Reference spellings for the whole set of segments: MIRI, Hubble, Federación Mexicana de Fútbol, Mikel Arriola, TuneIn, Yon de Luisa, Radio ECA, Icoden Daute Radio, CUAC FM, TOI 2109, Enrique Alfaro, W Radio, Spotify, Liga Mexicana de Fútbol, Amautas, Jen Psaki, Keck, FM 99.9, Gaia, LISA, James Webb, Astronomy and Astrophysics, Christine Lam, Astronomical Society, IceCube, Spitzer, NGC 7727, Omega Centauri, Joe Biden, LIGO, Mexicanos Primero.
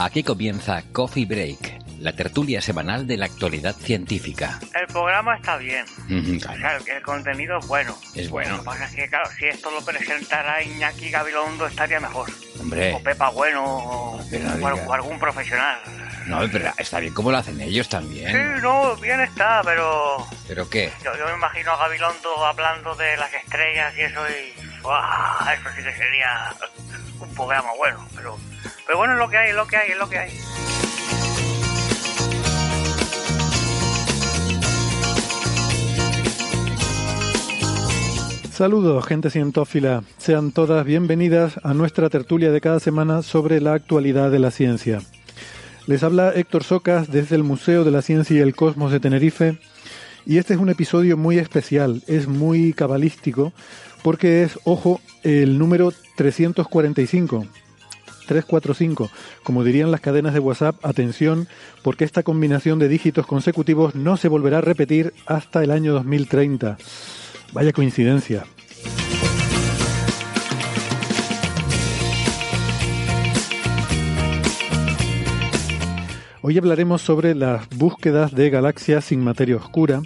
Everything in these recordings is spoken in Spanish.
Aquí comienza Coffee Break, la tertulia semanal de la actualidad científica. El programa está bien. Claro. O sea, el contenido es bueno. Es bueno. Lo que pasa es que, claro, si esto lo presentara Iñaki Gabilondo estaría mejor. Hombre. O Pepa Bueno, o algún profesional. No, pero está bien como lo hacen ellos también. Sí, no, bien está, pero... ¿Pero qué? Yo me imagino a Gabilondo hablando de las estrellas y eso y... ¡Uah! Eso sí que sería un programa bueno, pero bueno, es lo que hay. Saludos, gente cientófila. Sean todas bienvenidas a nuestra tertulia de cada semana sobre la actualidad de la ciencia. Les habla Héctor Socas desde el Museo de la Ciencia y el Cosmos de Tenerife, y este es un episodio muy especial, es muy cabalístico, porque es, ojo, el número 345, como dirían las cadenas de WhatsApp. Atención, porque esta combinación de dígitos consecutivos no se volverá a repetir hasta el año 2030. Vaya coincidencia. Hoy hablaremos sobre las búsquedas de galaxias sin materia oscura,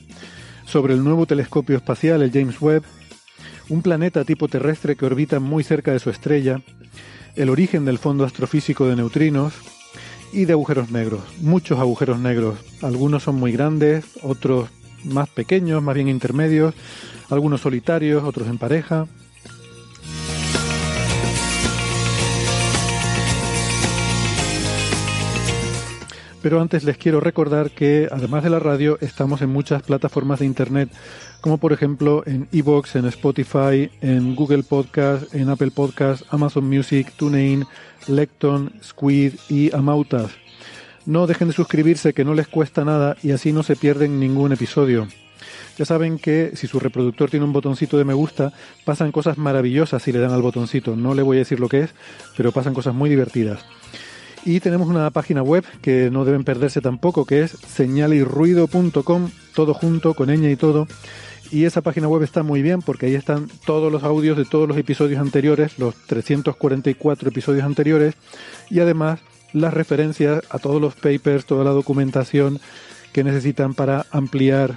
sobre el nuevo telescopio espacial, el James Webb, un planeta tipo terrestre que orbita muy cerca de su estrella, el origen del fondo astrofísico de neutrinos y de agujeros negros. Muchos agujeros negros. Algunos son muy grandes, otros más pequeños, más bien intermedios, algunos solitarios, otros en pareja. Pero antes les quiero recordar que, además de la radio, estamos en muchas plataformas de internet, como por ejemplo en iVoox, en Spotify, en Google Podcast, en Apple Podcast, Amazon Music, TuneIn, Lecton, Squid y Amautas. No dejen de suscribirse, que no les cuesta nada y así no se pierden ningún episodio. Ya saben que si su reproductor tiene un botoncito de me gusta, pasan cosas maravillosas si le dan al botoncito. No le voy a decir lo que es, pero pasan cosas muy divertidas. Y tenemos una página web que no deben perderse tampoco, que es señalirruido.com, todo junto, con ñ y todo. Y esa página web está muy bien porque ahí están todos los audios de todos los episodios anteriores, los 344 episodios anteriores, y además las referencias a todos los papers, toda la documentación que necesitan para ampliar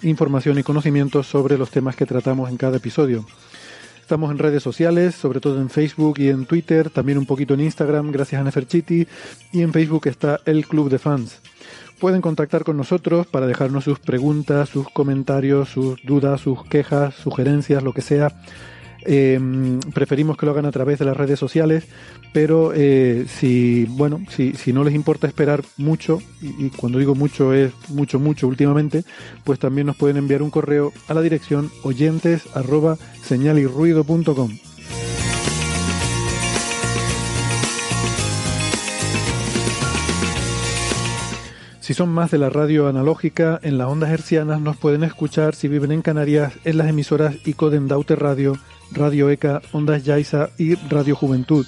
información y conocimientos sobre los temas que tratamos en cada episodio. Estamos en redes sociales, sobre todo en Facebook y en Twitter, también un poquito en Instagram, gracias a Neferchiti, y en Facebook está el Club de Fans. Pueden contactar con nosotros para dejarnos sus preguntas, sus comentarios, sus dudas, sus quejas, sugerencias, lo que sea. Preferimos que lo hagan a través de las redes sociales, pero si no les importa esperar mucho, y cuando digo mucho es mucho últimamente, pues también nos pueden enviar un correo a la dirección oyentes@señalirruido.com. Si son más de la radio analógica, en las ondas hercianas nos pueden escuchar si viven en Canarias en las emisoras Icoden Daute Radio, Radio ECA, Ondas Yaiza y Radio Juventud.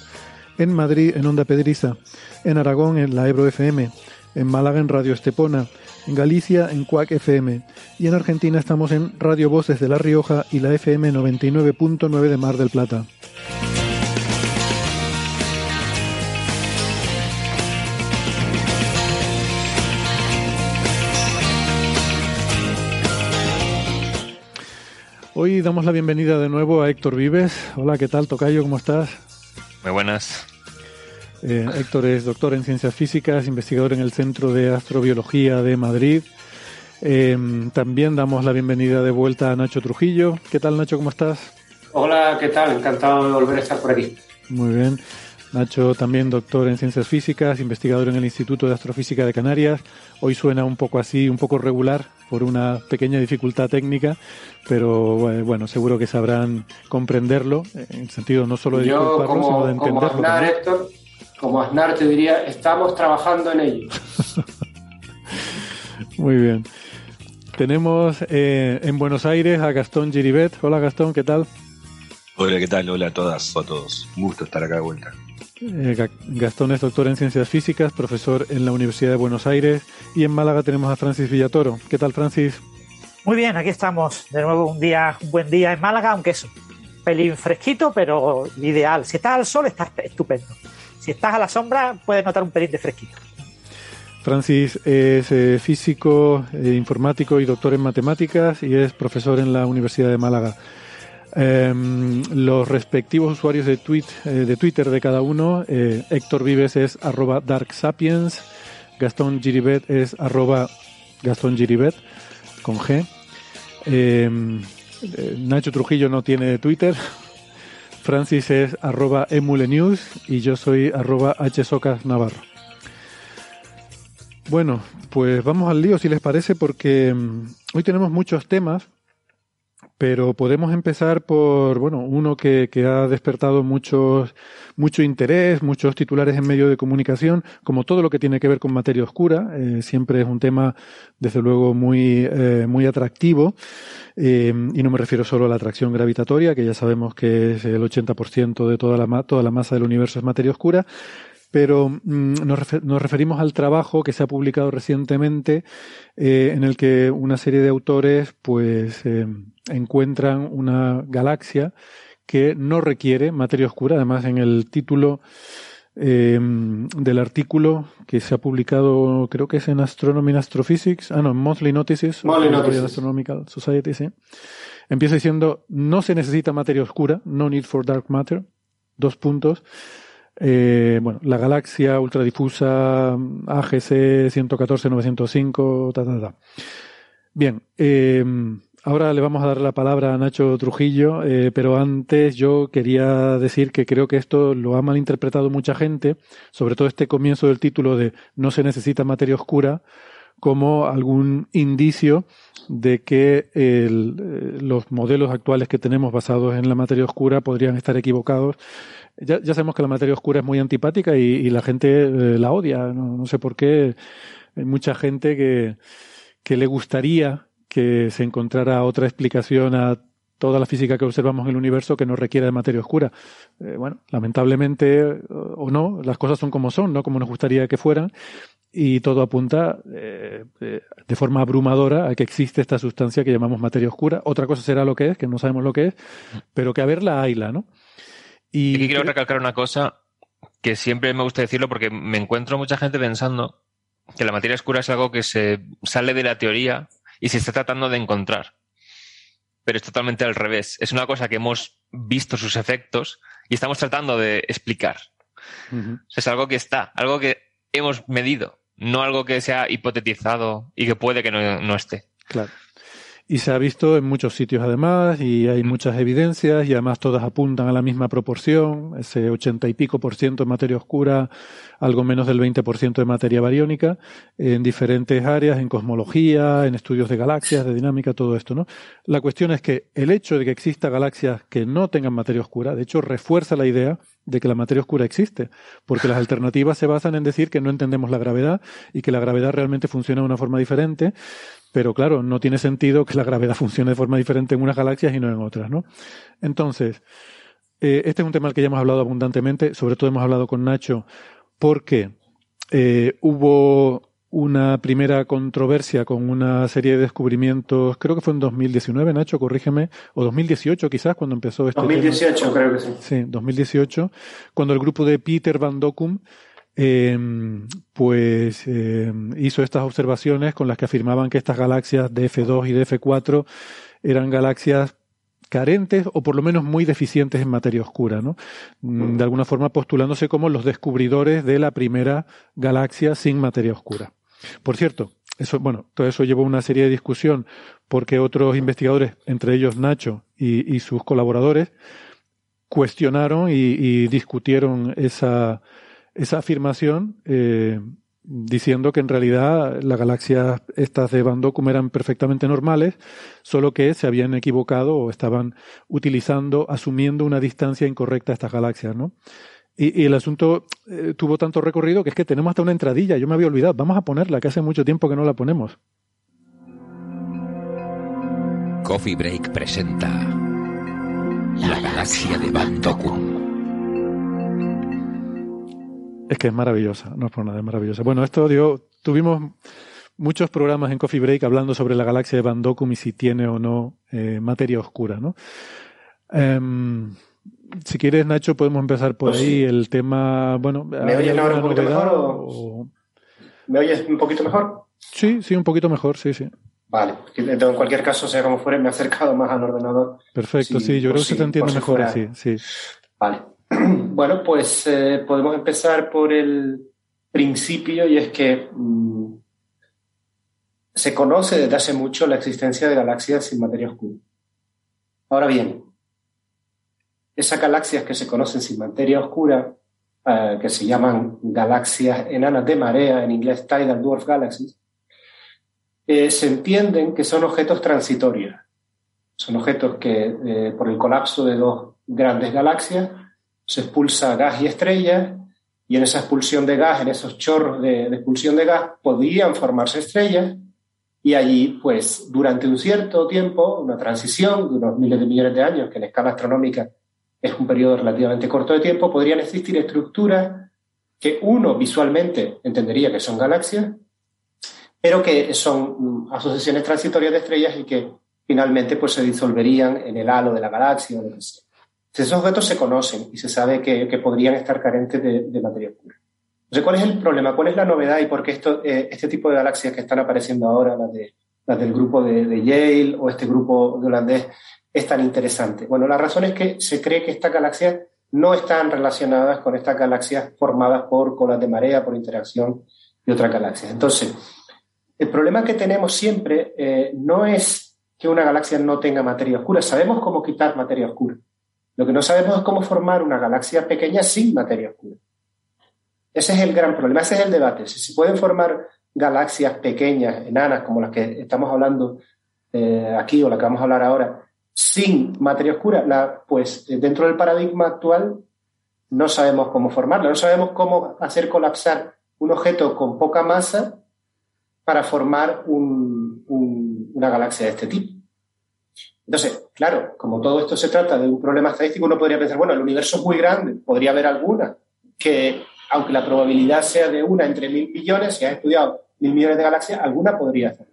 En Madrid, en Onda Pedriza. En Aragón, en la Ebro FM. En Málaga, en Radio Estepona. En Galicia, en Cuac FM. Y en Argentina estamos en Radio Voces de La Rioja y la FM 99.9 de Mar del Plata. Hoy damos la bienvenida de nuevo a Héctor Vives. Hola, ¿qué tal, tocayo? ¿Cómo estás? Muy buenas. Héctor es doctor en Ciencias Físicas, investigador en el Centro de Astrobiología de Madrid. También damos la bienvenida de vuelta a Nacho Trujillo. ¿Qué tal, Nacho? ¿Cómo estás? Hola, ¿qué tal? Encantado de volver a estar por aquí. Muy bien. Nacho también doctor en Ciencias Físicas, investigador en el Instituto de Astrofísica de Canarias. Hoy suena un poco así, un poco regular, por una pequeña dificultad técnica, pero bueno, seguro que sabrán comprenderlo, en el sentido no solo de disculparlo, sino de entenderlo. Como Aznar, Héctor, como Aznar te diría, estamos trabajando en ello. Muy bien. Tenemos en Buenos Aires a Gastón Giribet. Hola Gastón, ¿qué tal? Hola, ¿qué tal? Hola a todas o a todos. Un gusto estar acá de vuelta. Gastón es doctor en Ciencias Físicas, profesor en la Universidad de Buenos Aires, y en Málaga tenemos a Francis Villatoro. ¿Qué tal, Francis? Muy bien, aquí estamos. De nuevo un buen día en Málaga, aunque es un pelín fresquito, pero ideal. Si estás al sol, estás estupendo. Si estás a la sombra, puedes notar un pelín de fresquito. Francis es físico, informático y doctor en matemáticas, y es profesor en la Universidad de Málaga. Los respectivos usuarios de Twitter de cada uno, Héctor Vives es @darksapiens, Gastón Giribet es @GastónGiribet con G, Nacho Trujillo no tiene Twitter, Francis es @emulenews y yo soy @hsocasnavarro. Bueno, pues vamos al lío si les parece, porque hoy tenemos muchos temas, pero podemos empezar por uno que ha despertado mucho interés, muchos titulares en medios de comunicación, como todo lo que tiene que ver con materia oscura. Siempre es un tema, desde luego, muy atractivo, y no me refiero solo a la atracción gravitatoria, que ya sabemos que es el 80% de toda la masa del universo es materia oscura, pero nos referimos al trabajo que se ha publicado recientemente, en el que una serie de autores pues encuentran una galaxia que no requiere materia oscura. Además, en el título del artículo que se ha publicado, creo que es en Astronomy and Astrophysics, en Monthly Notices, Astronomical Society, sí, empieza diciendo: no se necesita materia oscura, no need for dark matter, 2 puntos. La galaxia ultradifusa AGC 114-905, Bien, ahora le vamos a dar la palabra a Nacho Trujillo, pero antes yo quería decir que creo que esto lo ha malinterpretado mucha gente, sobre todo este comienzo del título de "no se necesita materia oscura", como algún indicio de que los modelos actuales que tenemos basados en la materia oscura podrían estar equivocados. Ya sabemos que la materia oscura es muy antipática y la gente la odia. No sé por qué. Hay mucha gente que le gustaría que se encontrara otra explicación a toda la física que observamos en el universo que no requiera de materia oscura. Lamentablemente o no, las cosas son como son, no como nos gustaría que fueran. Y todo apunta de forma abrumadora a que existe esta sustancia que llamamos materia oscura. Otra cosa será lo que es, que no sabemos lo que es, pero que a verla hayla, ¿no? Y aquí quiero recalcar una cosa que siempre me gusta decirlo, porque me encuentro mucha gente pensando que la materia oscura es algo que se sale de la teoría y se está tratando de encontrar. Pero es totalmente al revés. Es una cosa que hemos visto sus efectos y estamos tratando de explicar. Uh-huh. Es algo que está, algo que hemos medido. No algo que sea hipotetizado y que puede que no esté. Claro. Y se ha visto en muchos sitios además, y hay muchas evidencias, y además todas apuntan a la misma proporción, ese 80% y pico de materia oscura, algo menos del 20% de materia bariónica, en diferentes áreas, en cosmología, en estudios de galaxias, de dinámica, todo esto, ¿no? La cuestión es que el hecho de que exista galaxias que no tengan materia oscura, de hecho, refuerza la idea de que la materia oscura existe, porque las alternativas se basan en decir que no entendemos la gravedad y que la gravedad realmente funciona de una forma diferente, pero claro, no tiene sentido que la gravedad funcione de forma diferente en unas galaxias y no en otras, ¿no? Entonces, este es un tema al que ya hemos hablado abundantemente, sobre todo hemos hablado con Nacho, porque hubo una primera controversia con una serie de descubrimientos, creo que fue en 2019, Nacho, corrígeme, o 2018 quizás, cuando empezó este 2018, tema. Creo que sí. Sí, 2018, cuando el grupo de Peter Van Dockum hizo estas observaciones con las que afirmaban que estas galaxias de F2 y de F4 eran galaxias carentes o por lo menos muy deficientes en materia oscura, ¿no? De alguna forma postulándose como los descubridores de la primera galaxia sin materia oscura. Por cierto, eso, todo eso llevó a una serie de discusión porque otros investigadores, entre ellos Nacho y sus colaboradores, cuestionaron y discutieron esa afirmación, diciendo que en realidad las galaxias estas de Van Dockum eran perfectamente normales, solo que se habían equivocado o estaban asumiendo una distancia incorrecta a estas galaxias, ¿no? Y el asunto tuvo tanto recorrido que es que tenemos hasta una entradilla, yo me había olvidado, vamos a ponerla, que hace mucho tiempo que no la ponemos. Coffee Break presenta La galaxia de Van Dockum. Es que es maravillosa, no es por nada, es maravillosa. Bueno, esto tuvimos muchos programas en Coffee Break hablando sobre la galaxia de Van Dockum y si tiene o no materia oscura, ¿no? Si quieres, Nacho, podemos empezar por ahí. El tema, bueno... ¿Me oyes ahora un poquito mejor o...? ¿Me oyes un poquito mejor? Sí, un poquito mejor, sí. Vale, entonces, en cualquier caso, sea como fuere, me he acercado más al ordenador. Perfecto, sí, yo creo que se te entiende mejor así, sí. Vale. Bueno, pues podemos empezar por el principio, y es que se conoce desde hace mucho la existencia de galaxias sin materia oscura. Ahora bien, esas galaxias que se conocen sin materia oscura, que se llaman galaxias enanas de marea, en inglés tidal dwarf galaxies, se entienden que son objetos transitorios. Son objetos que por el colapso de dos grandes galaxias se expulsa gas y estrellas, y en esa expulsión de gas, en esos chorros de expulsión de gas, podían formarse estrellas, y allí, pues, durante un cierto tiempo, una transición de unos miles de millones de años, que en escala astronómica es un periodo relativamente corto de tiempo, podrían existir estructuras que uno visualmente entendería que son galaxias, pero que son asociaciones transitorias de estrellas y que finalmente pues, se disolverían en el halo de la galaxia. Entonces, esos objetos se conocen y se sabe que podrían estar carentes de materia oscura. Entonces, ¿cuál es el problema? ¿Cuál es la novedad? ¿Y por qué este tipo de galaxias que están apareciendo ahora, las del grupo de Yale o este grupo de holandés, es tan interesante? Bueno, la razón es que se cree que estas galaxias no están relacionadas con estas galaxias formadas por colas de marea, por interacción de otras galaxias. Entonces, el problema que tenemos siempre no es que una galaxia no tenga materia oscura. Sabemos cómo quitar materia oscura. Lo que no sabemos es cómo formar una galaxia pequeña sin materia oscura. Ese es el gran problema, ese es el debate. Si se pueden formar galaxias pequeñas, enanas, como las que estamos hablando aquí o las que vamos a hablar ahora, sin materia oscura, pues dentro del paradigma actual no sabemos cómo formarla, no sabemos cómo hacer colapsar un objeto con poca masa para formar una galaxia de este tipo. Entonces, claro, como todo esto se trata de un problema estadístico, uno podría pensar, bueno, el universo es muy grande, podría haber alguna que, aunque la probabilidad sea de una entre 1000 millones, si has estudiado 1000 millones de galaxias, alguna podría hacer.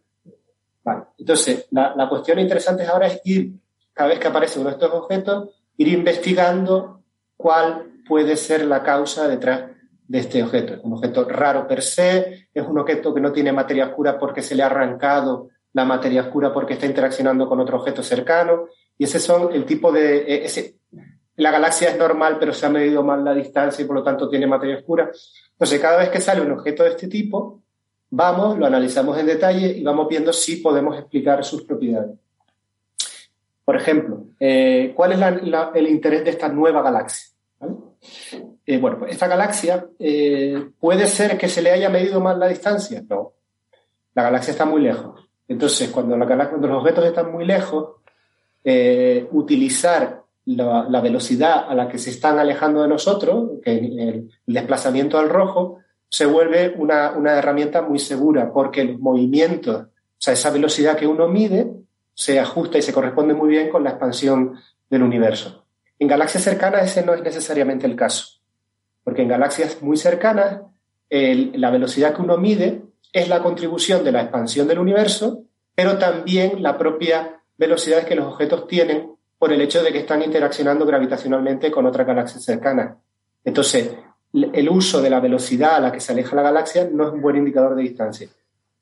Vale, entonces, la cuestión interesante ahora es ir, cada vez que aparece uno de estos objetos, ir investigando cuál puede ser la causa detrás de este objeto. Es un objeto raro per se, es un objeto que no tiene materia oscura porque se le ha arrancado la materia oscura porque está interaccionando con otro objeto cercano, y ese son el tipo de... la galaxia es normal, pero se ha medido mal la distancia y por lo tanto tiene materia oscura. Entonces, cada vez que sale un objeto de este tipo, vamos, lo analizamos en detalle y vamos viendo si podemos explicar sus propiedades. Por ejemplo, ¿cuál es el interés de esta nueva galaxia? ¿Vale? Bueno, pues esta galaxia puede ser que se le haya medido mal la distancia. No, la galaxia está muy lejos. Entonces, cuando los objetos están muy lejos, utilizar la velocidad a la que se están alejando de nosotros, que el desplazamiento al rojo, se vuelve una herramienta muy segura porque los movimientos, o sea, esa velocidad que uno mide, se ajusta y se corresponde muy bien con la expansión del universo. En galaxias cercanas ese no es necesariamente el caso, porque en galaxias muy cercanas la velocidad que uno mide es la contribución de la expansión del universo, pero también la propia velocidad que los objetos tienen por el hecho de que están interaccionando gravitacionalmente con otras galaxias cercanas. Entonces, el uso de la velocidad a la que se aleja la galaxia no es un buen indicador de distancia.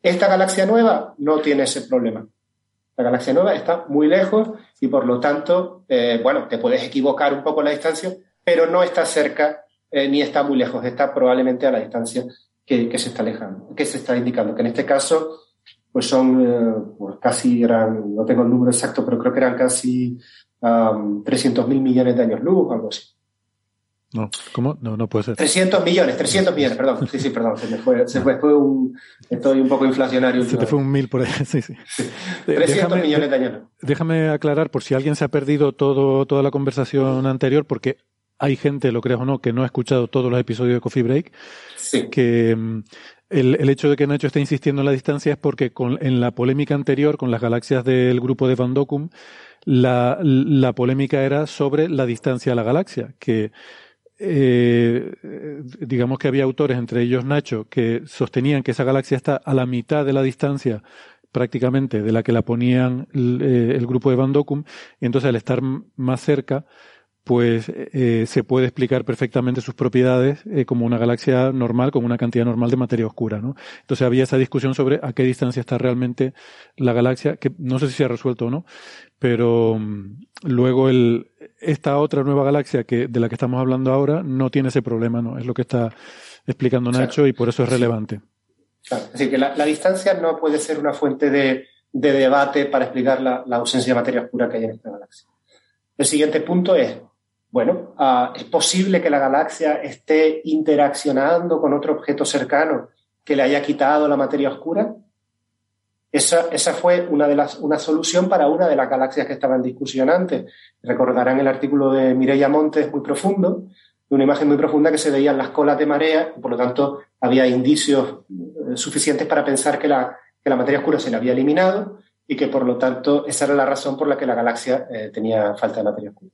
Esta galaxia nueva no tiene ese problema. La galaxia nueva está muy lejos y por lo tanto, bueno, te puedes equivocar un poco en la distancia, pero no está cerca ni está muy lejos, está probablemente a la distancia que se está alejando, que se está indicando, que en este caso pues son, casi eran, no tengo el número exacto, pero creo que eran casi 300.000 millones de años luz o algo así. No, ¿cómo? No, no puede ser. 300 millones, perdón. Sí, sí, perdón, se me fue. Estoy un poco inflacionario. Se te fue un 1000 por ahí, sí. 300 millones de años. Déjame aclarar, por si alguien se ha perdido toda la conversación anterior, porque hay gente, lo creas o no, que no ha escuchado todos los episodios de Coffee Break, sí. Que el hecho de que Nacho esté insistiendo en la distancia es porque en la polémica anterior, con las galaxias del grupo de Van Dockum, la polémica era sobre la distancia a la galaxia, que... digamos que había autores, entre ellos Nacho, que sostenían que esa galaxia está a la mitad de la distancia prácticamente de la que la ponían el grupo de Van Dockum, y entonces al estar más cerca pues se puede explicar perfectamente sus propiedades como una galaxia normal, como una cantidad normal de materia oscura, ¿no? Entonces había esa discusión sobre a qué distancia está realmente la galaxia, que no sé si se ha resuelto o no, pero luego esta otra nueva galaxia de la que estamos hablando ahora no tiene ese problema, ¿no? Es lo que está explicando Nacho, claro. Y por eso es relevante. Claro. Es decir, que la distancia no puede ser una fuente de debate para explicar la ausencia de materia oscura que hay en esta galaxia. El siguiente punto es, bueno, ¿es posible que la galaxia esté interaccionando con otro objeto cercano que le haya quitado la materia oscura? Esa fue una solución para una de las galaxias que estaban en discusión antes. Recordarán el artículo de Mireia Montes muy profundo, de una imagen muy profunda que se veían las colas de marea, y por lo tanto había indicios suficientes para pensar que la materia oscura se le había eliminado y que por lo tanto esa era la razón por la que la galaxia tenía falta de materia oscura.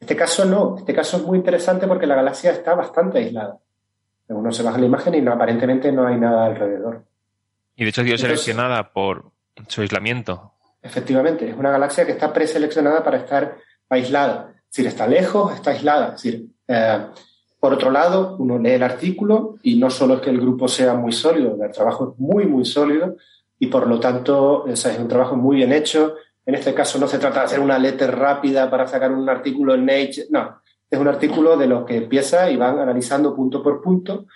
Este caso no, este caso es muy interesante porque la galaxia está bastante aislada. Uno se baja la imagen y aparentemente no hay nada alrededor. Y de hecho ha sido seleccionada por su aislamiento. Efectivamente, es una galaxia que está preseleccionada para estar aislada. Es decir, está lejos, está aislada. Es decir, por otro lado, uno lee el artículo y no solo es que el grupo sea muy sólido, el trabajo es muy, muy sólido y por lo tanto es un trabajo muy bien hecho. En este caso no se trata de hacer una letter rápida para sacar un artículo en Nature, no. Es un artículo de los que empieza y van analizando punto por punto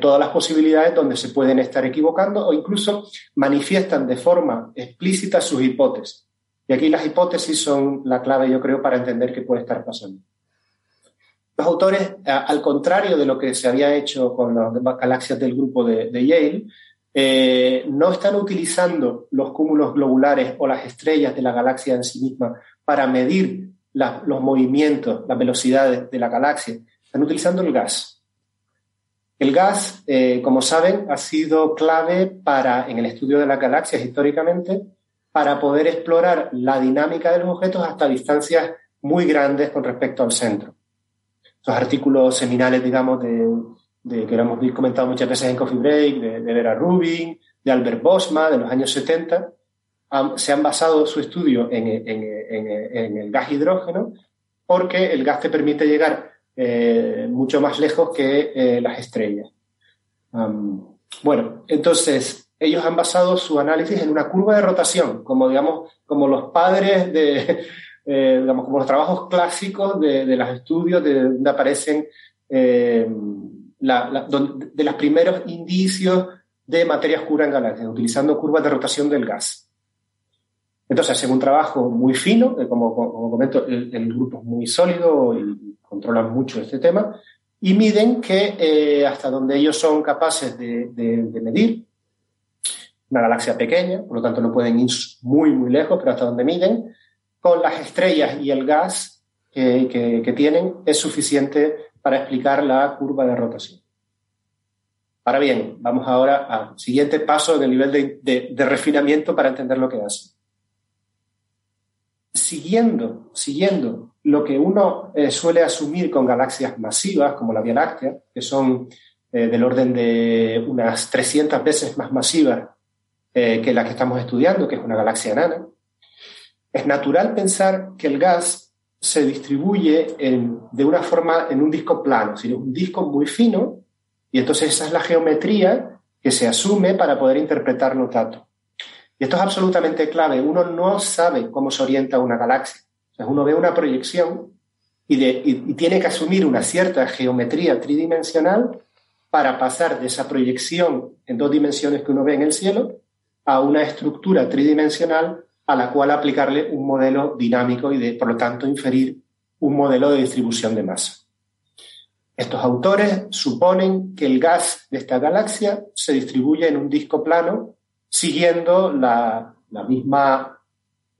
todas las posibilidades donde se pueden estar equivocando o incluso manifiestan de forma explícita sus hipótesis. Y aquí las hipótesis son la clave, yo creo, para entender qué puede estar pasando. Los autores, al contrario de lo que se había hecho con las galaxias del grupo de Yale, no están utilizando los cúmulos globulares o las estrellas de la galaxia en sí misma para medir los movimientos, las velocidades de la galaxia. Están utilizando el gas. El gas, como saben, ha sido clave en el estudio de las galaxias históricamente para poder explorar la dinámica de los objetos hasta distancias muy grandes con respecto al centro. Estos artículos seminales, digamos, que hemos comentado muchas veces en Coffee Break, de Vera Rubin, de Albert Bosma, de los años 70, se han basado su estudio en el gas hidrógeno porque el gas te permite llegar mucho más lejos que las estrellas. Bueno, entonces ellos han basado su análisis en una curva de rotación, como los padres de, digamos, como los trabajos clásicos de los estudios de donde aparecen de los primeros indicios de materia oscura en galaxias, utilizando curvas de rotación del gas. Entonces hacen un trabajo muy fino, como comento, el grupo es muy sólido y controlan mucho este tema, y miden que hasta donde ellos son capaces de medir, una galaxia pequeña, por lo tanto no pueden ir muy, muy lejos, pero hasta donde miden, con las estrellas y el gas que tienen, es suficiente para explicar la curva de rotación. Ahora bien, vamos ahora al siguiente paso del nivel de refinamiento para entender lo que hacen. Siguiendo lo que uno suele asumir con galaxias masivas, como la Vía Láctea, que son del orden de unas 300 veces más masivas que la que estamos estudiando, que es una galaxia enana, es natural pensar que el gas se distribuye de una forma en un disco plano, es decir, un disco muy fino, y entonces esa es la geometría que se asume para poder interpretar los datos. Y esto es absolutamente clave. Uno no sabe cómo se orienta una galaxia. O sea, uno ve una proyección y tiene que asumir una cierta geometría tridimensional para pasar de esa proyección en dos dimensiones que uno ve en el cielo a una estructura tridimensional a la cual aplicarle un modelo dinámico y, por lo tanto, inferir un modelo de distribución de masa. Estos autores suponen que el gas de esta galaxia se distribuye en un disco plano, siguiendo la misma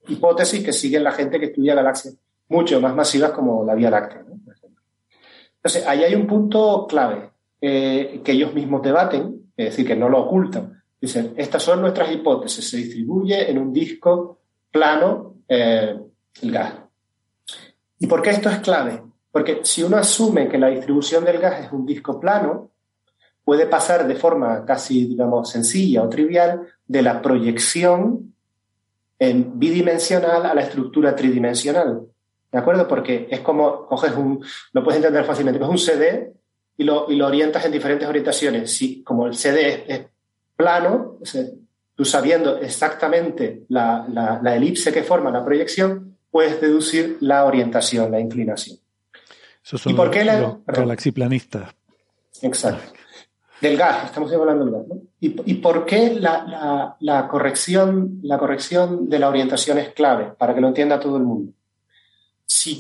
hipótesis que sigue la gente que estudia galaxias mucho más masivas como la Vía Láctea, ¿no? Entonces, ahí hay un punto clave que ellos mismos debaten, es decir, que no lo ocultan. Dicen, estas son nuestras hipótesis, se distribuye en un disco plano el gas. ¿Y por qué esto es clave? Porque si uno asume que la distribución del gas es un disco plano, puede pasar de forma casi, digamos, sencilla o trivial de la proyección bidimensional a la estructura tridimensional, ¿de acuerdo? Porque es como coges lo puedes entender fácilmente, coges un CD y lo orientas en diferentes orientaciones. Si, como el CD es plano, tú sabiendo exactamente la elipse que forma la proyección, puedes deducir la orientación, la inclinación. Esos son los galaxiplanistas. Exacto. Del gas, estamos hablando del gas, ¿no? ¿Y por qué la corrección de la orientación es clave? Para que lo entienda todo el mundo.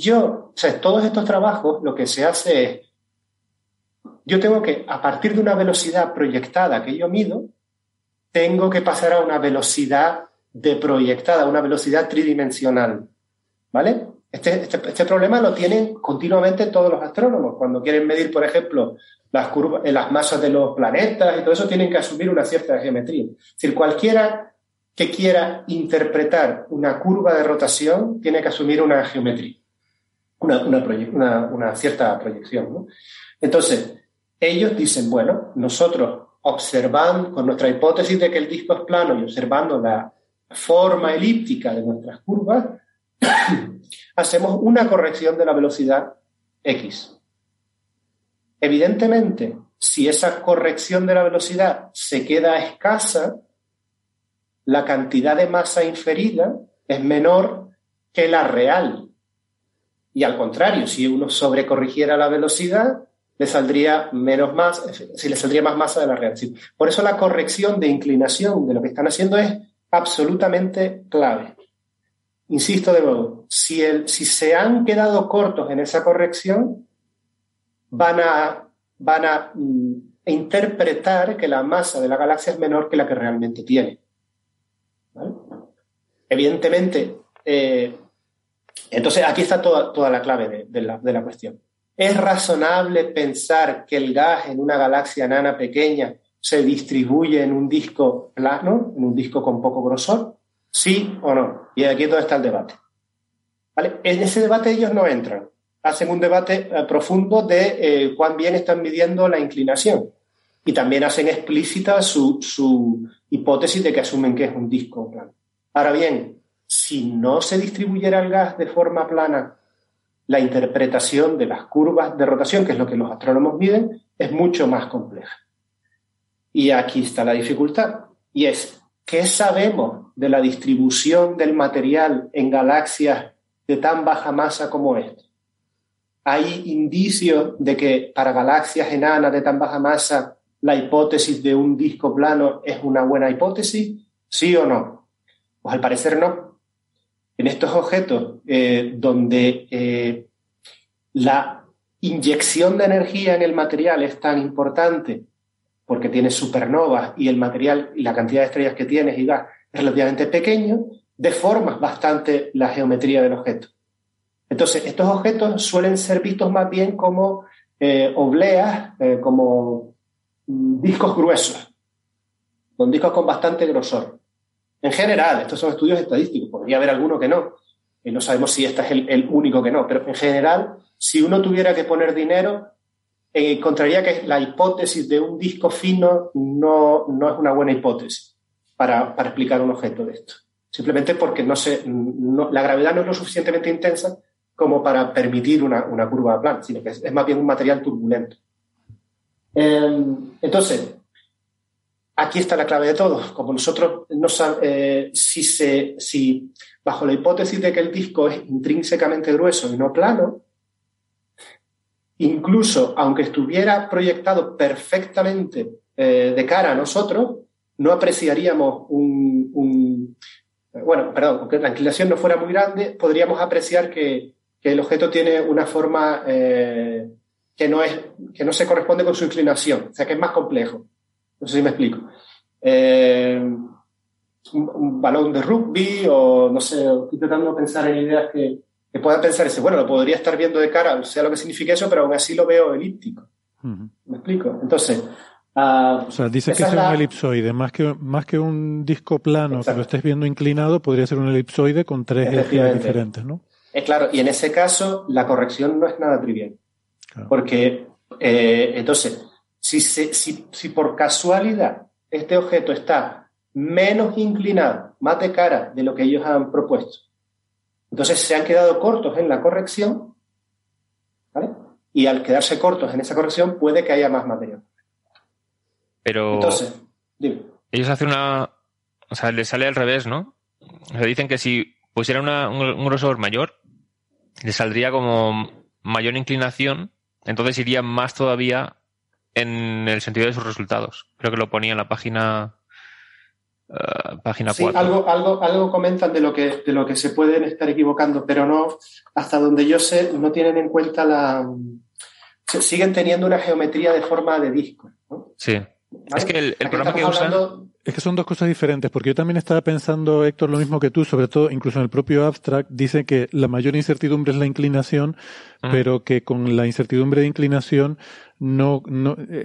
Todos estos trabajos, lo que se hace es, yo tengo que, a partir de una velocidad proyectada que yo mido, tengo que pasar a una velocidad proyectada, una velocidad tridimensional, ¿vale? Este problema lo tienen continuamente todos los astrónomos. Cuando quieren medir, por ejemplo, las masas de los planetas y todo eso, tienen que asumir una cierta geometría. Es decir, cualquiera que quiera interpretar una curva de rotación tiene que asumir una geometría, una cierta proyección, ¿no? Entonces, ellos dicen, bueno, nosotros observando con nuestra hipótesis de que el disco es plano y observando la forma elíptica de nuestras curvas, hacemos una corrección de la velocidad X. Evidentemente, si esa corrección de la velocidad se queda escasa, la cantidad de masa inferida es menor que la real. Y al contrario, si uno sobrecorrigiera la velocidad, le saldría más masa de la real. Por eso la corrección de inclinación de lo que están haciendo es absolutamente clave. Insisto de nuevo, si se han quedado cortos en esa corrección, van a interpretar que la masa de la galaxia es menor que la que realmente tiene, ¿vale? Evidentemente, entonces aquí está toda la clave de la cuestión. ¿Es razonable pensar que el gas en una galaxia enana pequeña se distribuye en un disco plano, en un disco con poco grosor? ¿Sí o no? Y aquí todo está el debate, ¿vale? En ese debate ellos no entran. Hacen un debate profundo de cuán bien están midiendo la inclinación. Y también hacen explícita su hipótesis de que asumen que es un disco plano. Ahora bien, si no se distribuyera el gas de forma plana, la interpretación de las curvas de rotación, que es lo que los astrónomos miden, es mucho más compleja. Y aquí está la dificultad. Y es, ¿qué sabemos de la distribución del material en galaxias de tan baja masa como esta? ¿Hay indicios de que para galaxias enanas de tan baja masa la hipótesis de un disco plano es una buena hipótesis? ¿Sí o no? Pues al parecer no. En estos objetos donde la inyección de energía en el material es tan importante porque tienes supernovas y el material y la cantidad de estrellas que tienes y gas es relativamente pequeño, deformas bastante la geometría del objeto. Entonces, estos objetos suelen ser vistos más bien como obleas, como discos gruesos, con discos con bastante grosor. En general, estos son estudios estadísticos, podría haber alguno que no, y no sabemos si este es el único que no, pero en general, si uno tuviera que poner dinero, encontraría que la hipótesis de un disco fino no es una buena hipótesis para explicar un objeto de esto. Simplemente porque la gravedad no es lo suficientemente intensa como para permitir una curva plana, sino que es más bien un material turbulento. Entonces, aquí está la clave de todo. Como nosotros no sabemos, si bajo la hipótesis de que el disco es intrínsecamente grueso y no plano, incluso aunque estuviera proyectado perfectamente de cara a nosotros, no apreciaríamos bueno, perdón, aunque la inclinación no fuera muy grande, podríamos apreciar que el objeto tiene una forma que no se corresponde con su inclinación, o sea que es más complejo. No sé si me explico. Un balón de rugby, o no sé, estoy tratando de pensar en ideas que puedan pensarse, bueno, lo podría estar viendo de cara, o sea, lo que significa eso, pero aún así lo veo elíptico. Uh-huh. ¿Me explico? Entonces... o sea, dices que es un elipsoide, más que un disco plano. Exacto. Que lo estés viendo inclinado, podría ser un elipsoide con tres ejes diferentes, ¿no? Claro, y en ese caso la corrección no es nada trivial. Claro. Porque, entonces, si por casualidad este objeto está menos inclinado, más de cara de lo que ellos han propuesto, entonces se han quedado cortos en la corrección, ¿vale? Y al quedarse cortos en esa corrección puede que haya más material. Pero entonces, dime. Ellos hacen una... O sea, les sale al revés, ¿no? O sea, dicen que si pusieran un grosor mayor, les saldría como mayor inclinación, entonces iría más todavía en el sentido de sus resultados. Creo que lo ponía en la página... página 4. Sí, algo comentan de lo que se pueden estar equivocando, pero no, hasta donde yo sé, no tienen en cuenta la... Siguen teniendo una geometría de forma de disco, ¿no? Sí. ¿Vale? Es que el programa que usan... Es que son dos cosas diferentes, porque yo también estaba pensando, Héctor, lo mismo que tú, sobre todo, incluso en el propio abstract, dice que la mayor incertidumbre es la inclinación, pero que con la incertidumbre de inclinación, no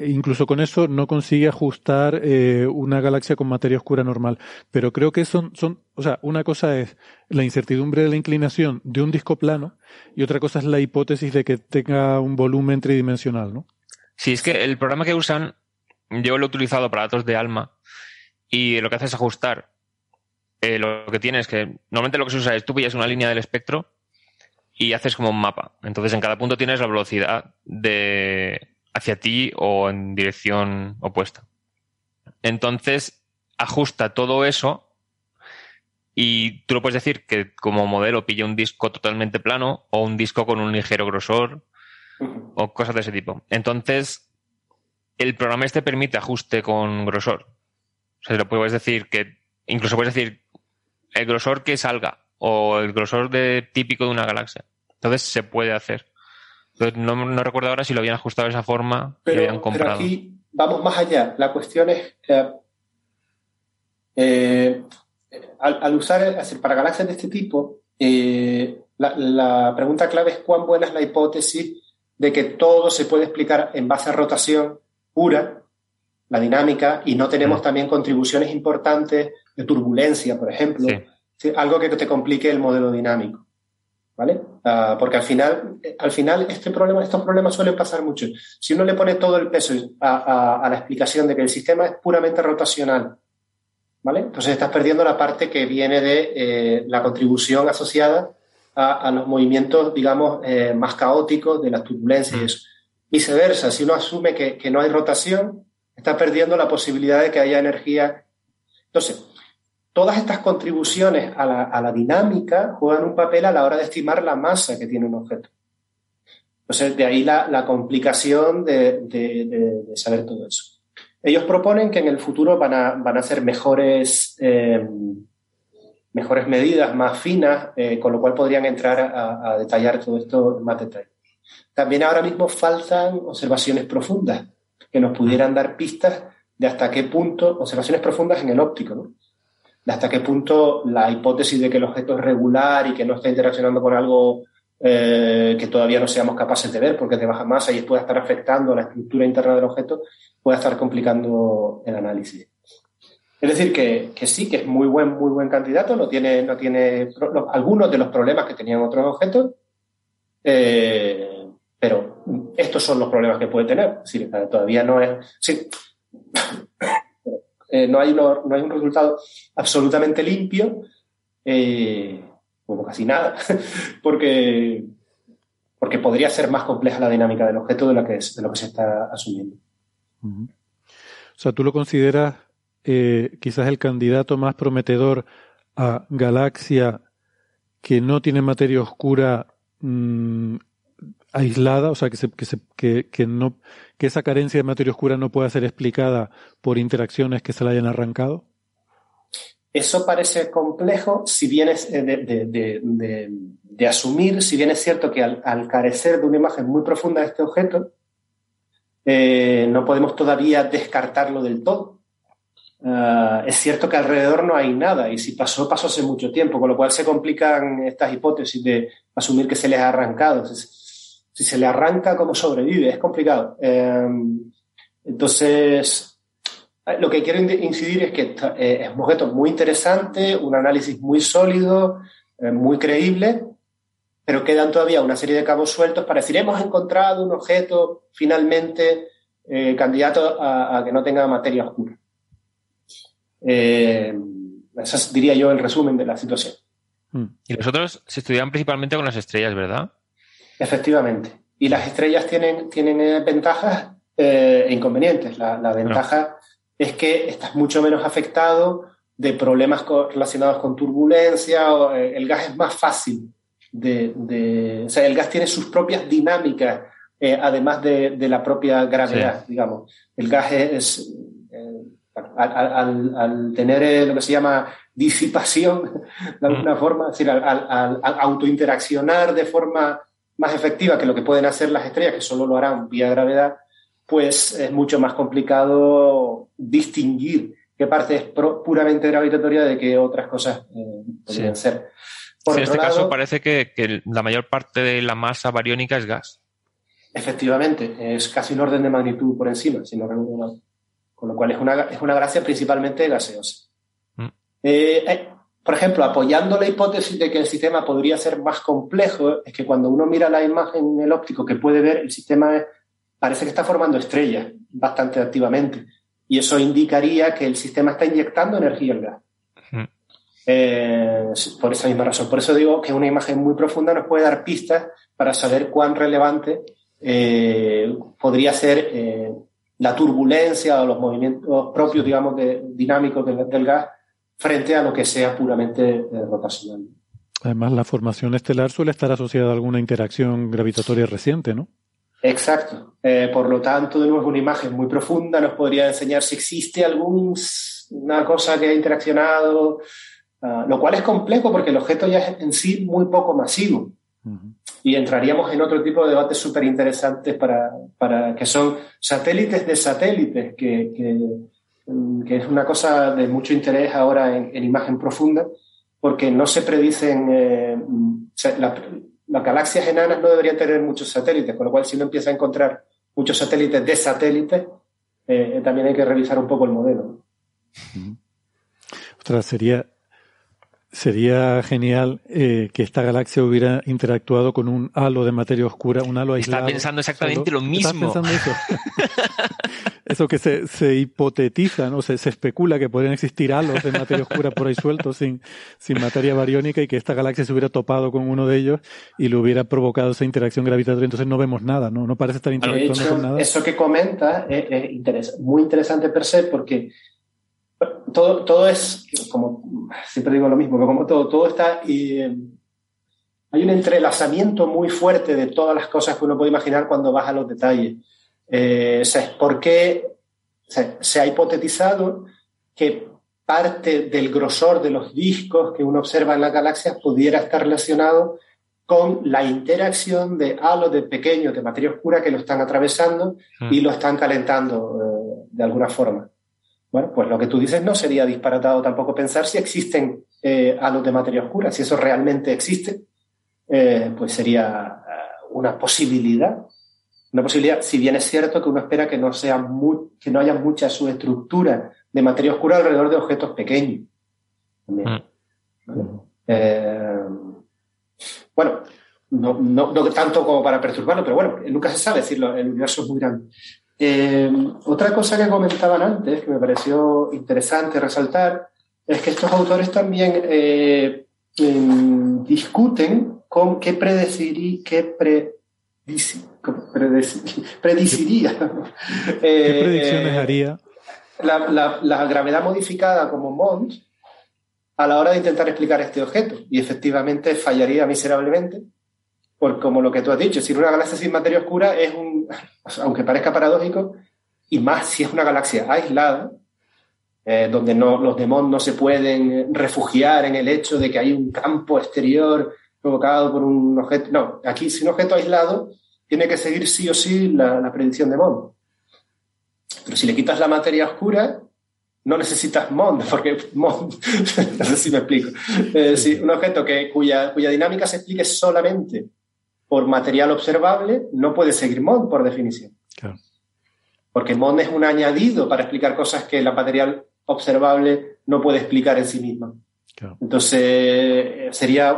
incluso con eso, no consigue ajustar una galaxia con materia oscura normal. Pero creo que son, o sea, una cosa es la incertidumbre de la inclinación de un disco plano, y otra cosa es la hipótesis de que tenga un volumen tridimensional, ¿no? Sí, es que el programa que usan, yo lo he utilizado para datos de ALMA, y lo que hace es ajustar. Lo que tiene es que normalmente lo que se usa es tú pillas una línea del espectro y haces como un mapa. Entonces en cada punto tienes la velocidad de hacia ti o en dirección opuesta. Entonces ajusta todo eso y tú lo puedes decir que como modelo pilla un disco totalmente plano o un disco con un ligero grosor o cosas de ese tipo. Entonces el programa este permite ajuste con grosor. O sea, lo puedes decir que, incluso puedes decir el grosor que salga o el grosor típico de una galaxia. Entonces se puede hacer. Entonces, no recuerdo ahora si lo habían ajustado de esa forma y lo habían comprado. Pero aquí vamos más allá. La cuestión es que al usar para galaxias de este tipo, la pregunta clave es cuán buena es la hipótesis de que todo se puede explicar en base a rotación pura, la dinámica, y no tenemos también contribuciones importantes de turbulencia, por ejemplo. Sí. Algo que te complique el modelo dinámico, ¿vale? Porque al final estos problemas suelen pasar mucho. Si uno le pone todo el peso a la explicación de que el sistema es puramente rotacional, ¿vale? Entonces estás perdiendo la parte que viene de la contribución asociada a los movimientos, digamos, más caóticos de las turbulencias y eso. Viceversa, si uno asume que no hay rotación, está perdiendo la posibilidad de que haya energía. Entonces, todas estas contribuciones a la dinámica juegan un papel a la hora de estimar la masa que tiene un objeto. Entonces, de ahí la complicación de saber todo eso. Ellos proponen que en el futuro van a hacer mejores medidas, más finas, con lo cual podrían entrar a detallar todo esto en más detalle. También ahora mismo faltan observaciones profundas que nos pudieran dar pistas de hasta qué punto, observaciones profundas en el óptico, ¿no? De hasta qué punto la hipótesis de que el objeto es regular y que no está interaccionando con algo que todavía no seamos capaces de ver porque es de baja masa y pueda estar afectando a la estructura interna del objeto, pueda estar complicando el análisis. Es decir, que sí, que es muy buen candidato, no tiene algunos de los problemas que tenían otros objetos, pero estos son los problemas que puede tener. Sí, todavía no es... Sí. No hay un resultado absolutamente limpio, como casi nada, porque podría ser más compleja la dinámica del objeto de lo que se está asumiendo. Uh-huh. O sea, ¿tú lo consideras quizás el candidato más prometedor a galaxia que no tiene materia oscura aislada, o sea, que esa carencia de materia oscura no pueda ser explicada por interacciones que se la hayan arrancado? Eso parece complejo, si bien es de asumir, si bien es cierto que al carecer de una imagen muy profunda de este objeto, no podemos todavía descartarlo del todo. Es cierto que alrededor no hay nada, y si pasó, pasó hace mucho tiempo, con lo cual se complican estas hipótesis de asumir que se les ha arrancado. Si se le arranca, ¿cómo sobrevive? Es complicado. Entonces, lo que quiero incidir es que es un objeto muy interesante, un análisis muy sólido, muy creíble, pero quedan todavía una serie de cabos sueltos para decir, hemos encontrado un objeto finalmente candidato a que no tenga materia oscura. Ese es, diría yo, el resumen de la situación. Y los otros se estudian principalmente con las estrellas, ¿verdad? Efectivamente. Y las estrellas tienen ventajas e inconvenientes. La ventaja es que estás mucho menos afectado de problemas relacionados con turbulencia. El gas es más fácil. O sea, el gas tiene sus propias dinámicas, además de la propia gravedad, digamos. El gas al tener lo que se llama disipación, de alguna forma, es decir, al autointeraccionar de forma más efectiva que lo que pueden hacer las estrellas, que solo lo harán vía gravedad, pues es mucho más complicado distinguir qué parte es puramente gravitatoria de qué otras cosas podrían ser. En este caso parece que la mayor parte de la masa bariónica es gas. Efectivamente, es casi un orden de magnitud por encima, si no recuerdo mal. Con lo cual es una gracia principalmente gaseosa. Por ejemplo, apoyando la hipótesis de que el sistema podría ser más complejo, es que cuando uno mira la imagen en el óptico que puede ver, el sistema parece que está formando estrellas bastante activamente, y eso indicaría que el sistema está inyectando energía al gas. Por esa misma razón. Por eso digo que una imagen muy profunda nos puede dar pistas para saber cuán relevante podría ser la turbulencia o los movimientos propios, digamos, dinámicos del gas frente a lo que sea puramente rotacional. Además, la formación estelar suele estar asociada a alguna interacción gravitatoria reciente, ¿no? Exacto. Por lo tanto, de nuevo, es una imagen muy profunda. Nos podría enseñar si existe alguna cosa que ha interaccionado, lo cual es complejo porque el objeto ya es en sí muy poco masivo. Y entraríamos en otro tipo de debates súper interesantes que son satélites de satélites, que es una cosa de mucho interés ahora en imagen profunda, porque no se predicen... Las galaxias enanas no deberían tener muchos satélites, con lo cual si uno empieza a encontrar muchos satélites de satélites, también hay que revisar un poco el modelo. Ostras, sería genial que esta galaxia hubiera interactuado con un halo de materia oscura, un halo aislado. Está pensando exactamente lo mismo. ¿Estás pensando eso? Eso que se hipotetiza, ¿no? Se especula que podrían existir halos de materia oscura por ahí sueltos sin materia bariónica, y que esta galaxia se hubiera topado con uno de ellos y le hubiera provocado esa interacción gravitatoria. Entonces no vemos nada, ¿no? No parece estar interactuando con nada. Eso que comenta es muy interesante per se, porque todo es, como siempre digo lo mismo, pero como todo está... hay un entrelazamiento muy fuerte de todas las cosas que uno puede imaginar cuando vas a los detalles. Se ha hipotetizado que parte del grosor de los discos que uno observa en las galaxias pudiera estar relacionado con la interacción de halos de pequeños de materia oscura que lo están atravesando y lo están calentando de alguna forma. Bueno, pues lo que tú dices, no sería disparatado tampoco pensar si existen halos de materia oscura. Si eso realmente existe, pues sería una posibilidad. Una posibilidad, si bien es cierto que uno espera que que no haya mucha subestructura de materia oscura alrededor de objetos pequeños. Bueno, no tanto como para perturbarlo, pero bueno, nunca se sabe, decirlo, el universo es muy grande. Otra cosa que comentaban antes, que me pareció interesante resaltar, es que estos autores también discuten con ¿Qué predicciones haría la gravedad modificada como MOND a la hora de intentar explicar este objeto? Y efectivamente fallaría miserablemente, por como lo que tú has dicho, si una galaxia sin materia oscura es aunque parezca paradójico, y más si es una galaxia aislada, donde los demonios no se pueden refugiar en el hecho de que hay un campo exterior provocado por un objeto. No, aquí si un objeto aislado tiene que seguir sí o sí la predicción de Mond. Pero si le quitas la materia oscura, no necesitas Mond, porque Mond, no sé si me explico. Si un objeto cuya dinámica se explique solamente por material observable, no puede seguir Mond por definición. Claro. Porque Mond es un añadido para explicar cosas que el material observable no puede explicar en sí misma. Claro. Entonces, sería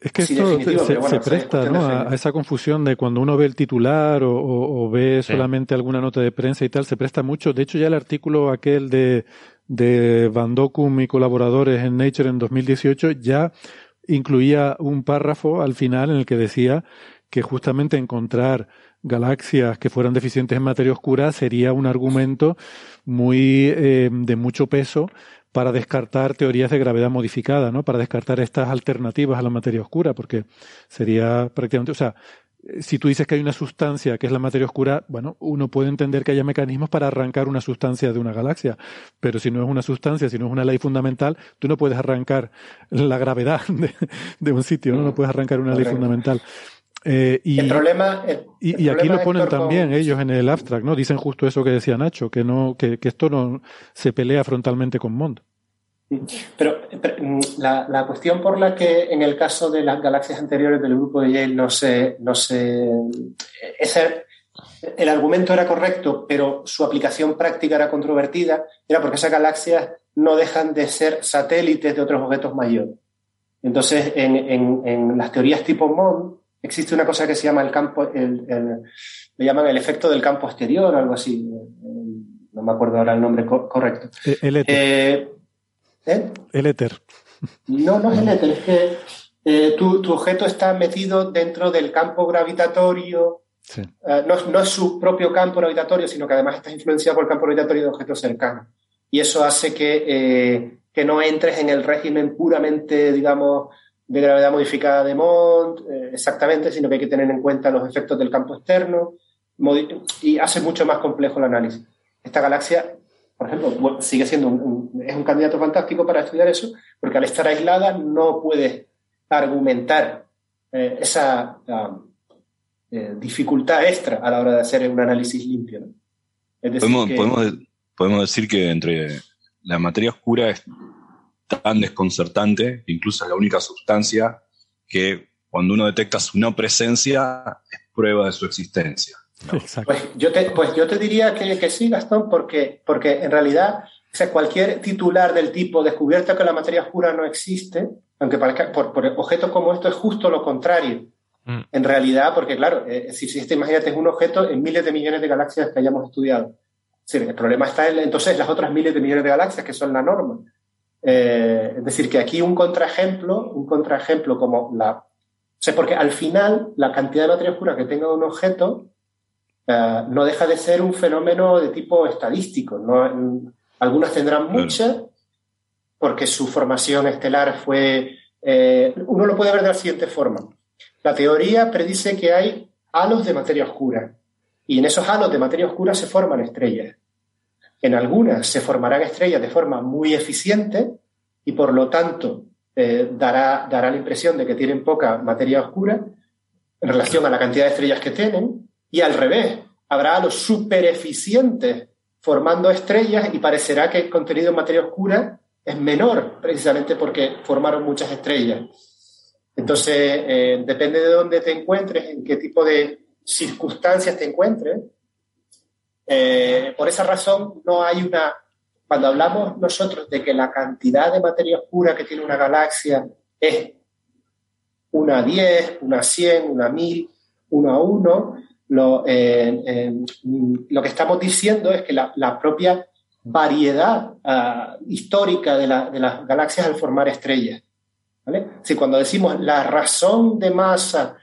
Es que esto se presta, ¿no?, a esa confusión de cuando uno ve el titular o ve solamente alguna nota de prensa y tal, se presta mucho. De hecho, ya el artículo aquel de Van Dockum y colaboradores en Nature en 2018 ya incluía un párrafo al final en el que decía que justamente encontrar galaxias que fueran deficientes en materia oscura sería un argumento muy de mucho peso para descartar teorías de gravedad modificada, ¿no? Para descartar estas alternativas a la materia oscura, porque sería prácticamente... O sea, si tú dices que hay una sustancia que es la materia oscura, bueno, uno puede entender que haya mecanismos para arrancar una sustancia de una galaxia, pero si no es una sustancia, si no es una ley fundamental, tú no puedes arrancar la gravedad de un sitio, ¿no? No puedes arrancar una ley fundamental. El problema, aquí lo ponen, Héctor, también ellos en el abstract, ¿no? Dicen justo eso que decía Nacho, que esto no se pelea frontalmente con Mond. Pero la cuestión por la que en el caso de las galaxias anteriores del grupo de Yale el argumento era correcto, pero su aplicación práctica era controvertida, era porque esas galaxias no dejan de ser satélites de otros objetos mayores. Entonces, en las teorías tipo Mond existe una cosa que se llama el campo, le llaman el efecto del campo exterior o algo así. No me acuerdo ahora el nombre correcto. El éter. El éter. No es el éter, es que tu objeto está metido dentro del campo gravitatorio. Sí. No es su propio campo gravitatorio, sino que además está influenciado por el campo gravitatorio de objetos cercanos. Y eso hace que no entres en el régimen puramente, digamos, de gravedad modificada de Mond, exactamente, sino que hay que tener en cuenta los efectos del campo externo y hace mucho más complejo el análisis. Esta galaxia, por ejemplo, sigue siendo es un candidato fantástico para estudiar eso, porque al estar aislada no puedes argumentar esa dificultad extra a la hora de hacer un análisis limpio, ¿no? Es decir, podemos decir que entre la materia oscura es tan desconcertante, incluso es la única sustancia que cuando uno detecta su no presencia es prueba de su existencia, ¿no? Pues yo te diría que sí, Gastón, porque en realidad, o sea, cualquier titular del tipo descubierta que la materia oscura no existe, aunque parezca, por objetos como esto es justo lo contrario. En realidad, porque claro, si existe, imagínate, es un objeto en miles de millones de galaxias que hayamos estudiado. Sí, el problema está entonces las otras miles de millones de galaxias que son la norma. Es decir, que aquí un contraejemplo como la... O sea, porque al final la cantidad de materia oscura que tenga un objeto no deja de ser un fenómeno de tipo estadístico, ¿no? Algunas tendrán muchas porque su formación estelar fue... uno lo puede ver de la siguiente forma. La teoría predice que hay halos de materia oscura y en esos halos de materia oscura se forman estrellas. En algunas se formarán estrellas de forma muy eficiente y por lo tanto dará la impresión de que tienen poca materia oscura en relación a la cantidad de estrellas que tienen, y al revés, habrá halos súper eficientes formando estrellas y parecerá que el contenido en materia oscura es menor precisamente porque formaron muchas estrellas. Entonces, depende de dónde te encuentres, en qué tipo de circunstancias te encuentres. Por esa razón no hay una... Cuando hablamos nosotros de que la cantidad de materia oscura que tiene una galaxia es una 10, una 100, una 1000, una 1, lo que estamos diciendo es que la propia variedad histórica de las galaxias al formar estrellas, ¿vale? Si cuando decimos la razón de masa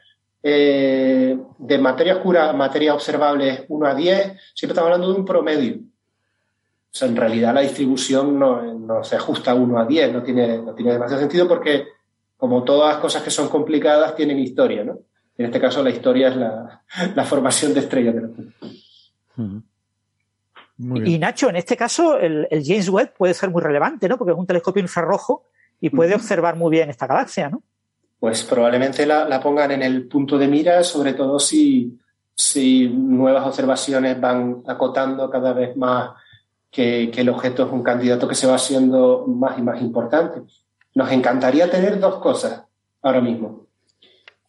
de materia oscura, materia observable es 1 a 10, siempre estamos hablando de un promedio. O sea, en realidad la distribución no se ajusta a 1 a 10, no tiene demasiado sentido porque, como todas las cosas que son complicadas, tienen historia, ¿no? En este caso la historia es la formación de estrellas. Y Nacho, en este caso, el James Webb puede ser muy relevante, ¿no? Porque es un telescopio infrarrojo y puede observar muy bien esta galaxia, ¿no? Pues probablemente la pongan en el punto de mira, sobre todo si nuevas observaciones van acotando cada vez más que el objeto es un candidato que se va haciendo más y más importante. Nos encantaría tener dos cosas ahora mismo.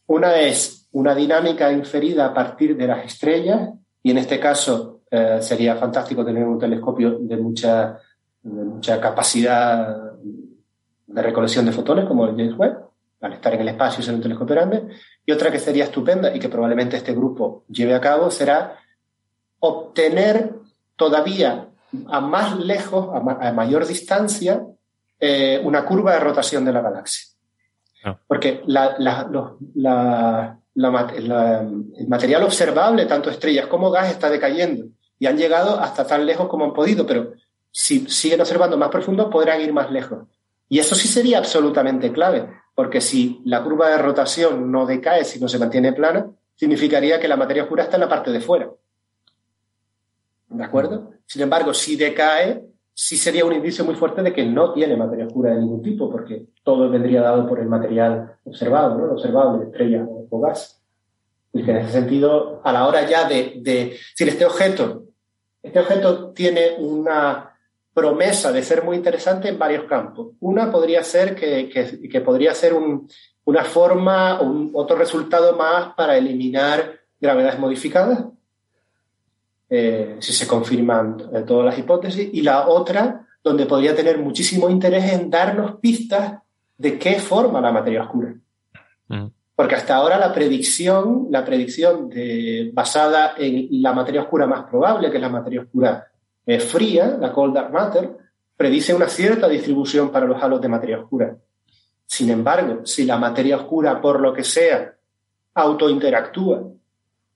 Una es una dinámica inferida a partir de las estrellas, y en este caso sería fantástico tener un telescopio de mucha capacidad de recolección de fotones, como el James Webb, al estar en el espacio y ser un telescopio grande. Y otra que sería estupenda y que probablemente este grupo lleve a cabo será obtener todavía a más lejos, a mayor distancia, una curva de rotación de la galaxia. No. Porque el material observable, tanto estrellas como gas, está decayendo y han llegado hasta tan lejos como han podido, pero si siguen observando más profundo podrán ir más lejos. Y eso sí sería absolutamente clave, porque si la curva de rotación no decae, sino se mantiene plana, significaría que la materia oscura está en la parte de fuera. ¿De acuerdo? Sin embargo, si decae, sí sería un indicio muy fuerte de que no tiene materia oscura de ningún tipo, porque todo vendría dado por el material observado, ¿no? Observable, estrella o gas. Y que en ese sentido, a la hora ya si este objeto tiene una promesa de ser muy interesante en varios campos. Una podría ser que podría ser una forma, otro resultado más para eliminar gravedades modificadas, si se confirman todas las hipótesis, y la otra, donde podría tener muchísimo interés en darnos pistas de qué forma la materia oscura. Porque hasta ahora la predicción basada en la materia oscura más probable, que es la materia oscura fría, la cold dark matter, predice una cierta distribución para los halos de materia oscura. Sin embargo, si la materia oscura, por lo que sea, autointeractúa,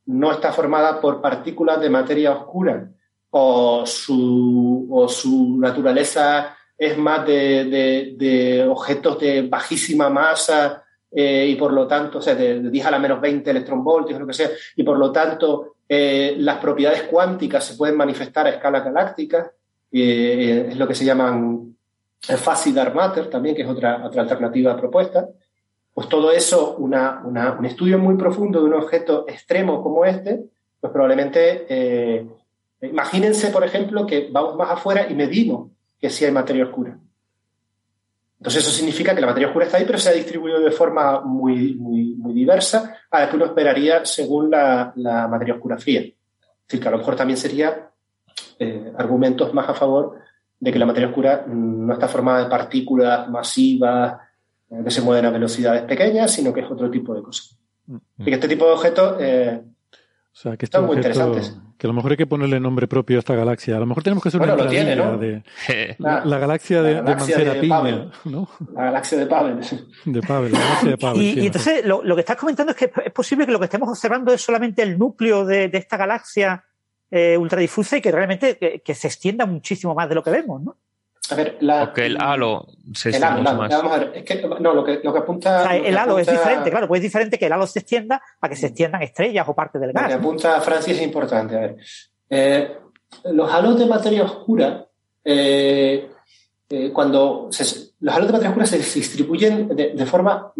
no está formada por partículas de materia oscura o su naturaleza es más de objetos de bajísima masa y por lo tanto, o sea, de 10 a la menos 20 electronvoltios, lo que sea, y por lo tanto las propiedades cuánticas se pueden manifestar a escala galáctica, es lo que se llaman fuzzy dark matter también, que es otra alternativa propuesta. Pues todo eso, un estudio muy profundo de un objeto extremo como este, pues probablemente, imagínense, por ejemplo, que vamos más afuera y medimos que sí hay materia oscura. Entonces eso significa que la materia oscura está ahí, pero se ha distribuido de forma muy, muy, muy diversa a la que uno esperaría según la materia oscura fría. Es decir, que a lo mejor también sería argumentos más a favor de que la materia oscura no está formada de partículas masivas, que se mueven a velocidades pequeñas, sino que es otro tipo de cosas. Así que este tipo de objetos son muy interesantes. Que a lo mejor hay que ponerle nombre propio a esta galaxia. A lo mejor tenemos que hacer una entradilla, ¿no? La galaxia de Mancera Piña, ¿no? La galaxia de Pavel. Y entonces lo que estás comentando es que es posible que lo que estemos observando es solamente el núcleo de esta galaxia ultradifusa y que realmente que se extienda muchísimo más de lo que vemos, ¿no? A ver, porque el halo se extiende mucho más. Vamos a ver, es que no, lo que apunta. O sea, el halo es diferente, claro, pues es diferente que el halo se extienda a que se extiendan estrellas o parte del gas. Lo que apunta Francis es importante. A ver, los halos de materia oscura, los halos de materia oscura se distribuyen de forma,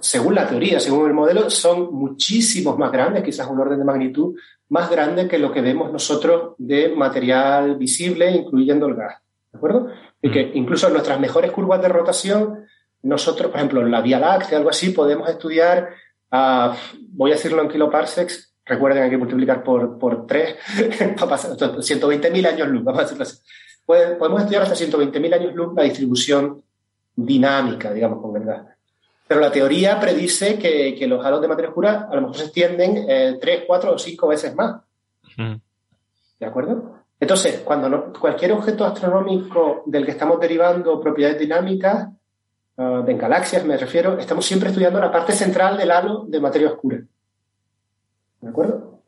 según la teoría, según el modelo, son muchísimos más grandes, quizás un orden de magnitud más grande que lo que vemos nosotros de material visible, incluyendo el gas. ¿De acuerdo? Y que incluso en nuestras mejores curvas de rotación, nosotros, por ejemplo, en la Vía Láctea, algo así, podemos estudiar, voy a decirlo en kiloparsecs, recuerden, hay que multiplicar por 3, 120.000 años luz, vamos a decirlo así. Podemos estudiar hasta 120.000 años luz la distribución dinámica, digamos, con el gas. Pero la teoría predice que los halos de materia oscura a lo mejor se extienden 3, 4 o 5 veces más. ¿De acuerdo? Entonces, cuando cualquier objeto astronómico del que estamos derivando propiedades dinámicas, en galaxias me refiero, estamos siempre estudiando la parte central del halo de materia oscura. ¿De acuerdo?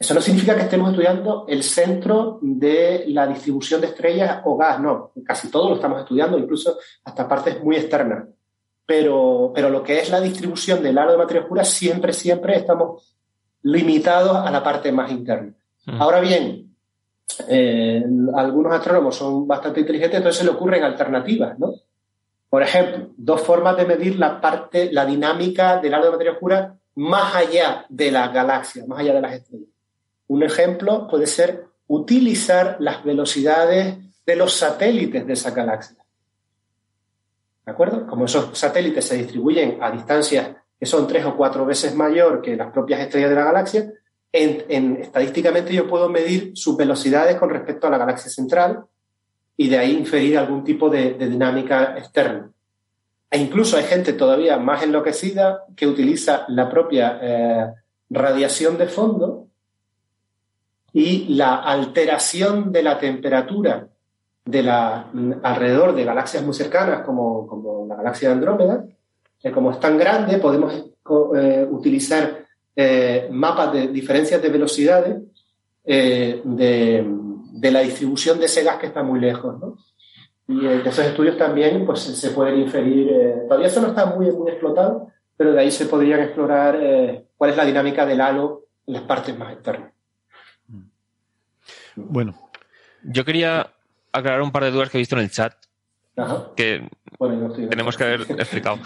Eso no significa que estemos estudiando el centro de la distribución de estrellas o gas, no. Casi todo lo estamos estudiando, incluso hasta partes muy externas. Pero lo que es la distribución del halo de materia oscura, siempre estamos limitados a la parte más interna. Ahora bien, algunos astrónomos son bastante inteligentes, entonces se le ocurren alternativas, ¿no? Por ejemplo, dos formas de medir la dinámica del halo de materia oscura más allá de las galaxias, más allá de las estrellas. Un ejemplo puede ser utilizar las velocidades de los satélites de esa galaxia. ¿De acuerdo? Como esos satélites se distribuyen a distancias que son 3 o 4 veces mayor que las propias estrellas de la galaxia, estadísticamente yo puedo medir sus velocidades con respecto a la galaxia central y de ahí inferir algún tipo de dinámica externa. E incluso hay gente todavía más enloquecida que utiliza la propia radiación de fondo y la alteración de la temperatura alrededor de galaxias muy cercanas como la galaxia de Andrómeda, que como es tan grande podemos utilizar mapas de diferencias de velocidades de la distribución de ese gas que está muy lejos, ¿no? Y de esos estudios también pues, se pueden inferir, todavía eso no está muy explotado, pero de ahí se podrían explorar cuál es la dinámica del halo en las partes más externas. Bueno, yo quería aclarar un par de dudas que he visto en el chat. Ajá. Que bueno, tenemos que haber explicado.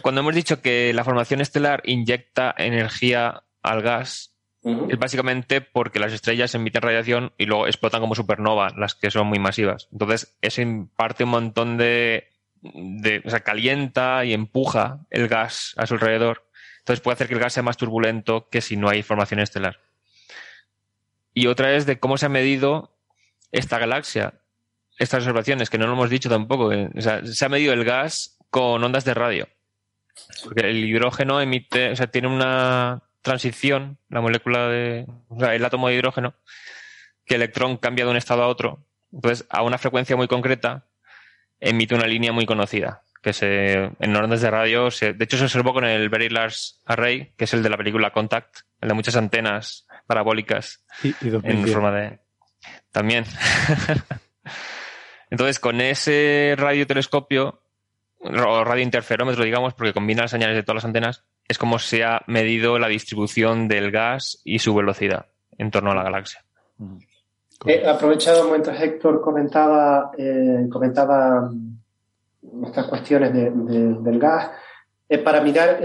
Cuando hemos dicho que la formación estelar inyecta energía al gas, uh-huh, es básicamente porque las estrellas emiten radiación y luego explotan como supernovas, las que son muy masivas. Entonces, eso imparte un montón o sea, calienta y empuja el gas a su alrededor. Entonces, puede hacer que el gas sea más turbulento que si no hay formación estelar. Y otra es de cómo se ha medido esta galaxia, estas observaciones, que no lo hemos dicho tampoco. O sea, se ha medido el gas con ondas de radio. Porque el hidrógeno emite, o sea, tiene una transición, la molécula o sea, el átomo de hidrógeno, que el electrón cambia de un estado a otro. Entonces, a una frecuencia muy concreta, emite una línea muy conocida, que en ondas de radio, de hecho se observó con el Very Large Array, que es el de la película Contact, el de muchas antenas parabólicas en forma de... También. Entonces, con ese radiotelescopio, o radiointerferómetro, digamos, porque combina las señales de todas las antenas, es como se ha medido la distribución del gas y su velocidad en torno a la galaxia. Aprovechado mientras Héctor comentaba estas cuestiones del gas, para mirar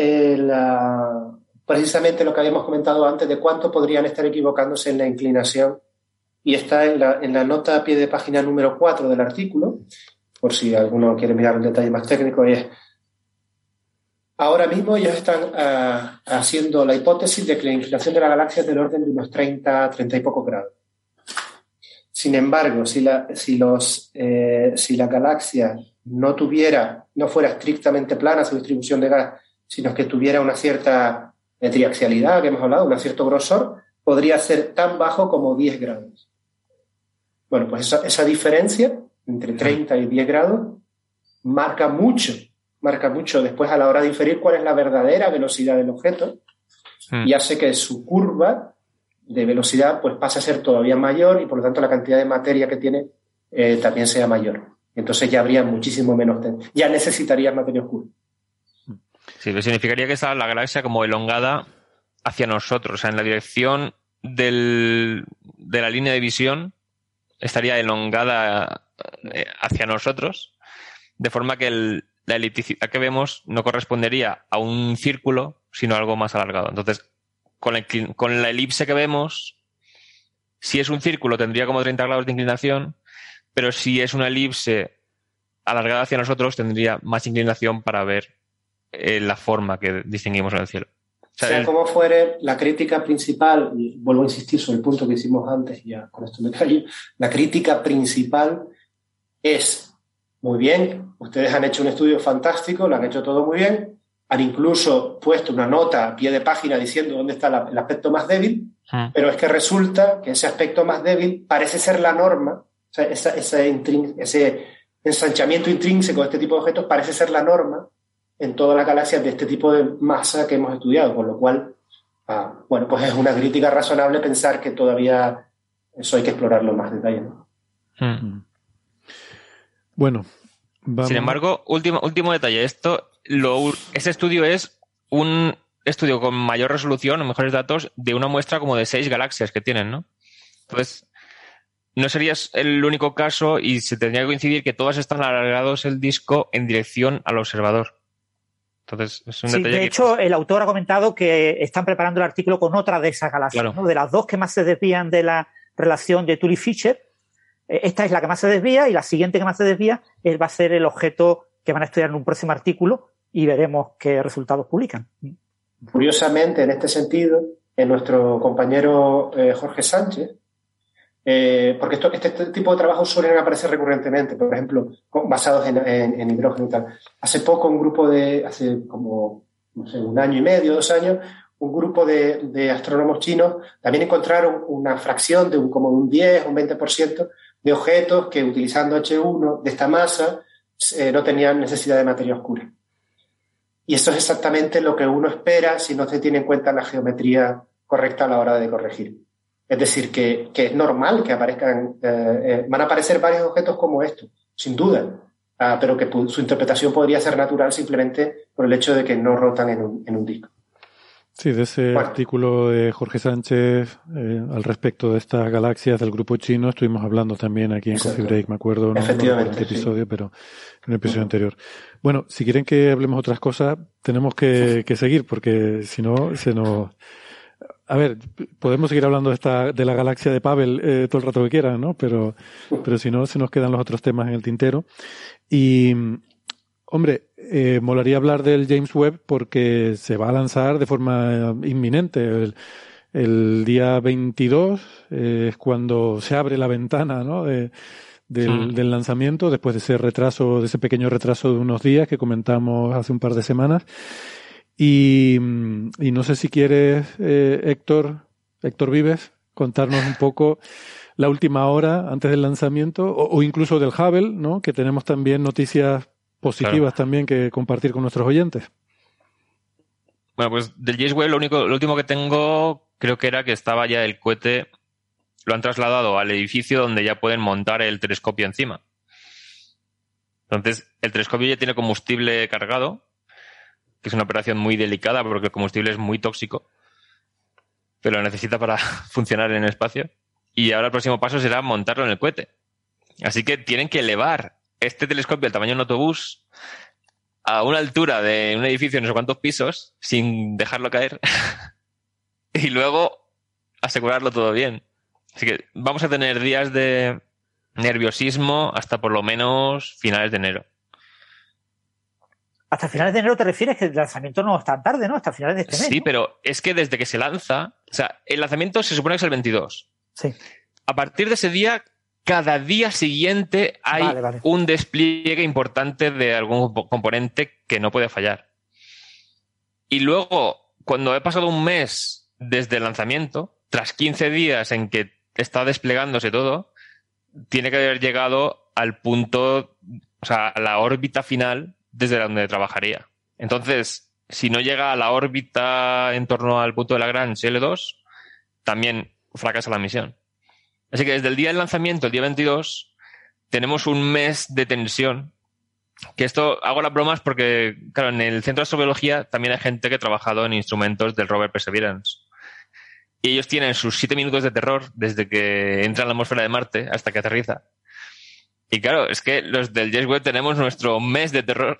precisamente lo que habíamos comentado antes de cuánto podrían estar equivocándose en la inclinación, y está en la nota a pie de página número 4 del artículo, por si alguno quiere mirar un detalle más técnico, y es ahora mismo ellos están haciendo la hipótesis de que la inclinación de la galaxia es del orden de unos 30 y pocos grados. Sin embargo, si la galaxia no fuera estrictamente plana su distribución de gas, sino que tuviera una cierta triaxialidad, que hemos hablado, un cierto grosor, podría ser tan bajo como 10 grados. Bueno, pues esa diferencia entre 30 y 10 grados marca mucho después a la hora de inferir cuál es la verdadera velocidad del objeto, y hace que su curva de velocidad pues pase a ser todavía mayor y por lo tanto la cantidad de materia que tiene también sea mayor. Entonces ya habría muchísimo menos, ya necesitaría materia oscura. Sí, lo significaría que está la galaxia como elongada hacia nosotros, o sea, en la dirección de la línea de visión estaría elongada hacia nosotros, de forma que la elipticidad que vemos no correspondería a un círculo, sino a algo más alargado. Entonces, con la elipse que vemos, si es un círculo tendría como 30 grados de inclinación, pero si es una elipse alargada hacia nosotros tendría más inclinación para ver la forma que distinguimos en el cielo. O sea, como fuere, la crítica principal, y vuelvo a insistir sobre el punto que hicimos antes, y ya con esto me callo, la crítica principal es, muy bien, ustedes han hecho un estudio fantástico, lo han hecho todo muy bien, han incluso puesto una nota a pie de página diciendo dónde está el aspecto más débil, pero es que resulta que ese aspecto más débil parece ser la norma, o sea, ese ensanchamiento intrínseco de este tipo de objetos parece ser la norma en todas las galaxias de este tipo de masa que hemos estudiado, con lo cual, bueno, pues es una crítica razonable pensar que todavía eso hay que explorarlo más en detalle, ¿no? Mm-hmm. Bueno, vamos. Sin embargo, último detalle. Este estudio es un estudio con mayor resolución o mejores datos de una muestra como de 6 galaxias que tienen, ¿no? Entonces, no serías el único caso y se tendría que coincidir que todas están alargados el disco en dirección al observador. Entonces, es un detalle. De hecho, el autor ha comentado que están preparando el artículo con otra de esas galaxias, claro, ¿no? De las dos que más se desvían de la relación de Tully-Fisher, esta es la que más se desvía y la siguiente que más se desvía va a ser el objeto que van a estudiar en un próximo artículo y veremos qué resultados publican. Curiosamente, en este sentido, en nuestro compañero Jorge Sánchez, porque este tipo de trabajos suelen aparecer recurrentemente, por ejemplo, basados en hidrógeno y tal. Hace poco un grupo de, hace como, no sé, un año y medio, 2 años, un grupo de astrónomos chinos también encontraron una fracción de como un 10, un 20% de objetos que utilizando H1 de esta masa no tenían necesidad de materia oscura. Y eso es exactamente lo que uno espera si no se tiene en cuenta la geometría correcta a la hora de corregir. Es decir, que es normal que aparezcan, van a aparecer varios objetos como estos, sin duda, pero que su interpretación podría ser natural simplemente por el hecho de que no rotan en un disco. Sí, de ese artículo de Jorge Sánchez al respecto de estas galaxias del grupo chino estuvimos hablando también aquí en Coffee Break, me acuerdo, no en este episodio, pero en el episodio anterior. Bueno, si quieren que hablemos otras cosas, tenemos que seguir porque si no se nos... A ver, podemos seguir hablando de la galaxia de Pavel todo el rato que quieran, ¿no? Pero si no, se nos quedan los otros temas en el tintero. Y... Hombre, molaría hablar del James Webb porque se va a lanzar de forma inminente. El día 22 es cuando se abre la ventana, ¿no? Del lanzamiento, después de ese retraso, de ese pequeño retraso de unos días que comentamos hace un par de semanas. Y no sé si quieres, Héctor Vives, contarnos un poco la última hora antes del lanzamiento, o incluso del Hubble, ¿no? Que tenemos también noticias positivas también que compartir con nuestros oyentes. Bueno, pues del James Webb lo último que tengo creo que era que estaba ya el cohete, lo han trasladado al edificio donde ya pueden montar el telescopio encima. Entonces, el telescopio ya tiene combustible cargado, que es una operación muy delicada porque el combustible es muy tóxico, pero lo necesita para funcionar en el espacio. Y ahora el próximo paso será montarlo en el cohete. Así que tienen que elevar este telescopio del tamaño de un autobús a una altura de un edificio de no sé cuántos pisos sin dejarlo caer y luego asegurarlo todo bien. Así que vamos a tener días de nerviosismo hasta por lo menos finales de enero. ¿Hasta finales de enero te refieres? Que el lanzamiento no es tan tarde, ¿no? Hasta finales de este mes. Sí, ¿no? Pero es que desde que se lanza... O sea, el lanzamiento se supone que es el 22. Sí. A partir de ese día... Cada día siguiente hay un despliegue importante de algún componente que no puede fallar. Y luego, cuando he pasado un mes desde el lanzamiento, tras 15 días en que está desplegándose todo, tiene que haber llegado al punto, o sea, a la órbita final desde donde trabajaría. Entonces, si no llega a la órbita en torno al punto de Lagrange L2, también fracasa la misión. Así que desde el día del lanzamiento, el día 22, tenemos un mes de tensión. Que esto, hago las bromas porque, claro, en el Centro de Astrobiología también hay gente que ha trabajado en instrumentos del rover Perseverance. Y ellos tienen sus 7 minutos de terror desde que entra en la atmósfera de Marte hasta que aterriza. Y claro, es que los del James Webb tenemos nuestro mes de terror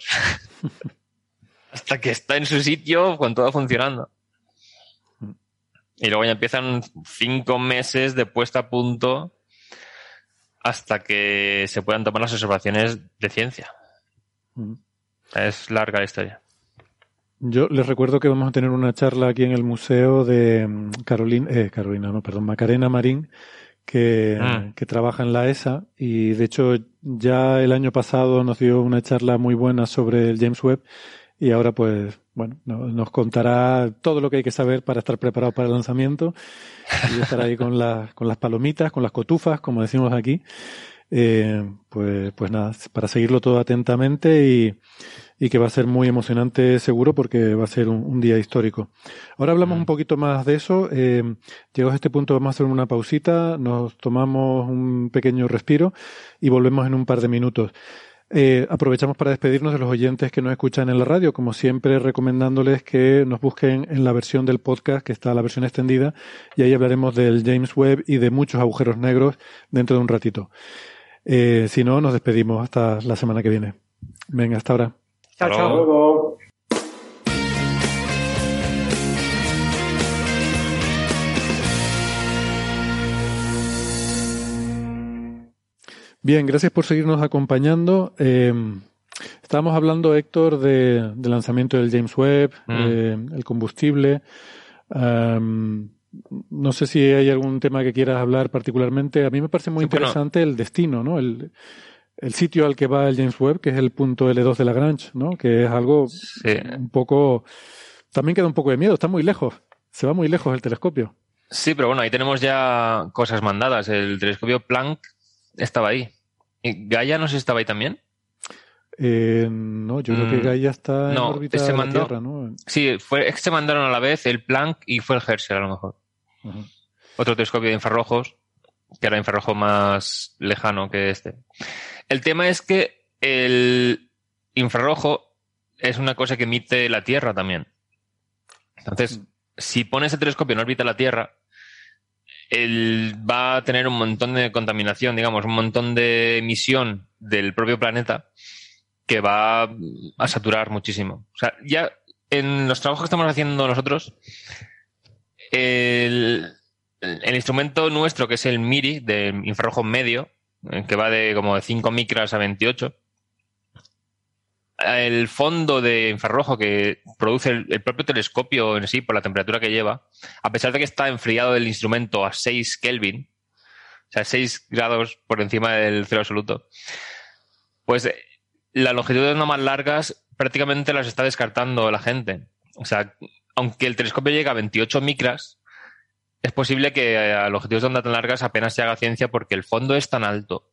hasta que está en su sitio con todo funcionando. Y luego ya empiezan 5 meses de puesta a punto hasta que se puedan tomar las observaciones de ciencia. Es larga la historia. Yo les recuerdo que vamos a tener una charla aquí en el museo de Macarena Marín, que trabaja en la ESA. Y de hecho ya el año pasado nos dio una charla muy buena sobre el James Webb. Y ahora pues, bueno, nos contará todo lo que hay que saber para estar preparado para el lanzamiento y estar ahí con las palomitas, con las cotufas, como decimos aquí. Pues nada, para seguirlo todo atentamente y que va a ser muy emocionante seguro porque va a ser un día histórico. Ahora hablamos un poquito más de eso. Llegados a este punto vamos a hacer una pausita, nos tomamos un pequeño respiro y volvemos en un par de minutos. Aprovechamos para despedirnos de los oyentes que nos escuchan en la radio, como siempre recomendándoles que nos busquen en la versión del podcast, que está la versión extendida, y ahí hablaremos del James Webb y de muchos agujeros negros dentro de un ratito. Si no, nos despedimos hasta la semana que viene. Venga, hasta ahora. Chao, chao. Hasta luego. Bien, gracias por seguirnos acompañando. Estábamos hablando, Héctor, del lanzamiento del James Webb, el combustible. No sé si hay algún tema que quieras hablar particularmente. A mí me parece muy interesante el destino, ¿no? El sitio al que va el James Webb, que es el punto L2 de Lagrange, ¿no? Que es algo un poco... También queda un poco de miedo, está muy lejos. Se va muy lejos el telescopio. Sí, pero bueno, ahí tenemos ya cosas mandadas. El telescopio Planck estaba ahí. ¿Gaia no sé si estaba ahí también? No, yo creo que Gaia está en órbita de la Tierra, ¿no? Sí, se mandaron a la vez el Planck y fue el Herschel, a lo mejor. Uh-huh. Otro telescopio de infrarrojos, que era infrarrojo más lejano que este. El tema es que el infrarrojo es una cosa que emite la Tierra también. Entonces, si pones el telescopio en órbita de la Tierra... Él va a tener un montón de contaminación, digamos, un montón de emisión del propio planeta que va a saturar muchísimo. O sea, ya en los trabajos que estamos haciendo nosotros, el instrumento nuestro, que es el MIRI, de infrarrojo medio, que va de como de 5 micras a 28, el fondo de infrarrojo que produce el propio telescopio en sí por la temperatura que lleva, a pesar de que está enfriado el instrumento a 6 Kelvin, o sea, 6 grados por encima del cero absoluto, pues las longitudes no más largas prácticamente las está descartando la gente. O sea, aunque el telescopio llegue a 28 micras, es posible que a longitudes de onda tan largas apenas se haga ciencia porque el fondo es tan alto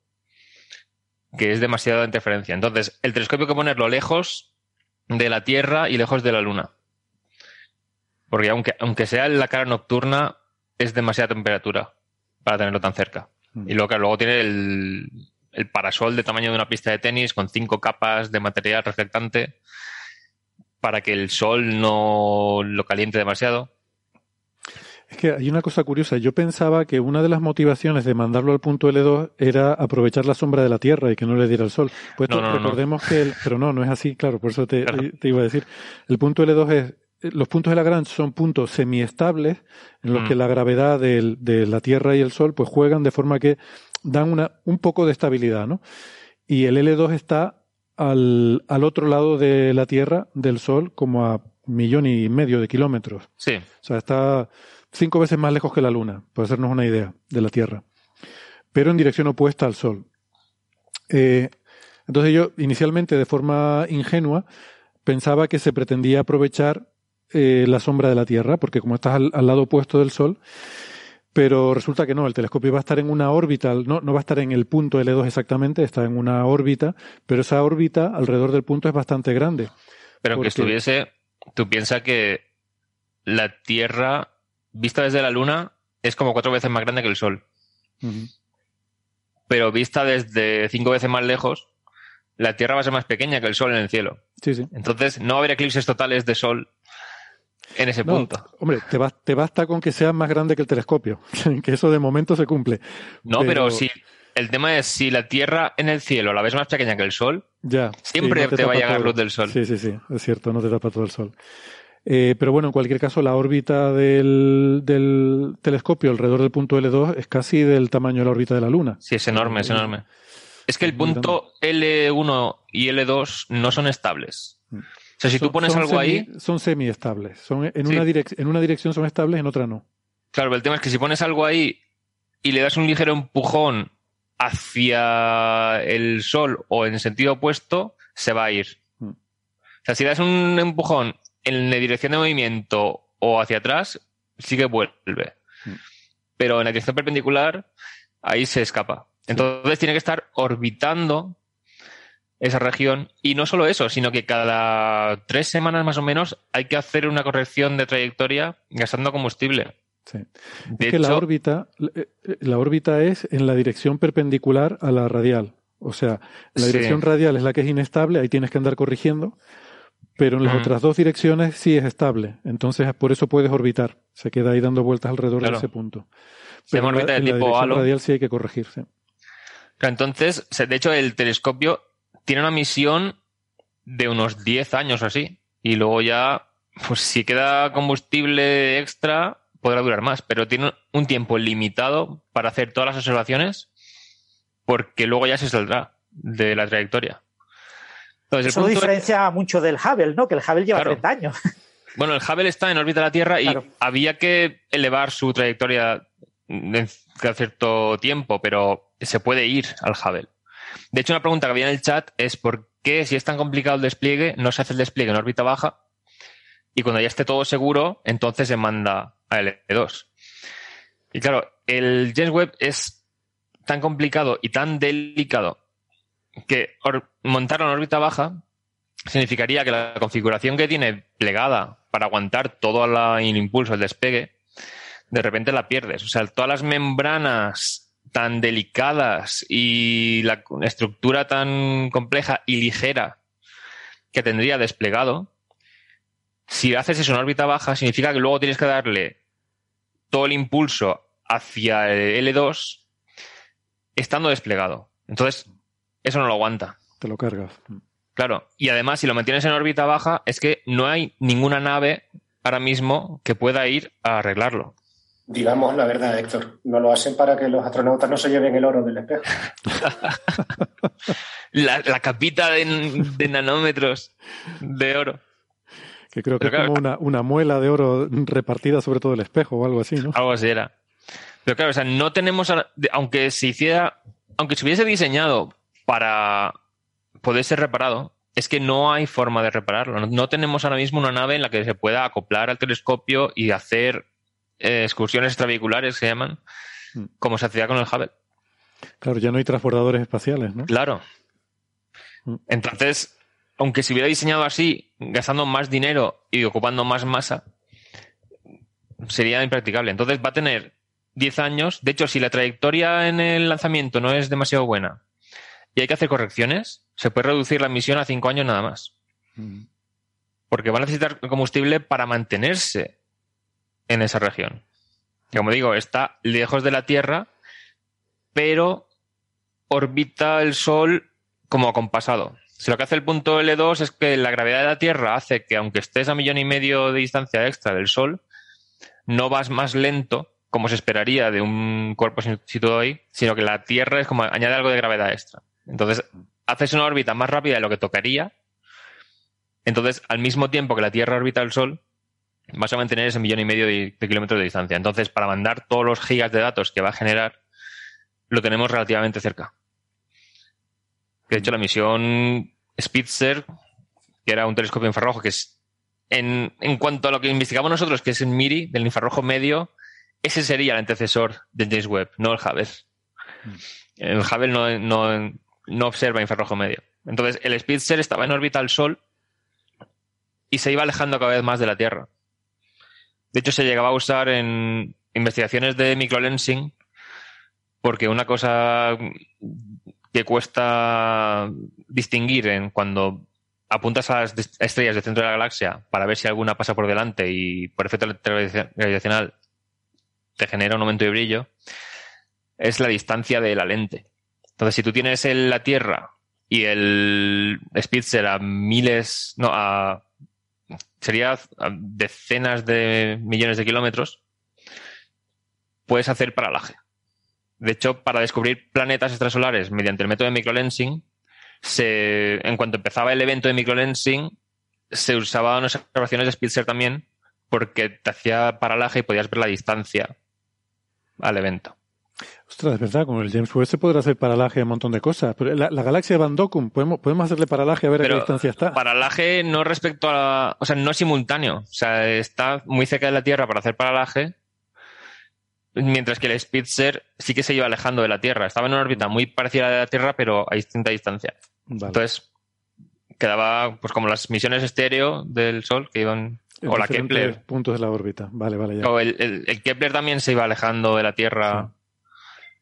que es demasiada interferencia. Entonces, el telescopio hay que ponerlo lejos de la Tierra y lejos de la Luna. Porque aunque sea en la cara nocturna, es demasiada temperatura para tenerlo tan cerca. Y luego tiene el parasol de tamaño de una pista de tenis con 5 capas de material reflectante para que el sol no lo caliente demasiado. Es que hay una cosa curiosa. Yo pensaba que una de las motivaciones de mandarlo al punto L2 era aprovechar la sombra de la Tierra y que no le diera el sol. Pues recordemos que... Pero no es así, claro. Por eso te iba a decir. El punto L2 es... Los puntos de Lagrange son puntos semiestables en los que la gravedad de la Tierra y el sol pues juegan de forma que dan un poco de estabilidad, ¿no? Y el L2 está al otro lado de la Tierra, del sol, como a 1,5 millones de kilómetros. Sí. O sea, está... 5 veces más lejos que la Luna, para hacernos una idea de la Tierra, pero en dirección opuesta al Sol. Entonces yo inicialmente, de forma ingenua, pensaba que se pretendía aprovechar la sombra de la Tierra, porque como estás al lado opuesto del Sol, pero resulta que no, el telescopio va a estar en una órbita, no va a estar en el punto L2 exactamente, está en una órbita, pero esa órbita alrededor del punto es bastante grande. Pero aunque estuviese, tú piensas que la Tierra... vista desde la Luna, es como 4 veces más grande que el Sol. Uh-huh. Pero vista desde 5 veces más lejos, la Tierra va a ser más pequeña que el Sol en el cielo. Sí, sí. Entonces, no va a haber eclipses totales de Sol en ese punto. Hombre, te basta con que sea más grande que el telescopio, que eso de momento se cumple. No, pero si el tema es si la Tierra en el cielo la ves más pequeña que el Sol, ya, siempre no te va a llegar luz del Sol. Sí, sí, sí, es cierto, no te tapa todo el Sol. Pero bueno, en cualquier caso, la órbita del telescopio alrededor del punto L2 es casi del tamaño de la órbita de la Luna. Sí, es enorme, es enorme. Es que el punto L1 y L2 no son estables. O sea, si tú pones algo ahí... Son semiestables. En una dirección son estables, en otra no. Claro, pero el tema es que si pones algo ahí y le das un ligero empujón hacia el Sol o en sentido opuesto, se va a ir. O sea, si das un empujón en la dirección de movimiento o hacia atrás, sí que vuelve. Pero en la dirección perpendicular, ahí se escapa. Entonces tiene que estar orbitando esa región. Y no solo eso, sino que cada 3 semanas más o menos hay que hacer una corrección de trayectoria gastando combustible. Sí. De hecho, la órbita es en la dirección perpendicular a la radial. O sea, la dirección radial es la que es inestable, ahí tienes que andar corrigiendo, pero en las otras dos direcciones sí es estable. Entonces, por eso puedes orbitar. Se queda ahí dando vueltas alrededor de ese punto. Pero en la dirección radial sí hay que corregirse. Claro, entonces, de hecho, el telescopio tiene una misión de unos 10 años o así. Y luego ya, pues si queda combustible extra, podrá durar más. Pero tiene un tiempo limitado para hacer todas las observaciones, porque luego ya se saldrá de la trayectoria. Entonces, eso lo diferencia mucho del Hubble, ¿no? Que el Hubble lleva 30 años. Bueno, el Hubble está en órbita de la Tierra y había que elevar su trayectoria a cierto tiempo, pero se puede ir al Hubble. De hecho, una pregunta que había en el chat es ¿por qué, si es tan complicado el despliegue, no se hace el despliegue en órbita baja? Y cuando ya esté todo seguro, entonces se manda a L2. Y claro, el James Webb es tan complicado y tan delicado que montarlo en órbita baja significaría que la configuración que tiene plegada para aguantar todo el impulso, el despegue, de repente la pierdes. O sea, todas las membranas tan delicadas y la estructura tan compleja y ligera que tendría desplegado, si haces eso en órbita baja, significa que luego tienes que darle todo el impulso hacia el L2 estando desplegado. Entonces, eso no lo aguanta. Te lo cargas. Claro. Y además, si lo mantienes en órbita baja, es que no hay ninguna nave ahora mismo que pueda ir a arreglarlo. Digamos la verdad, Héctor. No lo hacen para que los astronautas no se lleven el oro del espejo. la capita de nanómetros de oro. Que creo que es como una muela de oro repartida sobre todo el espejo o algo así, ¿no? Algo así era. Pero claro, o sea, no tenemos... Aunque se hubiese diseñado para poder ser reparado, es que no hay forma de repararlo. No tenemos ahora mismo una nave en la que se pueda acoplar al telescopio y hacer excursiones extravehiculares, que se llaman, como se hacía con el Hubble. Claro, ya no hay transbordadores espaciales, ¿no? Claro. Entonces, aunque se hubiera diseñado así, gastando más dinero y ocupando más masa, sería impracticable. Entonces va a tener 10 años. De hecho, si la trayectoria en el lanzamiento no es demasiado buena y hay que hacer correcciones, se puede reducir la misión a 5 años nada más. Porque va a necesitar combustible para mantenerse en esa región. Y como digo, está lejos de la Tierra, pero orbita el Sol como acompasado. Si lo que hace el punto L2 es que la gravedad de la Tierra hace que, aunque estés a 1,5 millones de distancia extra del Sol, no vas más lento, como se esperaría de un cuerpo situado ahí, sino que la Tierra es como añade algo de gravedad extra. Entonces, haces una órbita más rápida de lo que tocaría. Entonces, al mismo tiempo que la Tierra orbita el Sol, vas a mantener ese 1,5 millones de kilómetros de distancia. Entonces, para mandar todos los gigas de datos que va a generar, lo tenemos relativamente cerca. De hecho, la misión Spitzer, que era un telescopio infrarrojo, que es en cuanto a lo que investigamos nosotros, que es el MIRI, del infrarrojo medio, ese sería el antecesor del James Webb, no el Hubble. El Hubble no observa infrarrojo medio. Entonces, el Spitzer estaba en órbita al Sol y se iba alejando cada vez más de la Tierra. De hecho, se llegaba a usar en investigaciones de microlensing, porque una cosa que cuesta distinguir cuando apuntas a las estrellas del centro de la galaxia para ver si alguna pasa por delante y por efecto gravitacional te genera un aumento de brillo, es la distancia de la lente. Entonces, si tú tienes la Tierra y el Spitzer a decenas de millones de kilómetros, puedes hacer paralaje. De hecho, para descubrir planetas extrasolares mediante el método de microlensing, en cuanto empezaba el evento de microlensing, se usaban unas observaciones de Spitzer también, porque te hacía paralaje y podías ver la distancia al evento. Ostras, es verdad, con el James Webb se podrá hacer paralaje a un montón de cosas. Pero la galaxia de Van Dockum, ¿podemos hacerle paralaje a ver a qué distancia está? Paralaje no respecto o sea, no es simultáneo. O sea, está muy cerca de la Tierra para hacer paralaje, mientras que el Spitzer sí que se iba alejando de la Tierra. Estaba en una órbita muy parecida a la de la Tierra, pero a distinta distancia. Vale. Entonces, quedaba pues como las misiones estéreo del Sol, que iban... O la Kepler. Puntos de la órbita. Vale, ya. O el Kepler también se iba alejando de la Tierra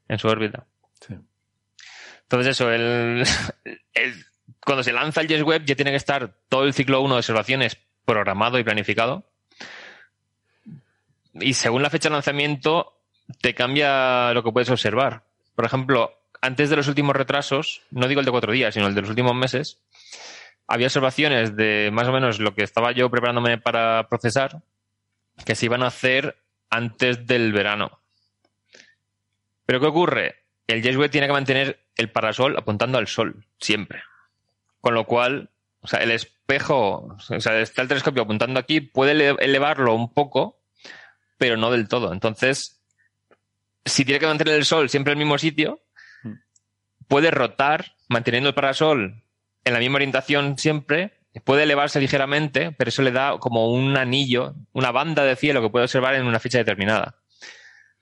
en su órbita. Sí. Entonces eso, cuando se lanza el James Webb ya tiene que estar todo el ciclo 1 de observaciones programado y planificado. Y según la fecha de lanzamiento te cambia lo que puedes observar. Por ejemplo, antes de los últimos retrasos, no digo el de 4 días, sino el de los últimos meses, había observaciones de más o menos lo que estaba yo preparándome para procesar que se iban a hacer antes del verano. ¿Pero qué ocurre? El James Webb tiene que mantener el parasol apuntando al sol, siempre. Con lo cual, o sea, el espejo, o sea, está el telescopio apuntando aquí, puede elevarlo un poco, pero no del todo. Entonces, si tiene que mantener el sol siempre en el mismo sitio, puede rotar manteniendo el parasol en la misma orientación siempre, puede elevarse ligeramente, pero eso le da como un anillo, una banda de cielo que puede observar en una fecha determinada.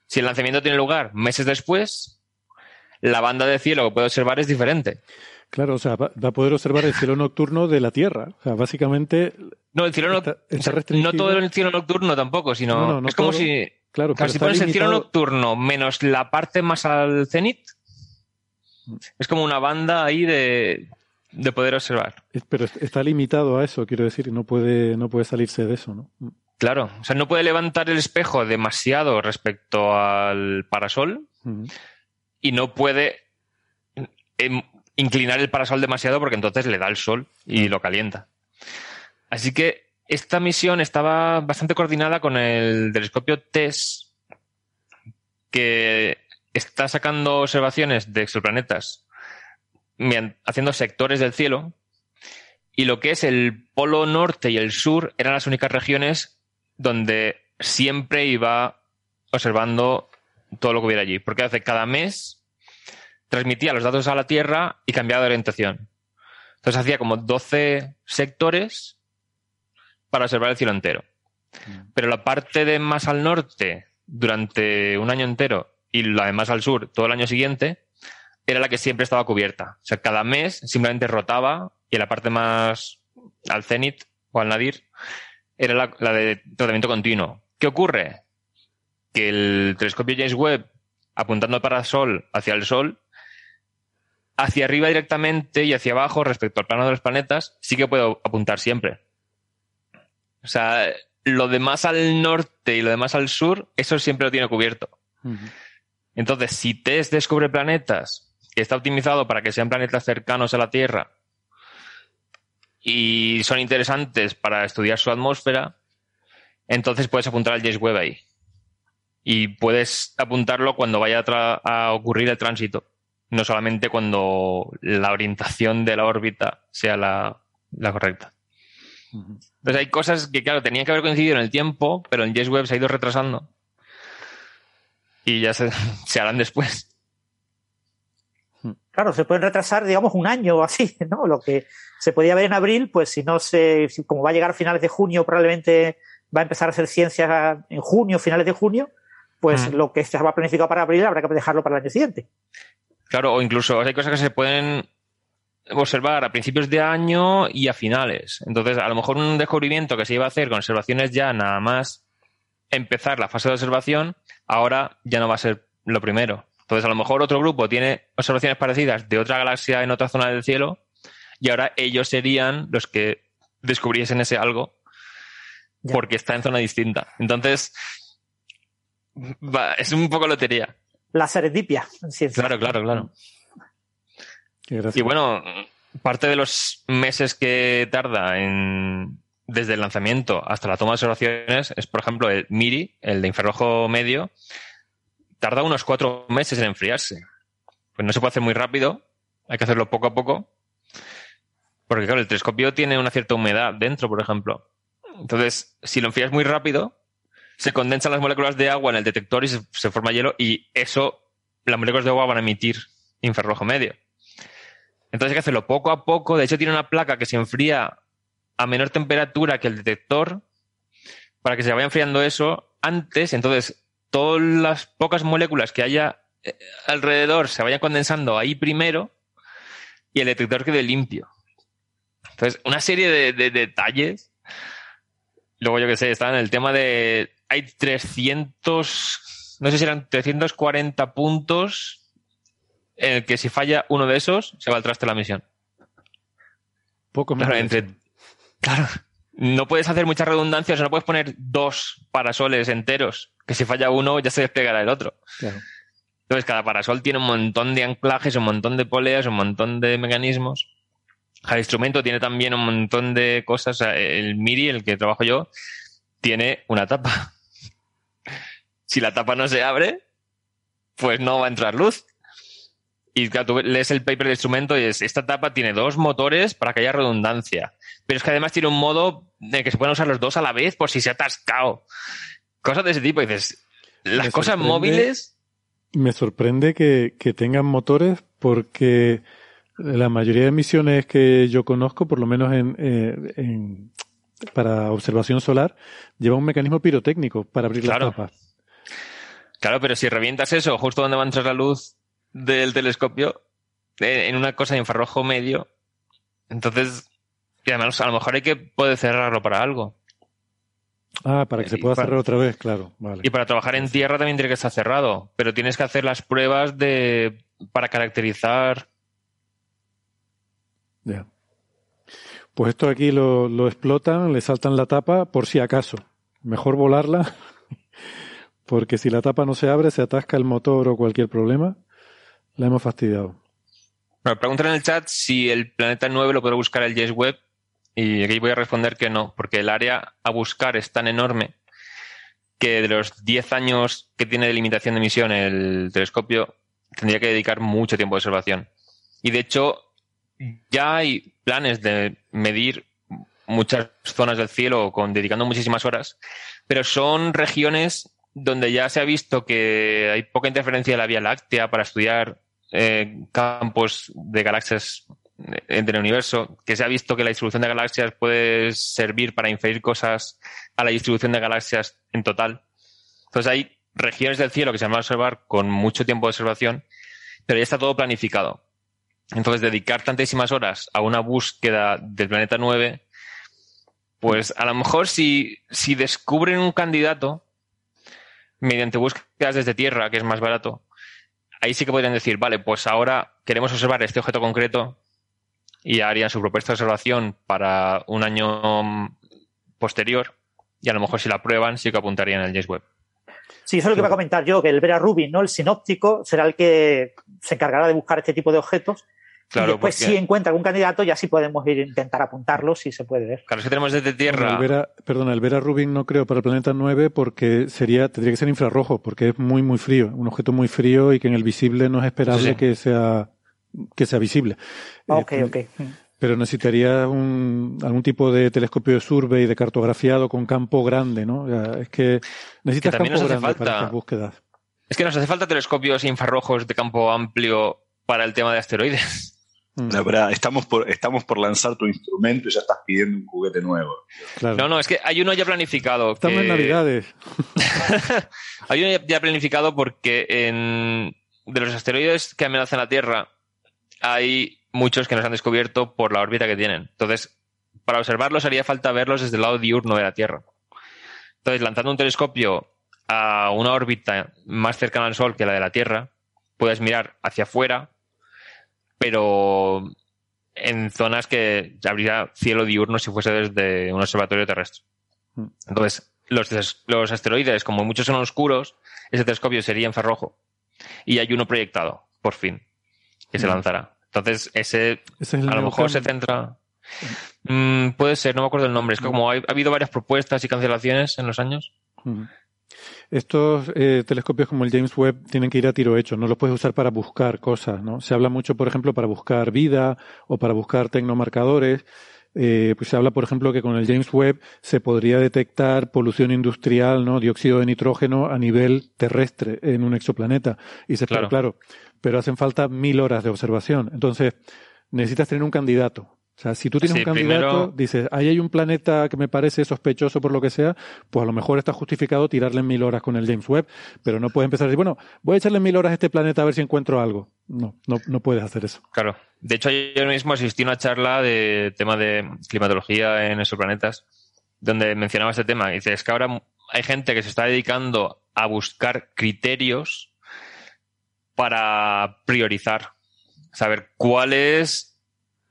Si el lanzamiento tiene lugar meses después, la banda de cielo que puede observar es diferente. Claro, o sea, va a poder observar el cielo nocturno de la Tierra. O sea, básicamente... No, el cielo está restringido. No todo el cielo nocturno tampoco, sino... No, es como todo, si... Claro, pero si pones limitado... el cielo nocturno menos la parte más al cenit, es como una banda ahí de poder observar. Pero está limitado a eso, quiero decir, no puede salirse de eso, ¿no? Claro, o sea, no puede levantar el espejo demasiado respecto al parasol y no puede inclinar el parasol demasiado porque entonces le da el sol y lo calienta. Así que esta misión estaba bastante coordinada con el telescopio TESS, que está sacando observaciones de exoplanetas haciendo sectores del cielo, y lo que es el polo norte y el sur eran las únicas regiones donde siempre iba observando todo lo que hubiera allí, porque hace cada mes transmitía los datos a la Tierra y cambiaba de orientación. Entonces hacía como 12 sectores para observar el cielo entero. Pero la parte de más al norte durante un año entero y la de más al sur todo el año siguiente era la que siempre estaba cubierta. O sea, cada mes simplemente rotaba y la parte más al cenit o al nadir era la de tratamiento continuo. ¿Qué ocurre? Que el telescopio James Webb, apuntando el parasol hacia el Sol, hacia arriba directamente y hacia abajo respecto al plano de los planetas, sí que puedo apuntar siempre. O sea, lo de más al norte y lo de más al sur, eso siempre lo tiene cubierto. Entonces, si TESS descubre planetas, está optimizado para que sean planetas cercanos a la Tierra y son interesantes para estudiar su atmósfera, entonces puedes apuntar al James Webb ahí. Y puedes apuntarlo cuando vaya a ocurrir el tránsito, no solamente cuando la orientación de la órbita sea la correcta. Entonces hay cosas que, claro, tenían que haber coincidido en el tiempo, pero en James Webb se ha ido retrasando. Y ya se harán después. Claro, se pueden retrasar, digamos, un año o así, ¿no? Lo que se podía ver en abril, pues como va a llegar a finales de junio, probablemente va a empezar a hacer ciencias en junio, finales de junio, pues lo que se va planificado para abril habrá que dejarlo para el año siguiente. Claro, o incluso hay cosas que se pueden observar a principios de año y a finales. Entonces, a lo mejor un descubrimiento que se iba a hacer con observaciones ya nada más empezar la fase de observación, ahora ya no va a ser lo primero. Entonces, a lo mejor otro grupo tiene observaciones parecidas de otra galaxia en otra zona del cielo y ahora ellos serían los que descubriesen ese algo ya, porque está en zona distinta. Entonces, es un poco lotería. La serendipia, en ciencia. Claro. Y bueno, parte de los meses que tarda desde el lanzamiento hasta la toma de observaciones es, por ejemplo, el MIRI, el de infrarrojo medio, tarda unos 4 meses en enfriarse. Pues no se puede hacer muy rápido, hay que hacerlo poco a poco, porque claro, el telescopio tiene una cierta humedad dentro, por ejemplo. Entonces, si lo enfrías muy rápido, se condensan las moléculas de agua en el detector y se forma hielo, y eso, las moléculas de agua van a emitir infrarrojo medio. Entonces hay que hacerlo poco a poco. De hecho, tiene una placa que se enfría a menor temperatura que el detector para que se vaya enfriando eso antes. Entonces, todas las pocas moléculas que haya alrededor se vayan condensando ahí primero y el detector quede limpio. Entonces, una serie de detalles. Luego, yo qué sé, está en el tema de... Hay 300... No sé si eran 340 puntos en el que si falla uno de esos, se va al traste la misión. Poco menos. Claro, claro, no puedes hacer muchas redundancias, o sea, no puedes poner dos parasoles enteros, que si falla uno ya se desplegará el otro. Claro. Entonces, cada parasol tiene un montón de anclajes, un montón de poleas, un montón de mecanismos. Cada instrumento tiene también un montón de cosas. O sea, el MIRI, el que trabajo yo, tiene una tapa. Si la tapa no se abre, pues no va a entrar luz. Y claro, tú lees el paper del instrumento y esta tapa tiene dos motores para que haya redundancia. Pero es que además tiene un modo de que se pueden usar los dos a la vez por si se ha atascado. Cosas de ese tipo. Y dices, las cosas móviles... Me sorprende que tengan motores porque la mayoría de misiones que yo conozco, por lo menos para observación solar, lleva un mecanismo pirotécnico para abrir las tapas. Claro, pero si revientas eso justo donde va a entrar la luz del telescopio, en una cosa de infrarrojo medio, entonces, y además a lo mejor hay que poder cerrarlo para algo. Ah, para que se pueda cerrar otra vez, claro. Vale. Y para trabajar en tierra también tiene que estar cerrado, pero tienes que hacer las pruebas para caracterizar. Ya. Yeah. Pues esto aquí lo explotan, le saltan la tapa por si acaso. Mejor volarla, porque si la tapa no se abre, se atasca el motor o cualquier problema. La hemos fastidiado. Bueno, preguntan en el chat si el planeta 9 lo puede buscar el James Webb, y aquí voy a responder que no, porque el área a buscar es tan enorme que de los 10 años que tiene de limitación de misión el telescopio tendría que dedicar mucho tiempo de observación. Y de hecho ya hay planes de medir muchas zonas del cielo dedicando muchísimas horas, pero son regiones donde ya se ha visto que hay poca interferencia de la Vía Láctea para estudiar campos de galaxias entre el universo, que se ha visto que la distribución de galaxias puede servir para inferir cosas a la distribución de galaxias en total. Entonces hay regiones del cielo que se van a observar con mucho tiempo de observación, pero ya está todo planificado. Entonces dedicar tantísimas horas a una búsqueda del planeta 9, pues a lo mejor si descubren un candidato mediante búsquedas desde Tierra, que es más barato, ahí sí que podrían decir, vale, pues ahora queremos observar este objeto concreto, y harían su propuesta de observación para un año posterior, y a lo mejor si la prueban sí que apuntarían al James Webb. Sí, eso es lo que iba a comentar yo, que el Vera Rubin, ¿no? El sinóptico, será el que se encargará de buscar este tipo de objetos. Claro, y después si encuentra algún candidato ya sí podemos ir a intentar apuntarlo si se puede ver. Claro, es que tenemos desde Tierra... el Vera Rubin no creo para el planeta 9 porque tendría que ser infrarrojo, porque es muy, muy frío, un objeto muy frío y que en el visible no es esperable que sea visible. Okay. Pero necesitaría algún tipo de telescopio de survey, de cartografiado con campo grande, ¿no? O sea, es que necesitas campo grande para estas búsquedas. Es que nos hace falta telescopios infrarrojos de campo amplio para el tema de asteroides. La verdad, estamos por lanzar tu instrumento y ya estás pidiendo un juguete nuevo. Claro. No, es que hay uno ya planificado. Estamos en Navidades. Hay uno ya planificado porque de los asteroides que amenazan la Tierra hay muchos que nos han descubierto por la órbita que tienen. Entonces, para observarlos haría falta verlos desde el lado diurno de la Tierra. Entonces, lanzando un telescopio a una órbita más cercana al Sol que la de la Tierra, puedes mirar hacia afuera, pero en zonas que habría cielo diurno si fuese desde un observatorio terrestre. Entonces, los asteroides, como muchos son oscuros, ese telescopio sería infrarrojo. Y hay uno proyectado, por fin, que se lanzará. Entonces, ese es a lo mejor se centra... puede ser, no me acuerdo el nombre. Es que como ha habido varias propuestas y cancelaciones en los años... Estos telescopios como el James Webb tienen que ir a tiro hecho, no los puedes usar para buscar cosas, ¿no? Se habla mucho, por ejemplo, para buscar vida o para buscar tecnomarcadores. Pues se habla, por ejemplo, que con el James Webb se podría detectar polución industrial, ¿no? Dióxido de nitrógeno a nivel terrestre en un exoplaneta. Y se espera, claro, pero hacen falta 1000 horas de observación. Entonces, necesitas tener un candidato. O sea, si tú tienes un candidato, dices, ahí hay un planeta que me parece sospechoso por lo que sea, pues a lo mejor está justificado tirarle 1000 horas con el James Webb, pero no puedes empezar a decir, bueno, voy a echarle 1000 horas a este planeta a ver si encuentro algo. No puedes hacer eso. Claro. De hecho, yo mismo asistí a una charla de tema de climatología en esos planetas, donde mencionaba este tema. Y dice, es que ahora hay gente que se está dedicando a buscar criterios para priorizar, saber cuál es.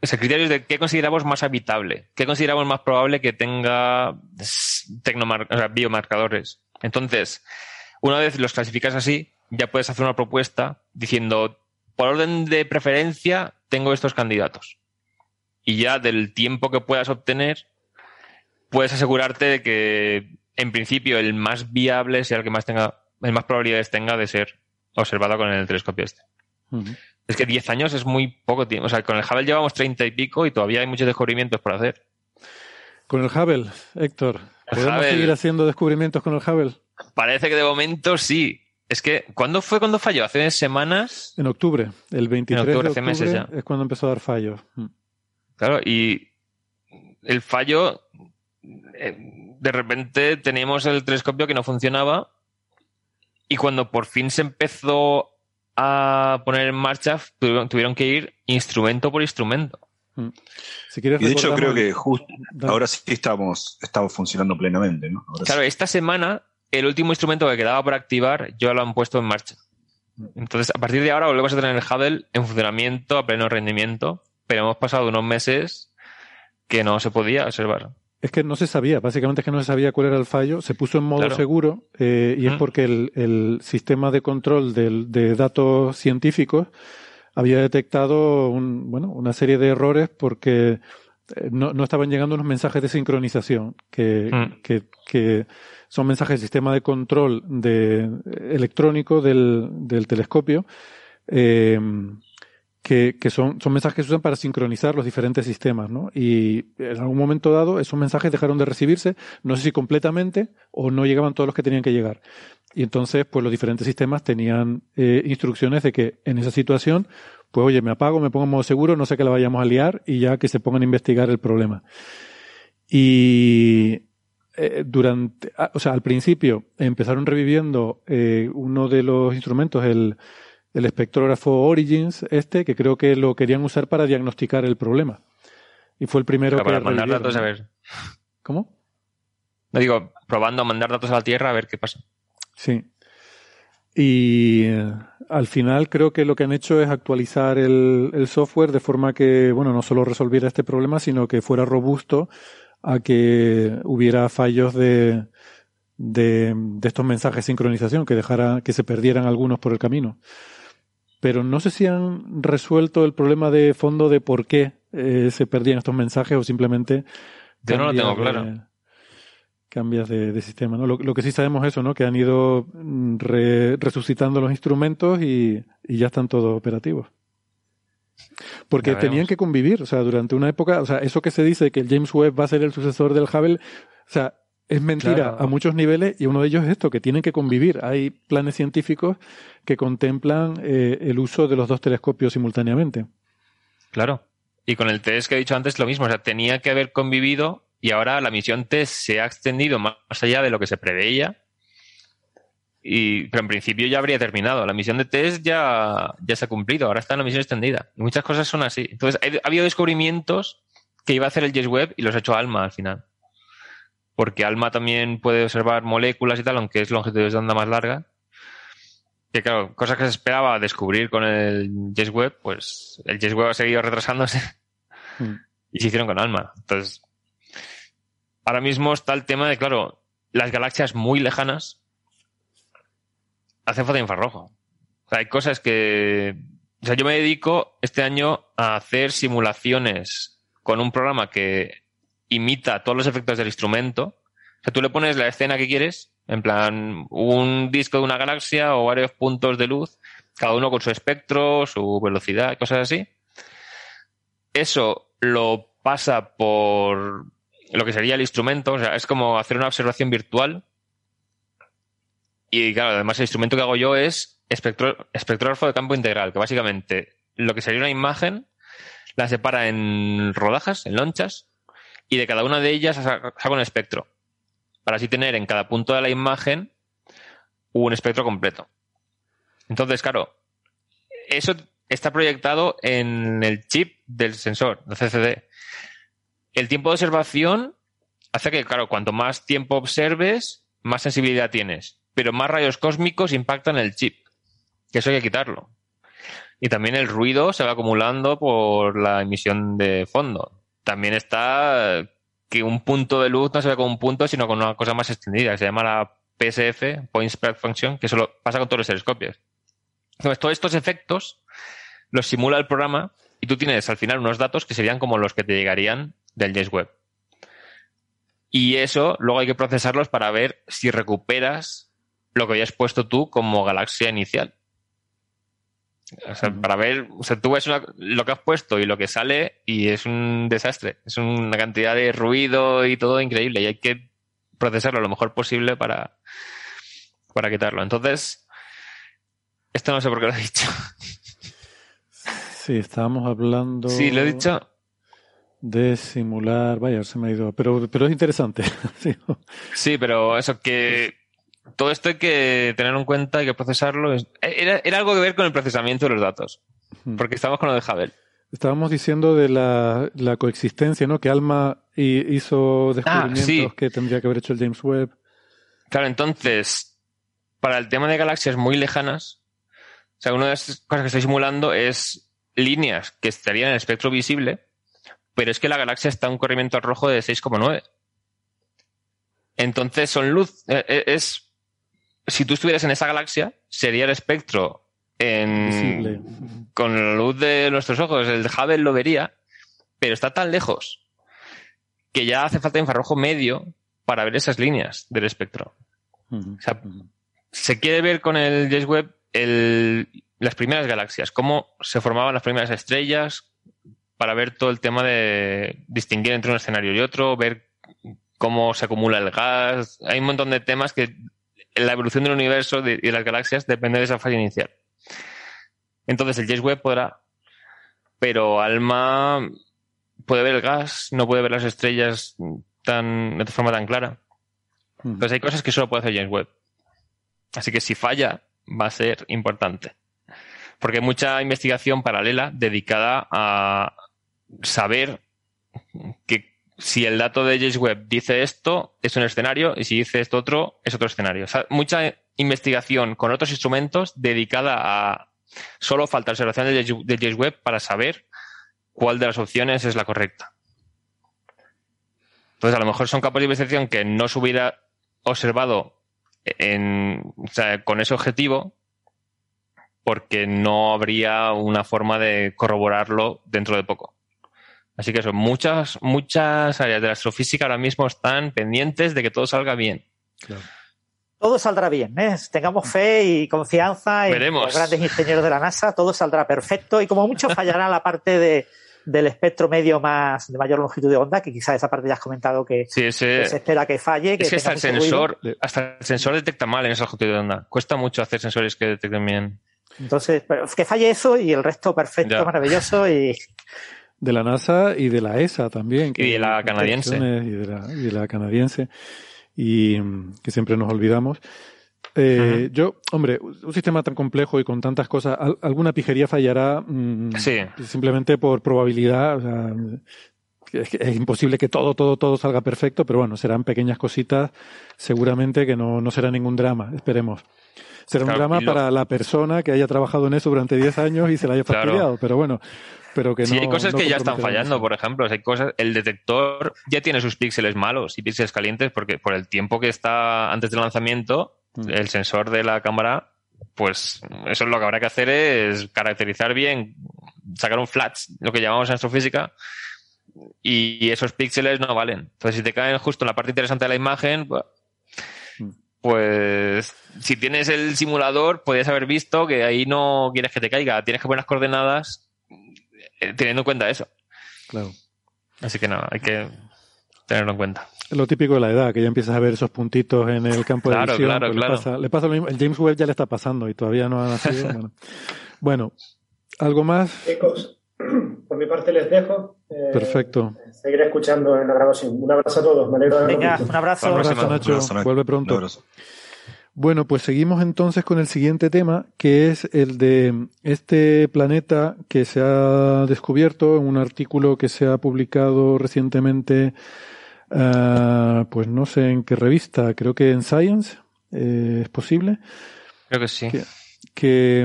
O sea, criterios de qué consideramos más habitable, qué consideramos más probable que tenga biomarcadores. Entonces, una vez los clasificas así, ya puedes hacer una propuesta diciendo, por orden de preferencia, tengo estos candidatos. Y ya del tiempo que puedas obtener, puedes asegurarte de que, en principio, el más viable sea el que más tenga, el más probabilidades tenga de ser observado con el telescopio este. Uh-huh. Es que 10 años es muy poco tiempo. O sea, con el Hubble llevamos 30 y pico y todavía hay muchos descubrimientos por hacer. Con el Hubble, Héctor, ¿podemos seguir haciendo descubrimientos con el Hubble? Parece que de momento sí. Es que, ¿cuándo fue cuando falló? ¿Hace semanas? En octubre. El 23 de octubre meses ya. Es cuando empezó a dar fallo. Claro, y el fallo, de repente teníamos el telescopio que no funcionaba y cuando por fin se empezó a poner en marcha, tuvieron que ir instrumento por instrumento. Si quieres, y de hecho creo que justo ahora sí estamos funcionando plenamente, ¿no? Ahora claro, sí. Esta semana el último instrumento que quedaba por activar ya lo han puesto en marcha. Entonces, a partir de ahora volvemos a tener el Hubble en funcionamiento a pleno rendimiento, pero hemos pasado unos meses que no se podía observar. Es que no se sabía, básicamente es que no se sabía cuál era el fallo, se puso en modo seguro y es porque el sistema de control de datos científicos había detectado una serie de errores porque no estaban llegando unos mensajes de sincronización que son mensajes del sistema de control electrónico del telescopio que son mensajes que se usan para sincronizar los diferentes sistemas, ¿no? Y en algún momento dado esos mensajes dejaron de recibirse, no sé si completamente o no llegaban todos los que tenían que llegar. Y entonces, pues los diferentes sistemas tenían instrucciones de que en esa situación, pues oye, me apago, me pongo en modo seguro, no sé que la vayamos a liar y ya que se pongan a investigar el problema. Y al principio empezaron reviviendo uno de los instrumentos, el espectrógrafo Origins, que creo que lo querían usar para diagnosticar el problema. Y fue el primero que... Para mandar datos, ¿no? A ver. ¿Cómo? No digo, probando a mandar datos a la Tierra a ver qué pasa. Sí. Y al final creo que lo que han hecho es actualizar el software de forma que, no solo resolviera este problema, sino que fuera robusto a que hubiera fallos de estos mensajes de sincronización, que se perdieran algunos por el camino. Pero no sé si han resuelto el problema de fondo de por qué se perdían estos mensajes o simplemente... Yo no lo tengo claro. Cambias de sistema, ¿no? Lo que sí sabemos es eso, ¿no? Que han ido resucitando los instrumentos y ya están todos operativos. Porque tenían que convivir, o sea, durante una época... O sea, eso que se dice que el James Webb va a ser el sucesor del Hubble, o sea, es mentira a muchos niveles, y uno de ellos es esto, que tienen que convivir. Hay planes científicos que contemplan el uso de los dos telescopios simultáneamente. Claro. Y con el TESS que he dicho antes lo mismo. O sea, tenía que haber convivido y ahora la misión TESS se ha extendido más allá de lo que se preveía. Pero en principio ya habría terminado. La misión de TESS ya se ha cumplido. Ahora está en la misión extendida. Y muchas cosas son así. Entonces, ha habido descubrimientos que iba a hacer el James Webb y los ha hecho ALMA al final. Porque ALMA también puede observar moléculas y tal, aunque es longitudes de onda más larga. Que claro, cosas que se esperaba descubrir con el James Webb, pues el James Webb ha seguido retrasándose y se hicieron con ALMA. Entonces, ahora mismo está el tema de, claro, las galaxias muy lejanas hacen foto de infrarrojo. O sea, hay cosas que... O sea, yo me dedico este año a hacer simulaciones con un programa que imita todos los efectos del instrumento. O sea, tú le pones la escena que quieres, en plan, un disco de una galaxia o varios puntos de luz, cada uno con su espectro, su velocidad, cosas así. Eso lo pasa por lo que sería el instrumento. O sea, es como hacer una observación virtual. Y claro, además el instrumento que hago yo es espectrógrafo de campo integral, que básicamente lo que sería una imagen la separa en rodajas, en lonchas, y de cada una de ellas saca un espectro, para así tener en cada punto de la imagen un espectro completo. Entonces, claro, eso está proyectado en el chip del sensor, del CCD. El tiempo de observación hace que, claro, cuanto más tiempo observes, más sensibilidad tienes, pero más rayos cósmicos impactan el chip. que eso hay que quitarlo. Y también el ruido se va acumulando por la emisión de fondo. También está que un punto de luz no se ve con un punto, sino con una cosa más extendida, que se llama la PSF, Point Spread Function, que solo pasa con todos los telescopios. Entonces, todos estos efectos los simula el programa y tú tienes al final unos datos que serían como los que te llegarían del James Webb. Y eso luego hay que procesarlos para ver si recuperas lo que habías puesto tú como galaxia inicial. O sea, para ver, o sea, tú ves lo que has puesto y lo que sale y es un desastre. Es una cantidad de ruido y todo increíble y hay que procesarlo lo mejor posible para quitarlo. Entonces, esto no sé por qué lo he dicho. Sí, estábamos hablando... Sí, lo he dicho... De simular... Vaya, se me ha ido... Pero es interesante. Sí, pero eso que... Todo esto hay que tener en cuenta, hay que procesarlo. Era algo que ver con el procesamiento de los datos. Porque estábamos con lo de Hubble. Estábamos diciendo de la coexistencia, ¿no? Que ALMA hizo descubrimientos que tendría que haber hecho el James Webb. Claro, entonces, para el tema de galaxias muy lejanas, o sea, una de las cosas que estoy simulando es líneas que estarían en el espectro visible, pero es que la galaxia está en un corrimiento al rojo de 6,9. Entonces son luz... Si tú estuvieras en esa galaxia, sería el espectro con la luz de nuestros ojos. El Hubble lo vería, pero está tan lejos que ya hace falta infrarrojo medio para ver esas líneas del espectro. O sea, se quiere ver con el James Webb las primeras galaxias, cómo se formaban las primeras estrellas, para ver todo el tema de distinguir entre un escenario y otro, ver cómo se acumula el gas. Hay un montón de temas que... La evolución del universo y de las galaxias depende de esa fase inicial. Entonces el James Webb podrá, pero ALMA puede ver el gas, no puede ver las estrellas de forma tan clara. Entonces hay cosas que solo puede hacer James Webb. Así que si falla, va a ser importante. Porque hay mucha investigación paralela dedicada a saber que si el dato de James Webb dice esto, es un escenario, y si dice esto otro, es otro escenario. O sea, mucha investigación con otros instrumentos dedicada a... Solo falta observación de James Webb para saber cuál de las opciones es la correcta. Entonces, a lo mejor son campos de investigación que no se hubiera observado con ese objetivo porque no habría una forma de corroborarlo dentro de poco. Así que eso, muchas áreas de la astrofísica ahora mismo están pendientes de que todo salga bien. Claro. Todo saldrá bien, ¿eh? Tengamos fe y confianza en los grandes ingenieros de la NASA. Todo saldrá perfecto y como mucho fallará la parte del espectro medio de mayor longitud de onda, que quizás esa parte ya has comentado que, sí, que se espera que falle. Que hasta el sensor detecta mal en esa longitud de onda. Cuesta mucho hacer sensores que detecten bien. Entonces, pero que falle eso y el resto perfecto, maravilloso y... De la NASA y de la ESA también. Y de la canadiense. Y de la canadiense. Y que siempre nos olvidamos. Yo, hombre, un sistema tan complejo y con tantas cosas, alguna pijería fallará simplemente por probabilidad. O sea, es imposible que todo salga perfecto, pero bueno, serán pequeñas cositas. Seguramente que no será ningún drama, esperemos. Será un drama para la persona que haya trabajado en eso durante 10 años y se la haya fastidiado, pero bueno... Sí, hay cosas que ya están fallando, por ejemplo. Hay cosas, el detector ya tiene sus píxeles malos y píxeles calientes porque por el tiempo que está antes del lanzamiento, el sensor de la cámara, pues eso es lo que habrá que hacer es caracterizar bien, sacar un flash, lo que llamamos en astrofísica, y esos píxeles no valen. Entonces, si te caen justo en la parte interesante de la imagen... Pues si tienes el simulador, podrías haber visto que ahí no quieres que te caiga. Tienes que poner las coordenadas teniendo en cuenta eso. Claro. Así que nada, hay que tenerlo en cuenta. Lo típico de la edad, que ya empiezas a ver esos puntitos en el campo de visión. Claro. Le pasa lo mismo. El James Webb ya le está pasando y todavía no ha nacido. Bueno, ¿algo más? Chicos, por mi parte les dejo. Perfecto. Seguiré escuchando en la grabación. Un abrazo a todos. Me alegro de verlos. Venga, un abrazo. Un abrazo, Nacho. Vuelve pronto. Bueno, pues seguimos entonces con el siguiente tema, que es el de este planeta que se ha descubierto en un artículo que se ha publicado recientemente, pues no sé en qué revista, creo que en Science, ¿es posible? Creo que sí. que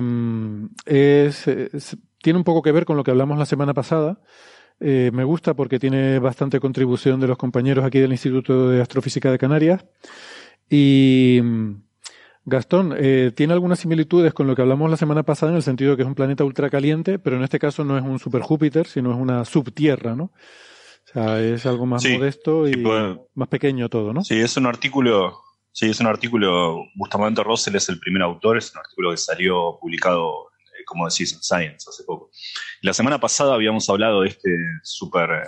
tiene un poco que ver con lo que hablamos la semana pasada. Me gusta porque tiene bastante contribución de los compañeros aquí del Instituto de Astrofísica de Canarias. Y Gastón, tiene algunas similitudes con lo que hablamos la semana pasada en el sentido de que es un planeta ultracaliente, pero en este caso no es un super Júpiter, sino es una subtierra, ¿no? O sea, es algo más modesto y más pequeño todo, ¿no? Sí, es un artículo... Sí, es un artículo, Bustamante Russell es el primer autor, es un artículo que salió publicado, como decís, en Science hace poco. La semana pasada habíamos hablado de este super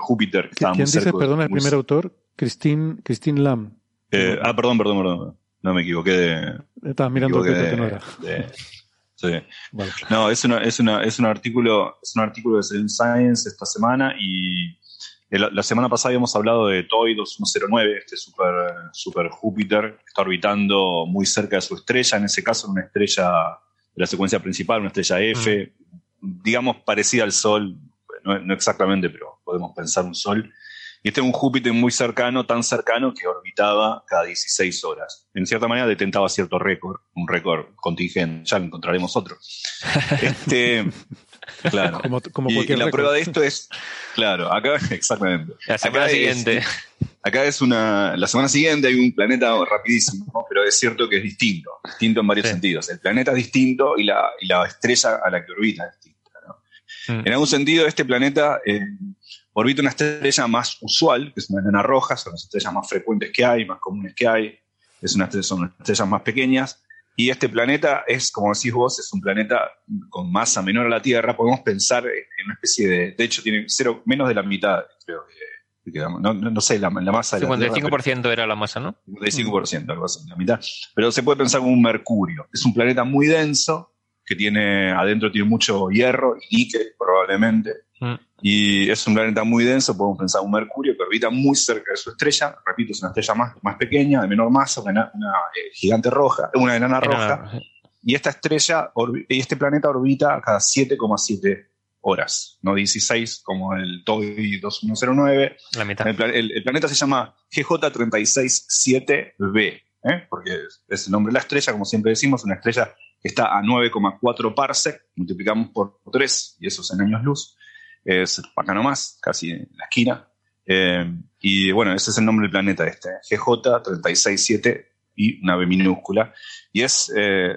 Júpiter. ¿Quién dice, perdón, el primer autor? Christine Lam. Perdón. No, me equivoqué de... Estabas mirando que no era. Sí. Vale. No, es un artículo que salió en Science esta semana y... La semana pasada habíamos hablado de TOI 2109, este super Júpiter, que está orbitando muy cerca de su estrella, en ese caso una estrella de la secuencia principal, una estrella F, digamos parecida al Sol, no exactamente, pero podemos pensar un Sol. Y este es un Júpiter muy cercano, tan cercano que orbitaba cada 16 horas. En cierta manera detentaba cierto récord, un récord contingente, ya encontraremos otro. Claro. Como cualquier y la prueba de esto es, claro, acá exactamente. La semana siguiente hay un planeta rapidísimo, pero es cierto que es distinto en varios sentidos. El planeta es distinto y la estrella a la que orbita es distinta, ¿no? En algún sentido este planeta orbita una estrella más usual, que es una enana roja, son las estrellas más frecuentes que hay, más comunes que hay, son estrellas más pequeñas. Y este planeta es, como decís vos, es un planeta con masa menor a la Tierra. Podemos pensar en una especie de hecho, tiene menos de la mitad, creo que no sé, la masa de la Tierra. 55% era la masa, ¿no? 55%, algo así, la mitad. Pero se puede pensar como un mercurio. Es un planeta muy denso, que adentro tiene mucho hierro y níquel, probablemente. Y es un planeta muy denso, podemos pensar un mercurio que orbita muy cerca de su estrella. Repito, es una estrella más pequeña, de menor masa, una enana roja. Y esta estrella, este planeta orbita cada 7,7 horas, no 16 como el TOI 2109. La mitad. El planeta se llama GJ367b, porque es el nombre de la estrella, como siempre decimos, una estrella que está a 9,4 parsec, multiplicamos por 3 y eso es en años luz. Es acá nomás, casi en la esquina. Y bueno, ese es el nombre del planeta este, GJ367 y una B minúscula. Y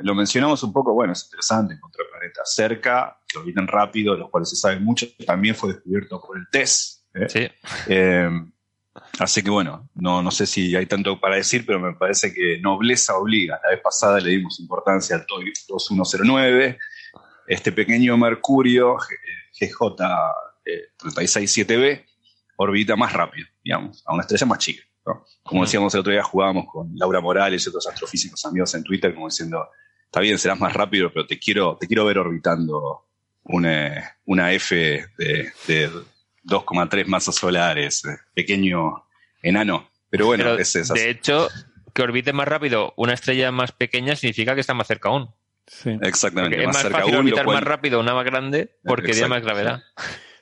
lo mencionamos un poco, bueno, es interesante encontrar planetas cerca, que orbitan rápido, de los cuales se sabe mucho. También fue descubierto por el TESS. Sí. Así que bueno, no sé si hay tanto para decir, pero me parece que nobleza obliga. La vez pasada le dimos importancia al TOI 2109, este pequeño mercurio... GJ367b orbita más rápido, digamos, a una estrella más chica, ¿no? Como decíamos el otro día, jugábamos con Laura Morales y otros astrofísicos amigos en Twitter, como diciendo, está bien, serás más rápido, pero te quiero ver orbitando una F de 2,3 masas solares, pequeño enano. Pero bueno, pero de hecho, que orbite más rápido una estrella más pequeña significa que está más cerca aún. Sí. Exactamente. Porque es más fácil orbitar más rápido una más grande porque tiene más gravedad.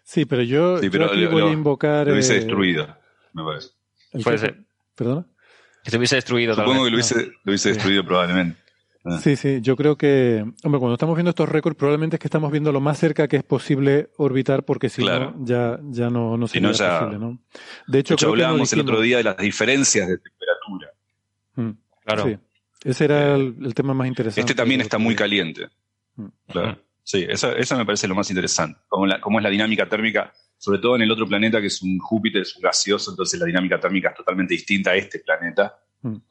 Sí, pero yo aquí voy a invocar... Lo hubiese destruido, me parece. Puede ser. ¿Perdona? Que se hubiese destruido. Supongo que lo hubiese destruido probablemente. Sí, yo creo que... Hombre, cuando estamos viendo estos récords probablemente es que estamos viendo lo más cerca que es posible orbitar porque si claro. No, ya no sería posible, ¿no? De hecho, creo que hablábamos el otro día de las diferencias de temperatura. Claro. Sí. Ese era el tema más interesante. Este también está muy caliente. Claro. Sí, eso me parece lo más interesante. Cómo es la dinámica térmica, sobre todo en el otro planeta que es un Júpiter, es un gaseoso, entonces la dinámica térmica es totalmente distinta a este planeta,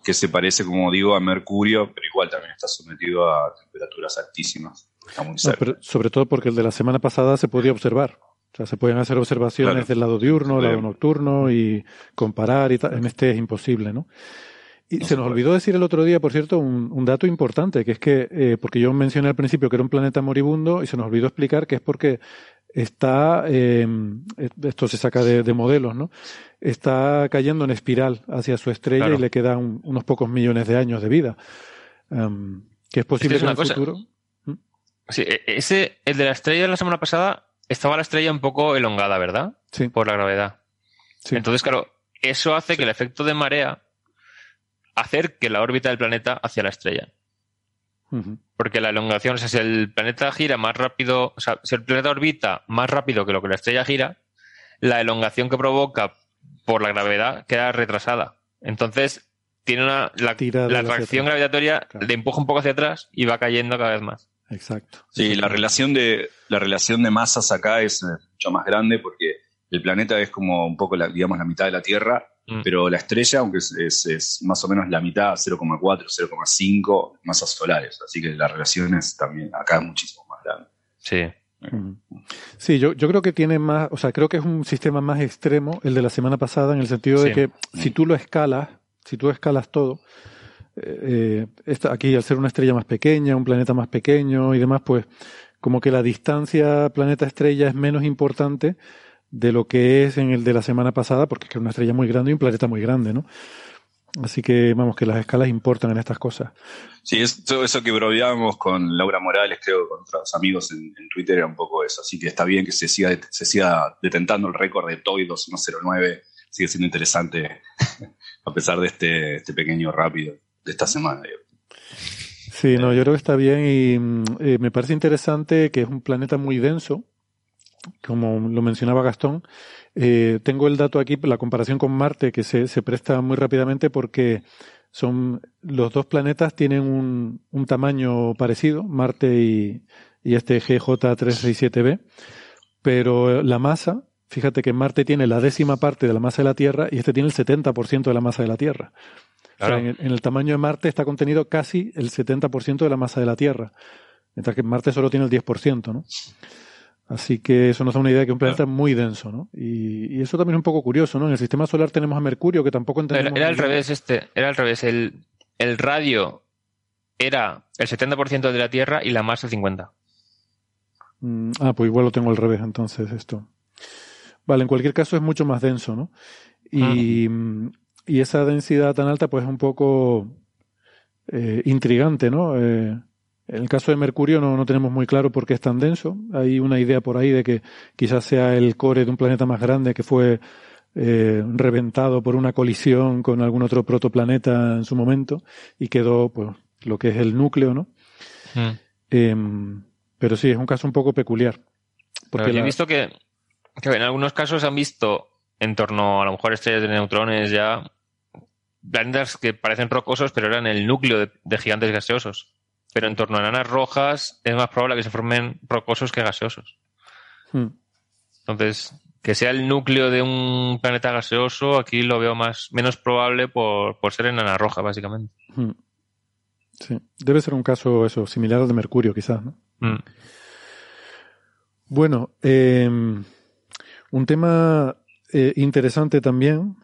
que se parece, como digo, a Mercurio, pero igual también está sometido a temperaturas altísimas. Está muy cerca. Pero sobre todo porque el de la semana pasada se podía observar. O sea, se pueden hacer observaciones del lado diurno, del lado nocturno y comparar y tal. En este es imposible, ¿no? Y se nos olvidó decir el otro día, por cierto, un dato importante, que es que, porque yo mencioné al principio que era un planeta moribundo y se nos olvidó explicar que es porque está, esto se saca de modelos, ¿no? Está cayendo en espiral hacia su estrella y le quedan unos pocos millones de años de vida. Que es posible que en el futuro... Sí, el de la estrella de la semana pasada, estaba la estrella un poco elongada, ¿verdad? Sí. Por la gravedad. Sí. Entonces, claro, eso hace que el efecto de marea... hacer que la órbita del planeta hacia la estrella. Uh-huh. Porque la elongación, o sea, si el planeta gira más rápido, o sea, si el planeta orbita más rápido que lo que la estrella gira, la elongación que provoca por la gravedad queda retrasada. Entonces, tiene la atracción gravitatoria, claro, le empuja un poco hacia atrás y va cayendo cada vez más. Exacto. Sí, la relación de masas acá es mucho más grande porque el planeta es como un poco, digamos, la mitad de la Tierra, pero la estrella, aunque es más o menos la mitad, 0,4, 0,5 masas solares. Así que la relación es también acá muchísimo más grande. Sí. Sí, yo creo que tiene más, o sea, creo que es un sistema más extremo el de la semana pasada, en el sentido de que si tú lo escalas, todo, aquí al ser una estrella más pequeña, un planeta más pequeño y demás, pues como que la distancia planeta-estrella es menos importante de lo que es en el de la semana pasada, porque es que una estrella muy grande y un planeta muy grande, ¿no? Así que, vamos, que las escalas importan en estas cosas. Sí, eso que bromeábamos con Laura Morales, creo, con otros amigos en Twitter, era un poco eso. Así que está bien que se siga detentando el récord de TOI 2109. Sigue siendo interesante a pesar de este pequeño rápido de esta semana. Sí, no, yo creo que está bien y me parece interesante que es un planeta muy denso, como lo mencionaba Gastón. Tengo el dato aquí, la comparación con Marte, que se presta muy rápidamente porque los dos planetas tienen un tamaño parecido, Marte y este GJ367b, pero la masa, fíjate que Marte tiene la 10ª parte de la masa de la Tierra y este tiene el 70% de la masa de la Tierra. Claro. O sea, en el tamaño de Marte está contenido casi el 70% de la masa de la Tierra, mientras que Marte solo tiene el 10%, ¿no? Así que eso nos da una idea de que un planeta muy denso, ¿no? Y eso también es un poco curioso, ¿no? En el sistema solar tenemos a Mercurio, que tampoco entendemos... Era al revés, era al revés. El radio era el 70% de la Tierra y la masa el 50%. Pues igual lo tengo al revés, entonces, esto. Vale, en cualquier caso es mucho más denso, ¿no? Y esa densidad tan alta, pues es un poco intrigante, ¿no? En el caso de Mercurio no tenemos muy claro por qué es tan denso. Hay una idea por ahí de que quizás sea el core de un planeta más grande que fue reventado por una colisión con algún otro protoplaneta en su momento y quedó, pues, lo que es el núcleo, ¿no? Pero sí, es un caso un poco peculiar. Porque yo he visto que en algunos casos han visto en torno a lo mejor estrellas de neutrones ya planetas que parecen rocosos pero eran el núcleo de gigantes gaseosos. Pero en torno a enanas rojas es más probable que se formen rocosos que gaseosos. Entonces, que sea el núcleo de un planeta gaseoso, aquí lo veo menos probable por ser enana roja, básicamente. Sí, debe ser un caso similar al de Mercurio, quizás, ¿no? Bueno, un tema interesante también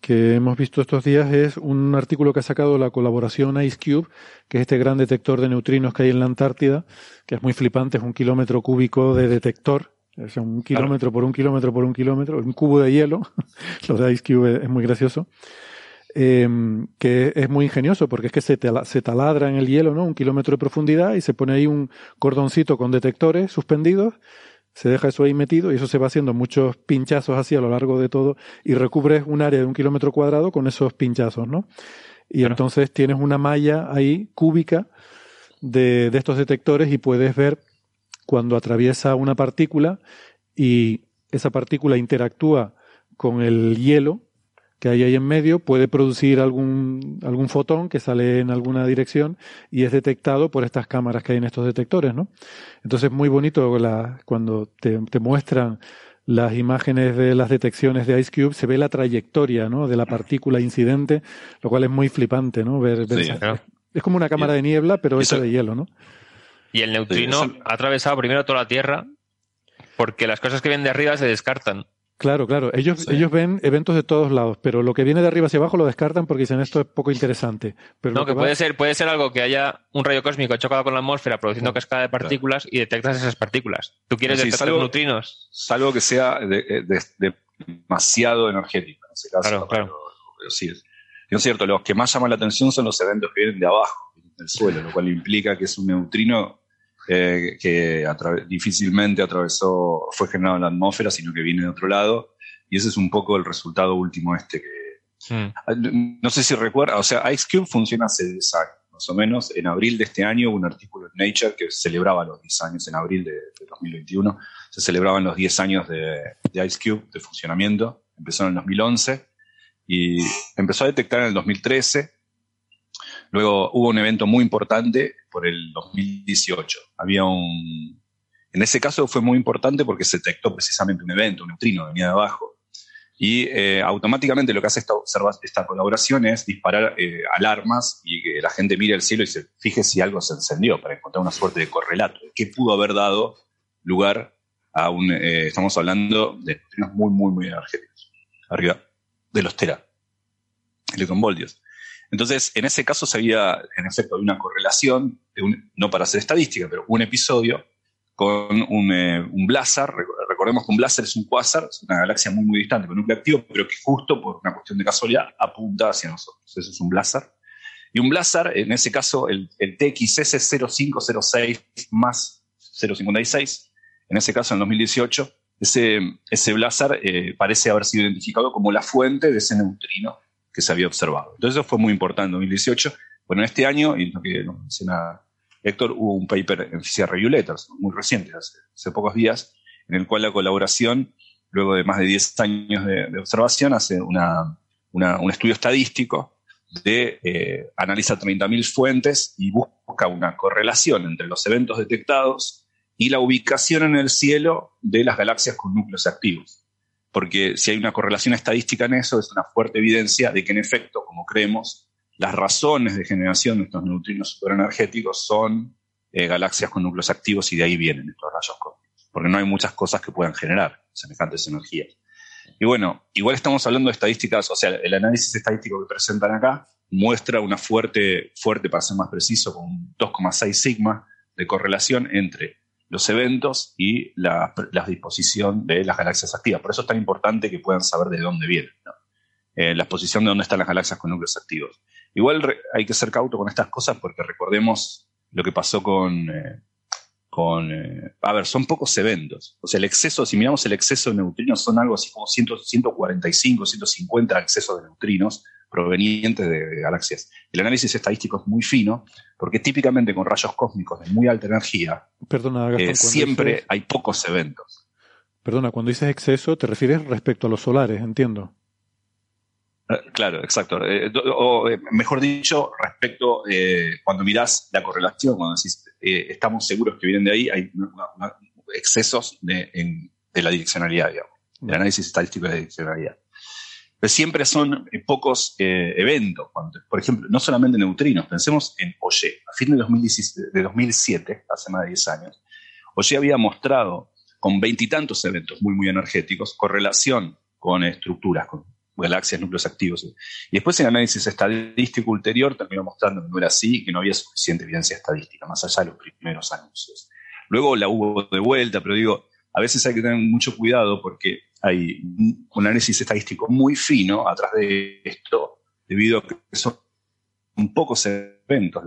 que hemos visto estos días es un artículo que ha sacado la colaboración IceCube, que es este gran detector de neutrinos que hay en la Antártida, que es muy flipante, es 1 km³ de detector, o sea, 1 km por 1 km por 1 km, un cubo de hielo. Lo de IceCube es muy gracioso, que es muy ingenioso porque es que se taladra en el hielo, ¿no? 1 km de profundidad y se pone ahí un cordoncito con detectores suspendidos. Se deja eso ahí metido y eso se va haciendo muchos pinchazos así a lo largo de todo y recubres un área de 1 km² con esos pinchazos, ¿no? Y claro, entonces tienes una malla ahí cúbica de estos detectores y puedes ver cuando atraviesa una partícula y esa partícula interactúa con el hielo que hay ahí en medio, puede producir algún fotón que sale en alguna dirección y es detectado por estas cámaras que hay en estos detectores, ¿no? Entonces es muy bonito cuando te muestran las imágenes de las detecciones de IceCube, se ve la trayectoria, ¿no?, de la partícula incidente, lo cual es muy flipante, ¿no? Ver sí, claro. Es como una cámara de niebla, pero esa de hielo, ¿no? Y el neutrino ha atravesado primero toda la Tierra porque las cosas que vienen de arriba se descartan. Claro. Ellos ven eventos de todos lados, pero lo que viene de arriba hacia abajo lo descartan porque dicen esto es poco interesante. Pero no, puede ser algo que haya un rayo cósmico chocado con la atmósfera produciendo cascada de partículas y detectas esas partículas. ¿Tú quieres detectar los neutrinos? Salvo que sea demasiado energético en ese caso. Claro. Pero sí, es cierto, los que más llaman la atención son los eventos que vienen de abajo, del suelo, lo cual implica que es un neutrino que difícilmente fue generado en la atmósfera, sino que viene de otro lado, y ese es un poco el resultado último. No sé si recuerda, o sea, IceCube funciona hace 10 años, más o menos, en abril de este año, un artículo en Nature que celebraba los 10 años, en abril de 2021, se celebraban los 10 años de IceCube, de funcionamiento. Empezó en el 2011 y empezó a detectar en el 2013. Luego hubo un evento muy importante por el 2018. En ese caso fue muy importante porque se detectó precisamente un evento, un neutrino, venía de abajo. Y automáticamente lo que hace esta colaboración es disparar alarmas y que la gente mire al cielo y se fije si algo se encendió para encontrar una suerte de correlato. ¿Qué pudo haber dado lugar a un... estamos hablando de neutrinos muy, muy, muy energéticos, arriba de los electronvoltios. Entonces, en ese caso se había, en efecto, una correlación, no para hacer estadística, pero un episodio con un blazar. Recordemos que un blazar es un cuásar, es una galaxia muy, muy distante, con un núcleo activo, pero que justo por una cuestión de casualidad apunta hacia nosotros. Eso es un blazar. Y un blazar, en ese caso, el TXS 0506+056, en ese caso, en 2018, ese blazar parece haber sido identificado como la fuente de ese neutrino que se había observado. Entonces eso fue muy importante en 2018. Bueno, en este año, y lo que menciona Héctor, hubo un paper en Física Review Letters, muy reciente, hace pocos días, en el cual la colaboración, luego de más de 10 años de observación, hace un estudio estadístico analiza 30.000 fuentes y busca una correlación entre los eventos detectados y la ubicación en el cielo de las galaxias con núcleos activos. Porque si hay una correlación estadística en eso, es una fuerte evidencia de que, en efecto, como creemos, las razones de generación de estos neutrinos superenergéticos son galaxias con núcleos activos, y de ahí vienen estos rayos cósmicos, porque no hay muchas cosas que puedan generar semejantes energías. Y bueno, igual estamos hablando de estadísticas, o sea, el análisis estadístico que presentan acá muestra una fuerte, para ser más preciso, con 2,6 sigma de correlación entre los eventos y la disposición de las galaxias activas. Por eso es tan importante que puedan saber de dónde vienen, ¿no? La exposición de dónde están las galaxias con núcleos activos. Igual hay que ser cauto con estas cosas porque recordemos lo que pasó son pocos eventos. O sea, el exceso, si miramos el exceso de neutrinos, son algo así como 145, 150 excesos de neutrinos provenientes de galaxias. El análisis estadístico es muy fino, porque típicamente con rayos cósmicos de muy alta energía, Gastón, siempre hay pocos eventos. Perdona, cuando dices exceso, te refieres respecto a los solares, entiendo. Claro, exacto. Mejor dicho, respecto cuando mirás la correlación, cuando decís estamos seguros que vienen de ahí, hay excesos de la direccionalidad, digamos. El análisis estadístico de la direccionalidad. Pero siempre son pocos eventos. Por ejemplo, no solamente neutrinos, pensemos en Oye. A fin de 2007, hace más de 10 años, Oye había mostrado con veintitantos eventos muy, muy energéticos, correlación con estructuras, con galaxias, núcleos activos. Y después en análisis estadístico ulterior terminó mostrando que no era así y que no había suficiente evidencia estadística, más allá de los primeros anuncios. Luego la hubo de vuelta, pero digo, a veces hay que tener mucho cuidado porque hay un análisis estadístico muy fino atrás de esto, debido a que son pocos eventos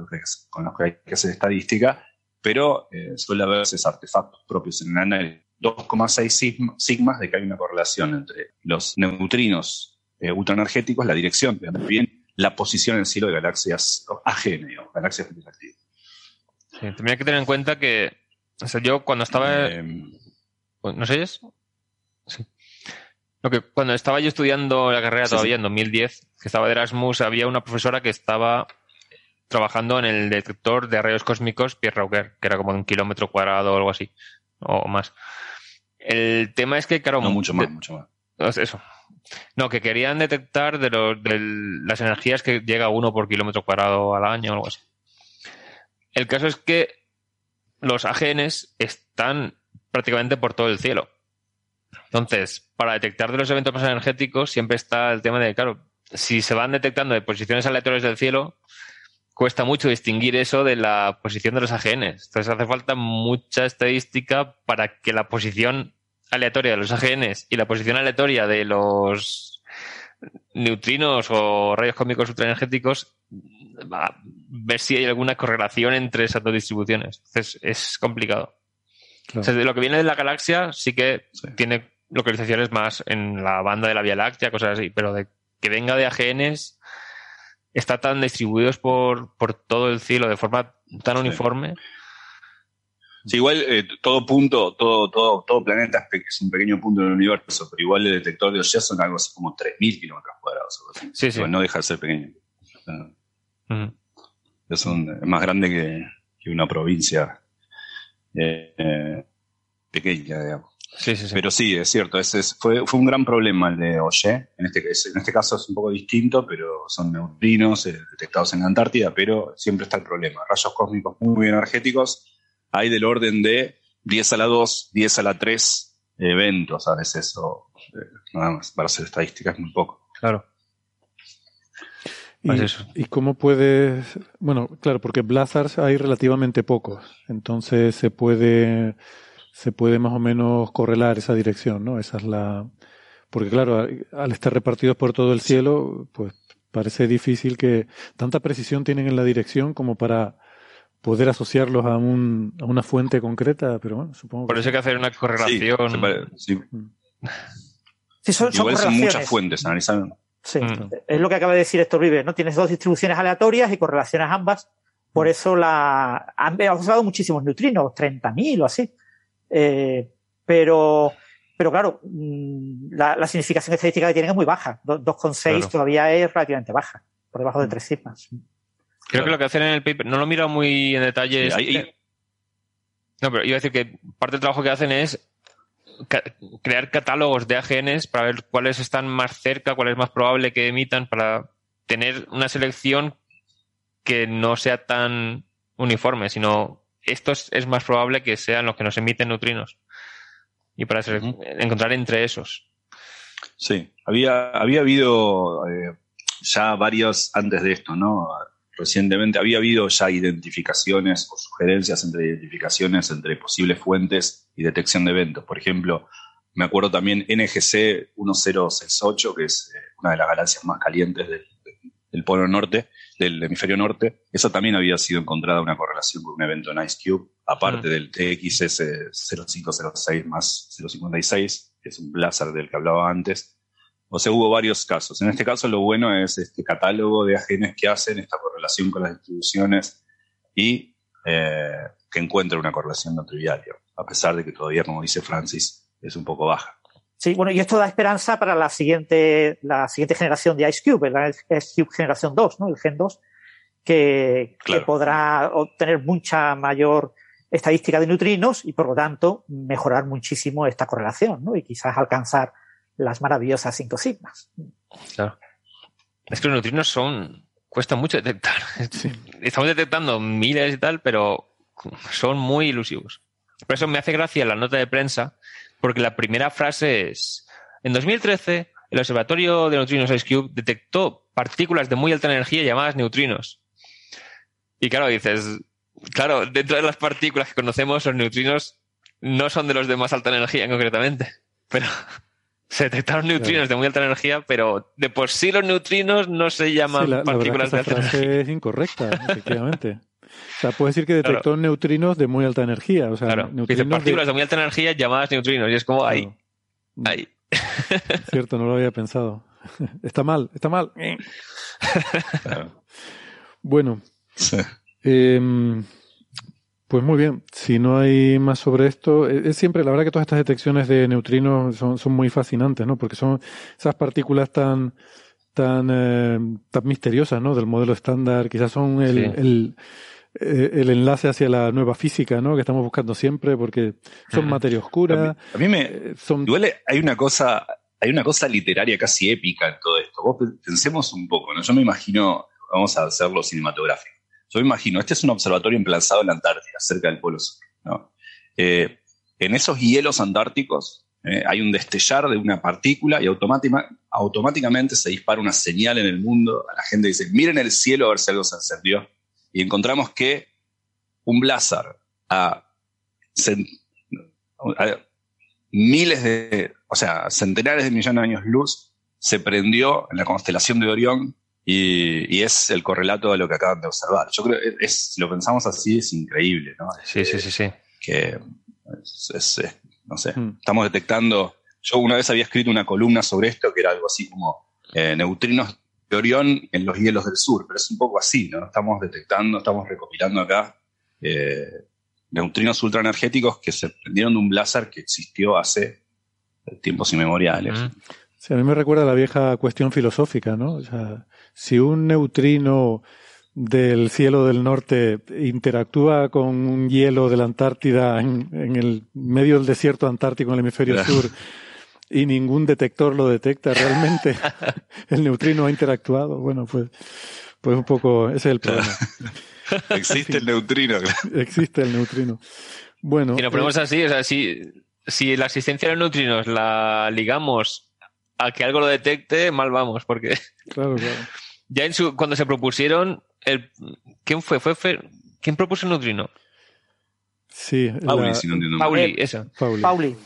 con los que hay que hacer estadística, pero suele haber esos artefactos propios en el análisis. 2,6 sigmas de que hay una correlación entre los neutrinos ultraenergéticos, la dirección, bien, la posición en el cielo de galaxias AGN, o galaxias interactivas. Sí, tendría que tener en cuenta que, o sea, yo cuando estaba... ¿Nos oyes? Sí. Cuando estaba yo estudiando la carrera todavía en 2010, que estaba de Erasmus, había una profesora que estaba trabajando en el detector de rayos cósmicos Pierre-Rouquer, que era como 1 km² o algo así, o más. El tema es que, claro... No, mucho más. Eso. No, que querían detectar de las energías que llega a 1 km² al año o algo así. El caso es que los AGNs están prácticamente por todo el cielo. Entonces, para detectar de los eventos más energéticos siempre está el tema de, claro, si se van detectando de posiciones aleatorias del cielo, cuesta mucho distinguir eso de la posición de los AGNs. Entonces hace falta mucha estadística para que la posición aleatoria de los AGNs y la posición aleatoria de los neutrinos o rayos cósmicos ultraenergéticos, a ver si hay alguna correlación entre esas dos distribuciones. Entonces es complicado. Claro. O sea, de lo que viene de la galaxia sí que tiene localizaciones más en la banda de la Vía Láctea, cosas así, pero de que venga de AGNs está tan distribuidos por todo el cielo de forma tan uniforme. Sí, igual todo punto, todo planeta es un pequeño punto del universo, pero igual el detector de O'Shea son algo así como 3.000 kilómetros cuadrados. Sí, sí. No deja de ser pequeño. Uh-huh. Es más grande que una provincia pequeña, digamos. Sí, sí, sí. Pero sí, es cierto, fue un gran problema el de O'Shea. En este caso es un poco distinto, pero son neutrinos detectados en la Antártida, pero siempre está el problema. Rayos cósmicos muy energéticos. Hay del orden de 10 a la 2, 10 a la 3 eventos a veces, nada más, para hacer estadísticas muy poco. Claro. ¿Y cómo puedes...? Bueno, claro, porque blazars hay relativamente pocos, entonces se puede más o menos correlar esa dirección, ¿no? Esa es la... Porque claro, al estar repartidos por todo el cielo, pues parece difícil que tanta precisión tienen en la dirección como para... poder asociarlos a una fuente concreta, pero bueno, supongo que... Por eso hay que hacer una correlación. Sí, sí, igual son muchas fuentes, analizando. Sí, es lo que acaba de decir Héctor Vives, ¿no? Tienes dos distribuciones aleatorias y correlaciones ambas, por eso han observado muchísimos neutrinos, 30.000 o así. Pero claro, la significación estadística que tienen es muy baja, 2,6 claro. Todavía es relativamente baja, por debajo de 3 sigmas. Creo que lo que hacen en el paper, no lo he mirado muy en detalle. Sí, no, pero iba a decir que parte del trabajo que hacen es crear catálogos de AGNs para ver cuáles están más cerca, cuál es más probable que emitan, para tener una selección que no sea tan uniforme, sino estos es más probable que sean los que nos emiten neutrinos. Y para encontrar entre esos. Sí, había habido ya varios antes de esto, ¿no? Recientemente había habido ya identificaciones o sugerencias entre identificaciones entre posibles fuentes y detección de eventos. Por ejemplo, me acuerdo también NGC 1068, que es una de las galaxias más calientes del polo norte, del hemisferio norte. Esa también había sido encontrada una correlación con un evento en IceCube, aparte del TXS 0506+056, que es un blazar del que hablaba antes. O sea, hubo varios casos. En este caso, lo bueno es este catálogo de AGNs que hacen esta correlación con las distribuciones y que encuentran una correlación no trivial, a pesar de que todavía, como dice Francis, es un poco baja. Sí, bueno, y esto da esperanza para la siguiente generación de IceCube, la IceCube generación 2, ¿no? El Gen 2, que podrá obtener mucha mayor estadística de neutrinos y, por lo tanto, mejorar muchísimo esta correlación, ¿no? Y quizás alcanzar las maravillosas 5 sigmas. Claro. Es que los neutrinos cuesta mucho detectar. Sí. Estamos detectando miles y tal, pero son muy ilusivos. Por eso me hace gracia la nota de prensa, porque la primera frase es: en 2013, el Observatorio de Neutrinos IceCube detectó partículas de muy alta energía llamadas neutrinos. Y claro, dentro de las partículas que conocemos, los neutrinos no son de los de más alta energía concretamente, pero... Se detectaron neutrinos de muy alta energía, pero de por sí los neutrinos no se llaman partículas de alta energía. La frase es incorrecta, efectivamente. O sea, puedes decir que detectó neutrinos de muy alta energía. O sea, neutrinos partículas de muy alta energía llamadas neutrinos. Y es como, ahí. Es cierto, no lo había pensado. Está mal. Claro. Bueno. Sí. Pues muy bien, si no hay más sobre esto, es siempre, la verdad que todas estas detecciones de neutrinos son muy fascinantes, ¿no? Porque son esas partículas tan misteriosas, ¿no? Del modelo estándar, quizás son el enlace hacia la nueva física, ¿no? Que estamos buscando siempre, porque son materia oscura. A mí me duele, hay una cosa literaria casi épica en todo esto. Vos pensemos un poco, ¿no? Yo me imagino, vamos a hacerlo cinematográfico. Yo me imagino, este es un observatorio emplazado en la Antártida, cerca del Polo Sur, ¿no? En esos hielos antárticos hay un destellar de una partícula y automáticamente se dispara una señal en el mundo. A la gente dice, miren el cielo a ver si algo se encendió. Y encontramos que un blazar centenares de millones de años luz se prendió en la constelación de Orión. Y es el correlato de lo que acaban de observar. Yo creo que si lo pensamos así, es increíble, ¿no? Sí. Que no sé, estamos detectando... Yo una vez había escrito una columna sobre esto que era algo así como neutrinos de Orión en los hielos del sur, pero es un poco así, ¿no? Estamos detectando, estamos recopilando acá neutrinos ultraenergéticos que se prendieron de un láser que existió hace tiempos inmemoriales. Sí, a mí me recuerda a la vieja cuestión filosófica, ¿no? O sea, si un neutrino del cielo del norte interactúa con un hielo de la Antártida en el medio del desierto antártico en el hemisferio sur y ningún detector lo detecta, realmente el neutrino ha interactuado. Bueno, pues un poco ese es el problema. Existe el neutrino. Existe el neutrino. Bueno, si lo ponemos así, o sea, si la existencia de los neutrinos la ligamos a que algo lo detecte, mal vamos, porque claro. Ya cuando se propusieron ¿quién fue? ¿Quién propuso el neutrino? Sí, Pauli.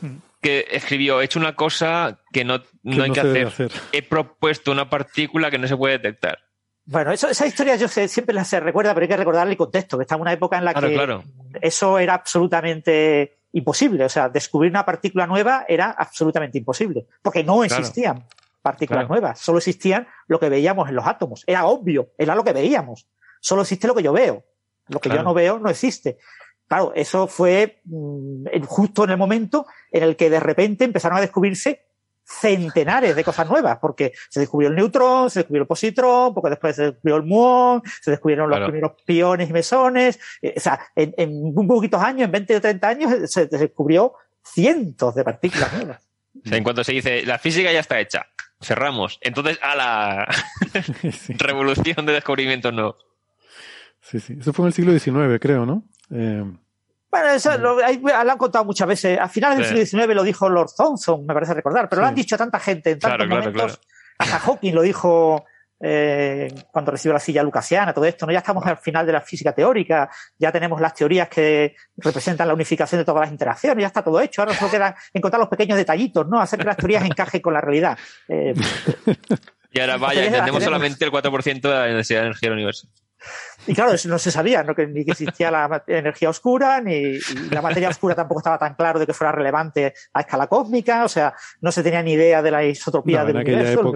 Que escribió, he hecho una cosa que no hay que hacer. He propuesto una partícula que no se puede detectar. Bueno, esa historia siempre se recuerda, pero hay que recordarle el contexto, que está en una época en la que eso era absolutamente imposible. O sea, descubrir una partícula nueva era absolutamente imposible, porque no existían partículas nuevas. Solo existían lo que veíamos en los átomos. Era obvio, era lo que veíamos. Solo existe lo que yo veo. Lo que yo no veo no existe. Claro, eso fue justo en el momento en el que de repente empezaron a descubrirse centenares de cosas nuevas, porque se descubrió el neutrón, se descubrió el positrón, poco después se descubrió el muón, se descubrieron los primeros piones y mesones. O sea, en un poquitos años, en 20 o 30 años, se descubrió cientos de partículas nuevas. O sea, en cuanto se dice, la física ya está hecha, cerramos. Entonces, a la revolución de descubrimientos nuevos. Sí. Eso fue en el siglo XIX, creo, ¿no? Bueno, eso lo han contado muchas veces. A finales del siglo XIX lo dijo Lord Thompson, me parece recordar, pero lo han dicho tanta gente en tantos momentos. Hasta Hawking lo dijo cuando recibió la silla lucasiana, todo esto, ¿no? Ya estamos al final de la física teórica, ya tenemos las teorías que representan la unificación de todas las interacciones, ya está todo hecho, ahora solo queda encontrar los pequeños detallitos, ¿no? Hacer que las teorías encajen con la realidad. Y ahora vaya, entendemos solamente el 4% de la densidad de energía del universo. Y claro, eso no se sabía, ¿no? Ni que existía la energía oscura, ni la materia oscura tampoco estaba tan claro de que fuera relevante a escala cósmica, o sea, no se tenía ni idea de la isotropía del universo.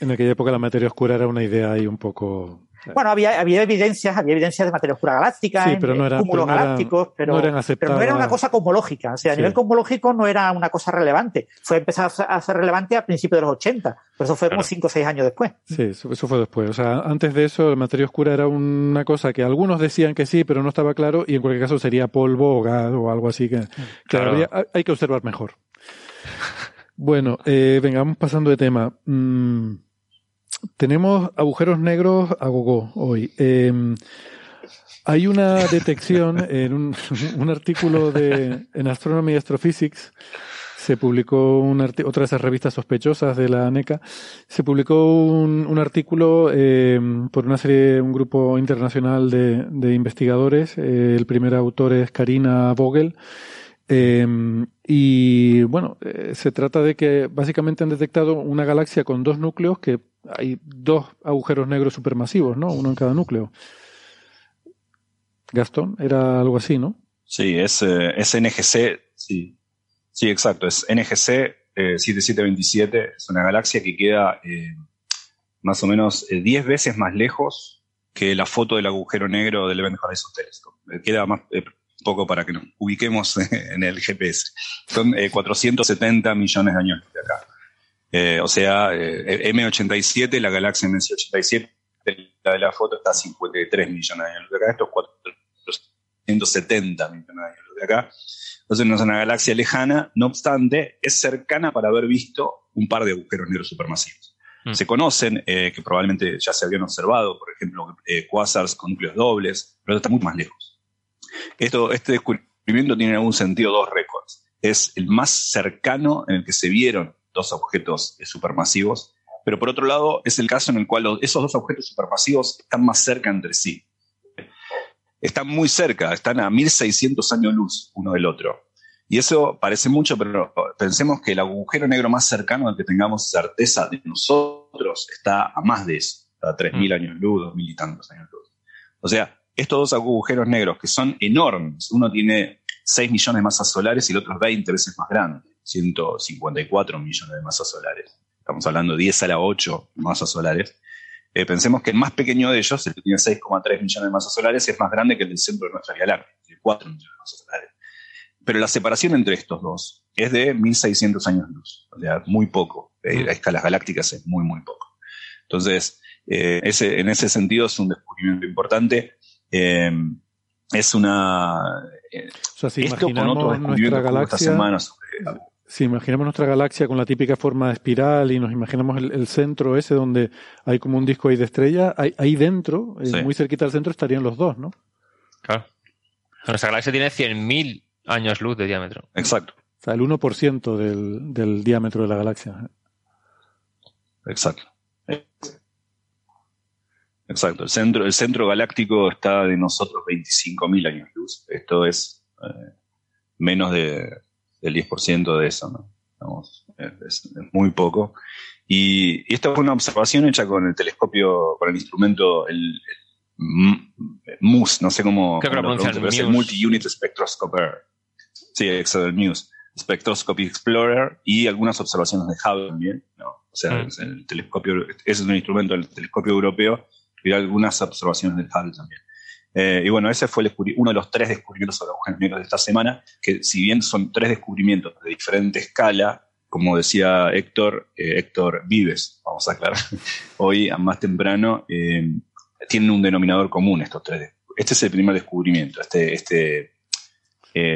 En aquella época la materia oscura era una idea ahí un poco... Bueno, había evidencias de materia oscura galáctica, cúmulos galácticos, pero no era una cosa cosmológica. O sea, a nivel cosmológico no era una cosa relevante. Fue empezar a ser relevante a principios de los 80, pero eso fue como 5 o 6 años después. Sí, eso fue después. O sea, antes de eso, la materia oscura era una cosa que algunos decían que sí, pero no estaba claro, y en cualquier caso sería polvo o gas o algo así. Hay que observar mejor. Bueno, vengamos pasando de tema. Tenemos agujeros negros a gogó hoy. Hay una detección en un artículo en Astronomy and Astrophysics. Se publicó otra de esas revistas sospechosas de la ANECA. Se publicó un artículo por un grupo internacional de investigadores. El primer autor es Karina Vogel. Y bueno, se trata de que básicamente han detectado una galaxia con dos núcleos, que hay dos agujeros negros supermasivos, ¿no? Uno en cada núcleo. Gastón, era algo así, ¿no? Sí, es NGC, sí, exacto, es NGC 7727, es una galaxia que queda más o menos 10 veces más lejos que la foto del agujero negro del Event Horizon Telescope. Queda más... poco para que nos ubiquemos en el GPS. Son 470 millones de años de acá. O sea, M87, la galaxia M87, la de la foto está a 53 millones de años de acá. Esto es 470 millones de años de acá. Entonces no es una galaxia lejana, no obstante, es cercana para haber visto un par de agujeros negros supermasivos. Se conocen, que probablemente ya se habían observado, por ejemplo, cuásars con núcleos dobles, pero está muy más lejos. Este descubrimiento tiene en algún sentido dos récords. Es el más cercano en el que se vieron dos objetos supermasivos, pero por otro lado es el caso en el cual esos dos objetos supermasivos están más cerca entre sí. Están muy cerca, están a 1600 años luz uno del otro. Y eso parece mucho, pero pensemos que el agujero negro más cercano al que tengamos certeza de nosotros está a más de eso, está a 3000 años luz, 2000 y tantos años luz. O sea, estos dos agujeros negros, que son enormes, uno tiene 6 millones de masas solares y el otro es 20 veces más grande, 154 millones de masas solares. Estamos hablando de 10 a la 8 masas solares. Pensemos que el más pequeño de ellos, el que tiene 6,3 millones de masas solares, es más grande que el del centro de nuestra Vía Láctea, tiene 4 millones de masas solares. Pero la separación entre estos dos es de 1.600 años luz, o sea, muy poco. A escalas galácticas es muy, muy poco. Entonces, en ese sentido es un descubrimiento importante. Es una... o sea, si esto imaginamos con otros descubrimientos nuestra galaxia, esta semana sobre... Si imaginamos nuestra galaxia con la típica forma de espiral y nos imaginamos el centro ese donde hay como un disco ahí de estrella, ahí dentro, sí, muy cerquita del centro, estarían los dos, ¿no? Claro. Nuestra galaxia tiene 100.000 años luz de diámetro. Exacto. O sea, el 1% del diámetro de la galaxia. Exacto. Exacto. El centro galáctico está de nosotros 25.000 años luz. Esto es menos del 10% de eso, ¿no? Vamos, es muy poco. Y esta fue una observación hecha con el telescopio, con el instrumento, el MUSE, no sé cómo lo pronuncian, pero es el Multi-Unit Spectroscopy. Sí, exacto, el MUSE. Spectroscopy Explorer y algunas observaciones de Hubble también, ¿no? O sea, el telescopio, ese es un instrumento del telescopio europeo, y algunas observaciones del Hubble también. Y bueno, ese fue uno de los 3 descubrimientos sobre agujeros negros de esta semana, que si bien son 3 descubrimientos de diferente escala, como decía Héctor Vives, vamos a aclarar, hoy más temprano, tienen un denominador común estos 3. Este es el primer descubrimiento, este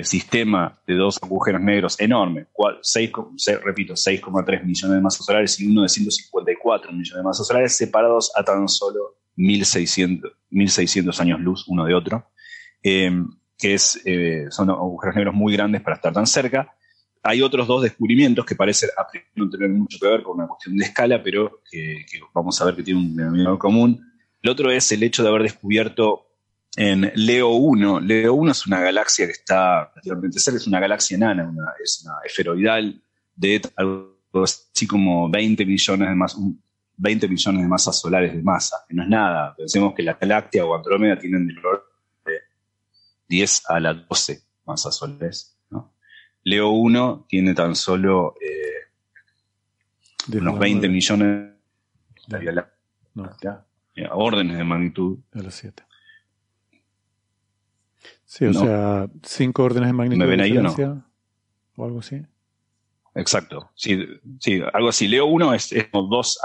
sistema de 2 agujeros negros enorme, 6,3 millones de masas solares y uno de 154 millones de masas solares, separados a tan solo 1.600 años luz uno de otro, son agujeros negros muy grandes para estar tan cerca. Hay otros 2 descubrimientos que parecen no tener mucho que ver con una cuestión de escala, pero que vamos a ver que tiene un denominador común. El otro es el hecho de haber descubierto en Leo 1. Leo 1 es una galaxia que está relativamente cerca, es una galaxia enana, es una esferoidal de algo así como 20 millones de masas solares de masa, que no es nada. Pensemos que la Láctea o Andrómeda tienen del orden de 10 a la 12 masas solares, ¿no? Leo 1 tiene tan solo unos 20 millones de la Láctea, órdenes de magnitud. De los 7. Sí, o sea, 5 órdenes de magnitud. ¿Me ven ahí o no? O algo así. Exacto, sí, algo así. Leo 1 es 2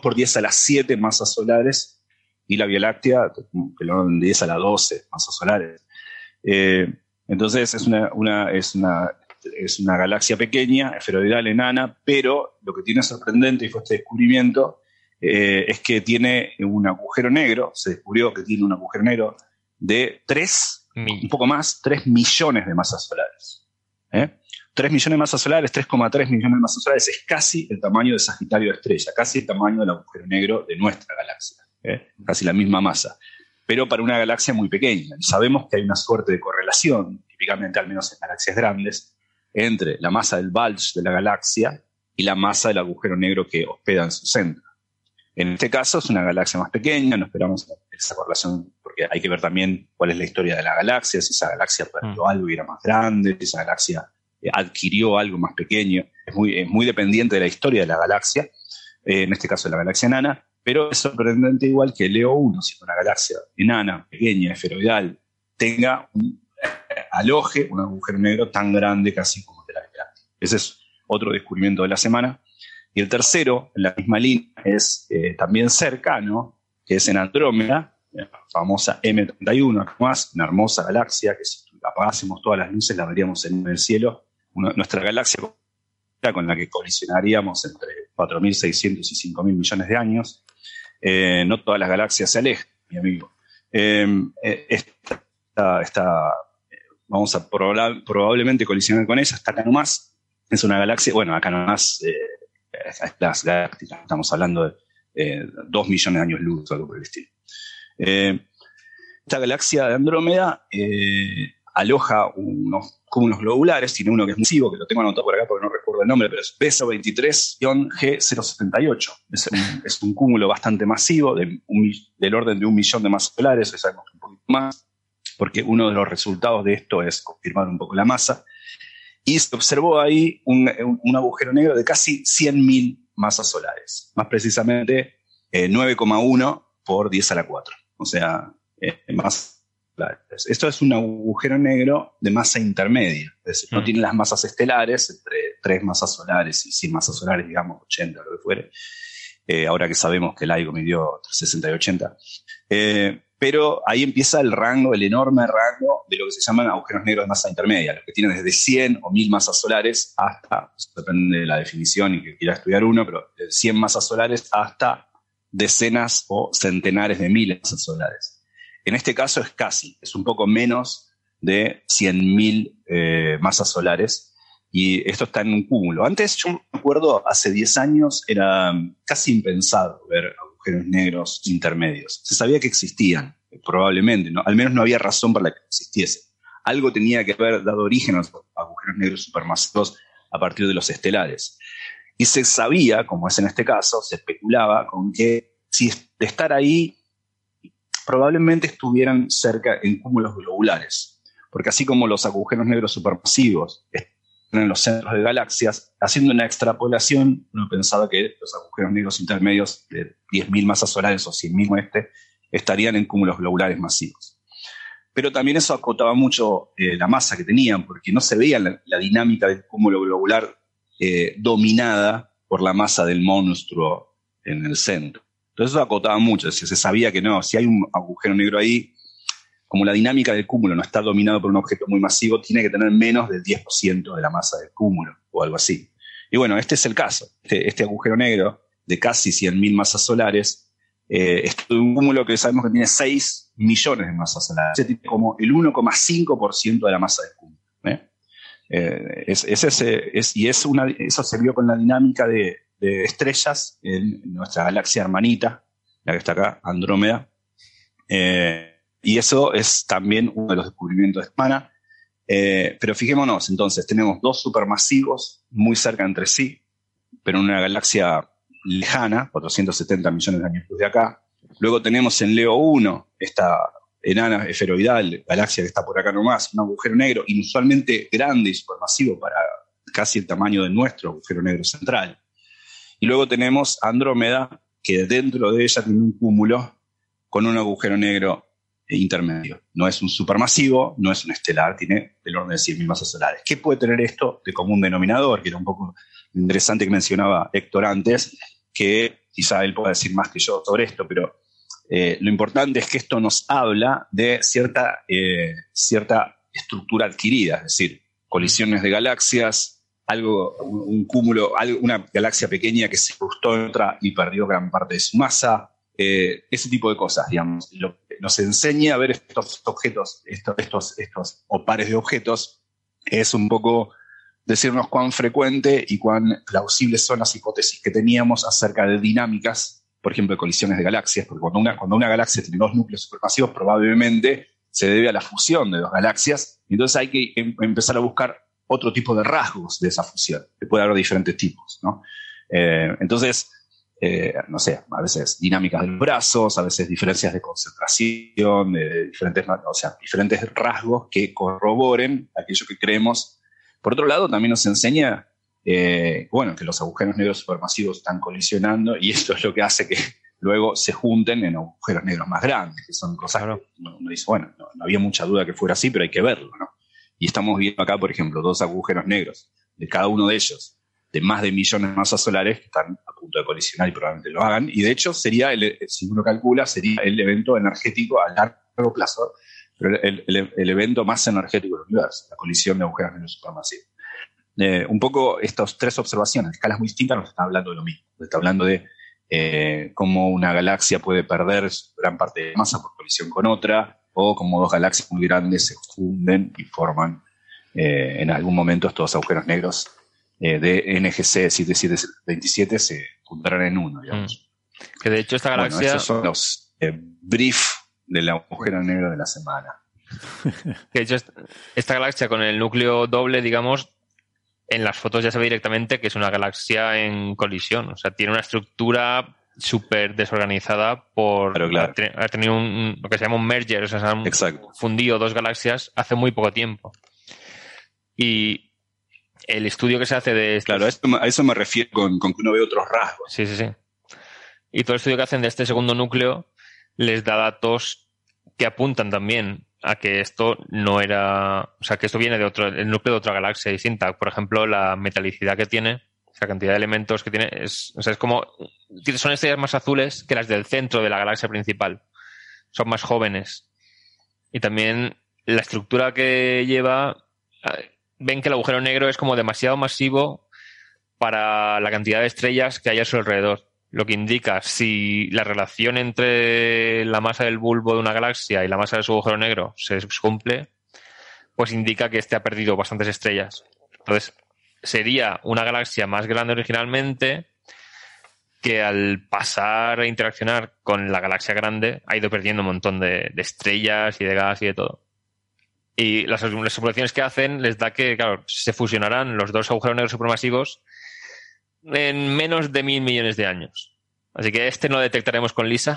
por 10 a las 7 masas solares, y la Vía Láctea, que lo dan 10 a las 12 masas solares. Entonces es una galaxia pequeña, esferoidal, enana, pero lo que tiene sorprendente, y fue este descubrimiento, es que tiene un agujero negro, se descubrió que tiene un agujero negro de 3 millones de masas solares. 3 millones de masas solares, 3,3 millones de masas solares, es casi el tamaño de Sagitario de Estrella, casi el tamaño del agujero negro de nuestra galaxia, casi la misma masa, pero para una galaxia muy pequeña. Sabemos que hay una suerte de correlación, típicamente al menos en galaxias grandes, entre la masa del bulge de la galaxia y la masa del agujero negro que hospeda en su centro. En este caso es una galaxia más pequeña, no esperamos esa correlación, porque hay que ver también cuál es la historia de la galaxia, si esa galaxia perdió algo y era más grande, si esa galaxia adquirió algo más pequeño. Es muy dependiente de la historia de la galaxia, en este caso de la galaxia enana, pero es sorprendente igual que Leo 1, siendo una galaxia enana, pequeña, esferoidal, tenga aloje un agujero negro tan grande casi como el de la galaxia. Ese es otro descubrimiento de la semana. Y el tercero, en la misma línea, es también cercano, que es en Andrómeda, la famosa M31, acá más, una hermosa galaxia que si apagásemos todas las luces la veríamos en el cielo. Nuestra galaxia con la que colisionaríamos entre 4.600 y 5.000 millones de años. No todas las galaxias se alejan, mi amigo. Vamos a probablemente colisionar con ella, está acá nomás. Es una galaxia, bueno, acá nomás, las galácticas, estamos hablando de 2 millones de años luz o algo por el estilo. Esta galaxia de Andrómeda aloja unos cúmulos globulares, tiene uno que es masivo, que lo tengo anotado por acá porque no recuerdo el nombre, pero es BESO 23-G078. Es un cúmulo bastante masivo, del orden de 1 millón de masas solares, es algo un poquito más, porque uno de los resultados de esto es confirmar un poco la masa. Y se observó ahí un agujero negro de casi 100.000 masas solares, más precisamente 9,1 por 10 a la 4. O sea, más... Esto es un agujero negro de masa intermedia, es decir, no tiene las masas estelares, entre 3 masas solares y 100 masas solares, digamos, 80 o lo que fuere, ahora que sabemos que el LIGO midió 60 y 80, pero ahí empieza el rango, el enorme rango de lo que se llaman agujeros negros de masa intermedia, los que tienen desde 100 o 1000 masas solares hasta, pues, depende de la definición y que quiera estudiar uno, pero 100 masas solares hasta decenas o centenares de miles de masas solares. En este caso es casi, es un poco menos de 100.000 masas solares, y esto está en un cúmulo. Antes, yo me acuerdo, hace 10 años era casi impensado ver agujeros negros intermedios. Se sabía que existían, probablemente, ¿no? Al menos no había razón para la que existiesen. Algo tenía que haber dado origen a los agujeros negros supermasivos a partir de los estelares. Y se sabía, como es en este caso, se especulaba con que si de estar ahí probablemente estuvieran cerca en cúmulos globulares, porque así como los agujeros negros supermasivos están en los centros de galaxias, haciendo una extrapolación, uno pensaba que los agujeros negros intermedios de 10.000 masas solares o 100.000 estarían en cúmulos globulares masivos. Pero también eso acotaba mucho la masa que tenían, porque no se veía la dinámica del cúmulo globular dominada por la masa del monstruo en el centro. Entonces eso acotaba mucho, se sabía que no, si hay un agujero negro ahí, como la dinámica del cúmulo no está dominado por un objeto muy masivo, tiene que tener menos del 10% de la masa del cúmulo o algo así. Y bueno, este es el caso. Este agujero negro de casi 100.000 masas solares es un cúmulo que sabemos que tiene 6 millones de masas solares, tiene como el 1,5% de la masa del cúmulo. Eso se vio con la dinámica de estrellas en nuestra galaxia hermanita, la que está acá, Andrómeda, y eso es también uno de los descubrimientos de semana. Pero fijémonos, entonces, tenemos dos supermasivos muy cerca entre sí, pero en una galaxia lejana, 470 millones de años luz de acá. Luego tenemos en Leo 1, esta enana esferoidal, galaxia que está por acá nomás, un agujero negro inusualmente grande y supermasivo para casi el tamaño de nuestro agujero negro central. Y luego tenemos Andrómeda, que dentro de ella tiene un cúmulo con un agujero negro intermedio. No es un supermasivo, no es un estelar, tiene el orden de 100.000 masas solares. ¿Qué puede tener esto de común denominador? Que era un poco interesante que mencionaba Héctor antes, que quizá él pueda decir más que yo sobre esto, pero lo importante es que esto nos habla de cierta estructura adquirida, es decir, colisiones de galaxias, un cúmulo, una galaxia pequeña que se incrustó en otra y perdió gran parte de su masa, ese tipo de cosas, digamos. Lo que nos enseña a ver estos objetos, estos o pares de objetos, es un poco decirnos cuán frecuente y cuán plausibles son las hipótesis que teníamos acerca de dinámicas, por ejemplo, de colisiones de galaxias, porque cuando una galaxia tiene dos núcleos supermasivos, probablemente se debe a la fusión de dos galaxias, entonces hay que empezar a buscar otro tipo de rasgos de esa fusión, que puede haber diferentes tipos, ¿no? Entonces, no sé, a veces dinámicas de los brazos, a veces diferencias de concentración, diferentes rasgos que corroboren aquello que creemos. Por otro lado, también nos enseña, que los agujeros negros supermasivos están colisionando y esto es lo que hace que luego se junten en agujeros negros más grandes, que son cosas que uno dice, no había mucha duda que fuera así, pero hay que verlo, ¿no? Y estamos viendo acá, por ejemplo, dos agujeros negros, de cada uno de ellos, de más de millones de masas solares, que están a punto de colisionar y probablemente lo hagan. Y de hecho, si uno calcula, sería el evento energético a largo plazo, pero el evento más energético del universo, la colisión de agujeros negros supermasivos. Un poco estas tres observaciones, escalas muy distintas, nos están hablando de lo mismo. Nos está hablando de cómo una galaxia puede perder gran parte de la masa por colisión con otra, o como dos galaxias muy grandes se funden y forman en algún momento estos agujeros negros de NGC 7727 se juntarán en uno, digamos. Que de hecho esta galaxia... Bueno, esos son los brief del agujero negro de la semana. Que de hecho esta galaxia con el núcleo doble, digamos, en las fotos ya se ve directamente que es una galaxia en colisión. O sea, tiene una estructura súper desorganizada por haber tenido lo que se llama un merger, o sea, se han fundido dos galaxias hace muy poco tiempo. Y el estudio que se hace de... Claro, a eso me refiero con que uno ve otros rasgos. Sí. y todo el estudio que hacen de este segundo núcleo les da datos que apuntan también a que esto no era... O sea, que esto viene de otro, el núcleo de otra galaxia distinta. Por ejemplo, la metalicidad que tiene, la cantidad de elementos que tiene, es, o sea, es como... Son estrellas más azules que las del centro de la galaxia principal. Son más jóvenes. Y también la estructura que lleva... Ven que el agujero negro es como demasiado masivo para la cantidad de estrellas que hay a su alrededor. Lo que indica si la relación entre la masa del bulbo de una galaxia y la masa de su agujero negro se cumple, pues indica que este ha perdido bastantes estrellas. Entonces, sería una galaxia más grande originalmente que al pasar a interaccionar con la galaxia grande ha ido perdiendo un montón de estrellas y de gas y de todo. Y las simulaciones que hacen les da que, claro, se fusionarán los dos agujeros negros supermasivos en menos de 1.000 millones de años. Así que este no lo detectaremos con LISA.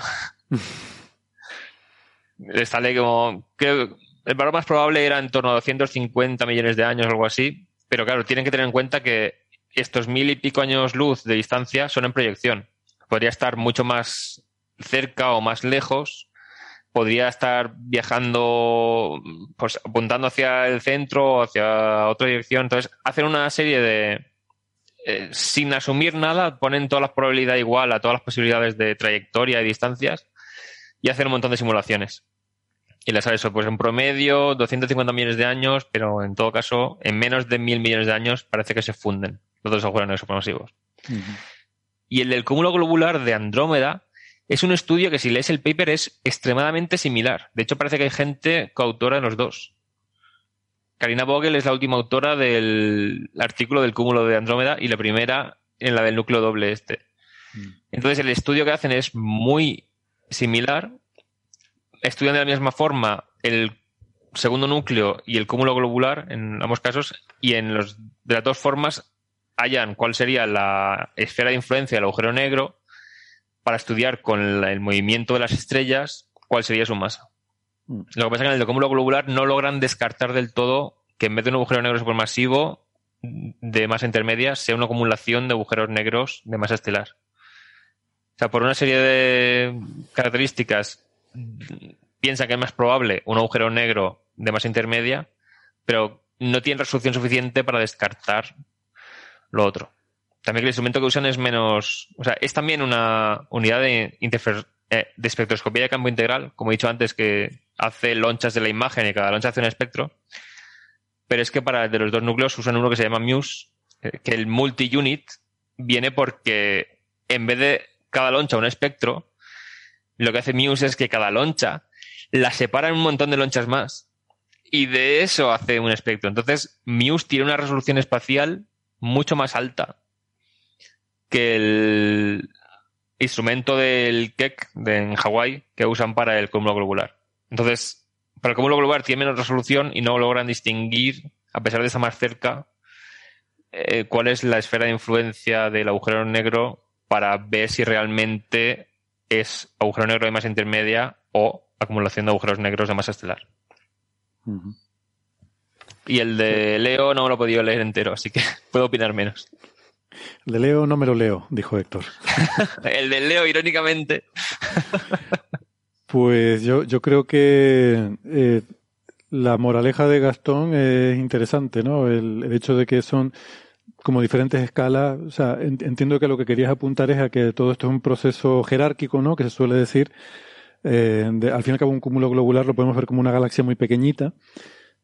Sale como... Creo, el valor más probable era en torno a 250 millones de años o algo así. Pero claro, tienen que tener en cuenta que estos 1.000 y pico años luz de distancia son en proyección. Podría estar mucho más cerca o más lejos. Podría estar viajando, pues apuntando hacia el centro o hacia otra dirección. Entonces, hacen una serie de... sin asumir nada, ponen todas las probabilidades igual a todas las posibilidades de trayectoria y distancias y hacen un montón de simulaciones. Y les sale eso, pues en promedio 250 millones de años, pero en todo caso, en menos de 1.000 millones de años parece que se funden los dos agujeros negros supermasivos. Uh-huh. Y el del cúmulo globular de Andrómeda es un estudio que, si lees el paper, es extremadamente similar. De hecho, parece que hay gente coautora en los dos. Karina Vogel es la última autora del artículo del cúmulo de Andrómeda y la primera en la del núcleo doble este. Entonces, el estudio que hacen es muy similar. Estudian de la misma forma el segundo núcleo y el cúmulo globular, en ambos casos, y en los, de las dos formas hallan cuál sería la esfera de influencia del agujero negro para estudiar con el movimiento de las estrellas cuál sería su masa. Lo que pasa es que en el cúmulo globular no logran descartar del todo que en vez de un agujero negro supermasivo de masa intermedia sea una acumulación de agujeros negros de masa estelar. O sea, por una serie de características piensan que es más probable un agujero negro de masa intermedia, pero no tienen resolución suficiente para descartar lo otro. También que el instrumento que usan es menos... O sea, es también una unidad de espectroscopía de campo integral, como he dicho antes, que hace lonchas de la imagen y cada loncha hace un espectro, pero es que para el de los dos núcleos usan uno que se llama MUSE, que el multi-unit viene porque en vez de cada loncha un espectro, lo que hace MUSE es que cada loncha la separa en un montón de lonchas más y de eso hace un espectro. Entonces MUSE tiene una resolución espacial mucho más alta que el instrumento del Keck en Hawái que usan para el cúmulo globular. Entonces, para el cúmulo globular tiene menos resolución y no logran distinguir, a pesar de estar más cerca, cuál es la esfera de influencia del agujero negro para ver si realmente es agujero negro de masa intermedia o acumulación de agujeros negros de masa estelar. Uh-huh. Y el de Leo no me lo he podido leer entero, así que puedo opinar menos. El de Leo no me lo leo, dijo Héctor. El de Leo, irónicamente. Pues yo creo que la moraleja de Gastón es interesante, ¿no? El hecho de que son como diferentes escalas. O sea, entiendo que lo que querías apuntar es a que todo esto es un proceso jerárquico, ¿no? Que se suele decir. Al fin y al cabo, un cúmulo globular lo podemos ver como una galaxia muy pequeñita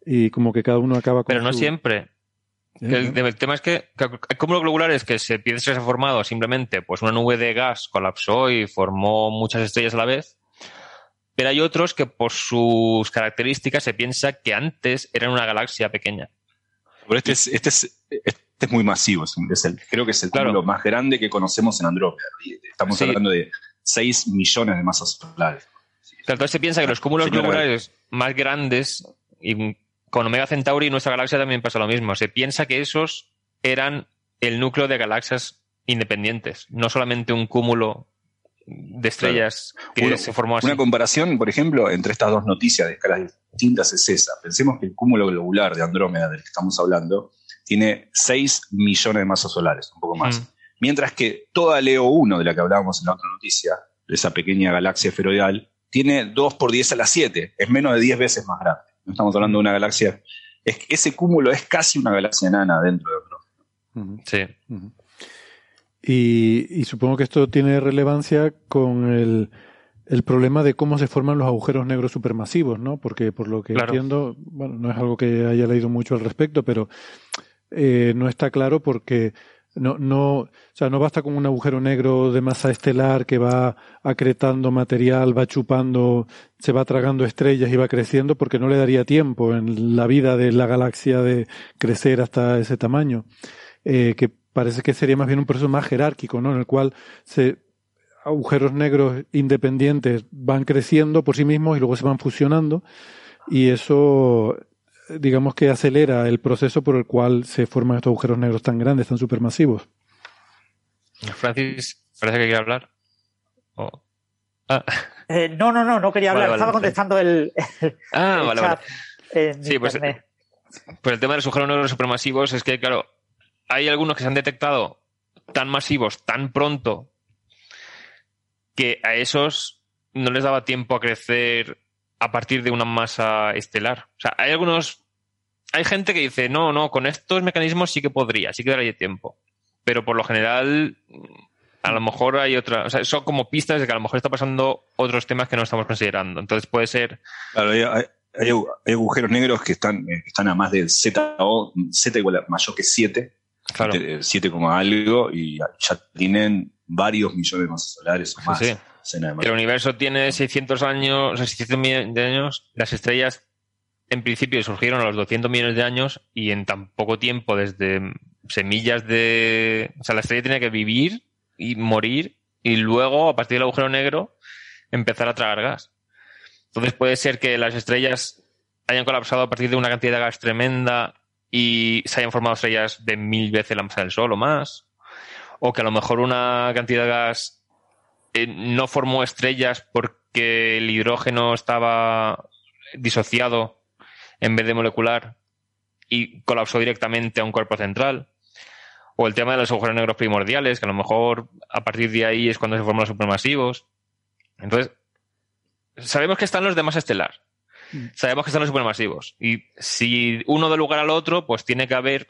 y como que cada uno acaba con... Pero no siempre. El tema es que hay cúmulos globulares que se piensa que se ha formado simplemente pues una nube de gas colapsó y formó muchas estrellas a la vez, pero hay otros que por sus características se piensa que antes eran una galaxia pequeña. Pero este es muy masivo, creo que es el cúmulo más grande que conocemos en Andrómeda. Estamos hablando de 6 millones de masas solares. Sí. Claro, entonces se piensa que los cúmulos globulares más grandes... y con Omega Centauri y nuestra galaxia también pasa lo mismo. Se piensa que esos eran el núcleo de galaxias independientes, no solamente un cúmulo de estrellas que se formó así. Una comparación, por ejemplo, entre estas dos noticias de escalas distintas es esa. Pensemos que el cúmulo globular de Andrómeda del que estamos hablando tiene 6 millones de masas solares, un poco más. Mientras que toda Leo 1, de la que hablábamos en la otra noticia, de esa pequeña galaxia esferoidal, tiene 2×10⁴. Es menos de 10 veces más grande. No estamos hablando de una galaxia... ese cúmulo es casi una galaxia enana dentro de otro. Sí. Y supongo que esto tiene relevancia con el problema de cómo se forman los agujeros negros supermasivos, ¿no? Porque por lo que entiendo, bueno, no es algo que haya leído mucho al respecto, pero no está claro porque... No basta con un agujero negro de masa estelar que va acretando material, va chupando, se va tragando estrellas y va creciendo, porque no le daría tiempo en la vida de la galaxia de crecer hasta ese tamaño. Que parece que sería más bien un proceso más jerárquico, ¿no? En el cual agujeros negros independientes van creciendo por sí mismos y luego se van fusionando, y eso... digamos que acelera el proceso por el cual se forman estos agujeros negros tan grandes, tan supermasivos. Francis, parece que quiere hablar. Oh. Ah. No quería hablar. Estaba contestando el chat. Sí, pues el tema de los agujeros negros supermasivos es que, claro, hay algunos que se han detectado tan masivos, tan pronto, que a esos no les daba tiempo a crecer a partir de una masa estelar. O sea, hay gente que dice, no, con estos mecanismos sí que daría tiempo. Pero por lo general, a lo mejor hay otra... O sea, son como pistas de que a lo mejor está pasando otros temas que no estamos considerando. Entonces puede ser... Claro, hay agujeros negros que están a más del Z igual a mayor que 7. Claro. 7, algo, y ya tienen varios millones de masas solares o más. Sí. El universo tiene 600 años, o sea, 600 millones de años. Las estrellas, en principio, surgieron a los 200 millones de años y en tan poco tiempo, desde semillas de... O sea, la estrella tenía que vivir y morir y luego, a partir del agujero negro, empezar a tragar gas. Entonces puede ser que las estrellas hayan colapsado a partir de una cantidad de gas tremenda y se hayan formado estrellas de 1000 veces la masa del Sol o más. O que a lo mejor una cantidad de gas... no formó estrellas porque el hidrógeno estaba disociado en vez de molecular y colapsó directamente a un cuerpo central. O el tema de los agujeros negros primordiales, que a lo mejor a partir de ahí es cuando se forman los supermasivos. Entonces, sabemos que están los de masa estelar. Sabemos que están los supermasivos. Y si uno da lugar al otro, pues tiene que haber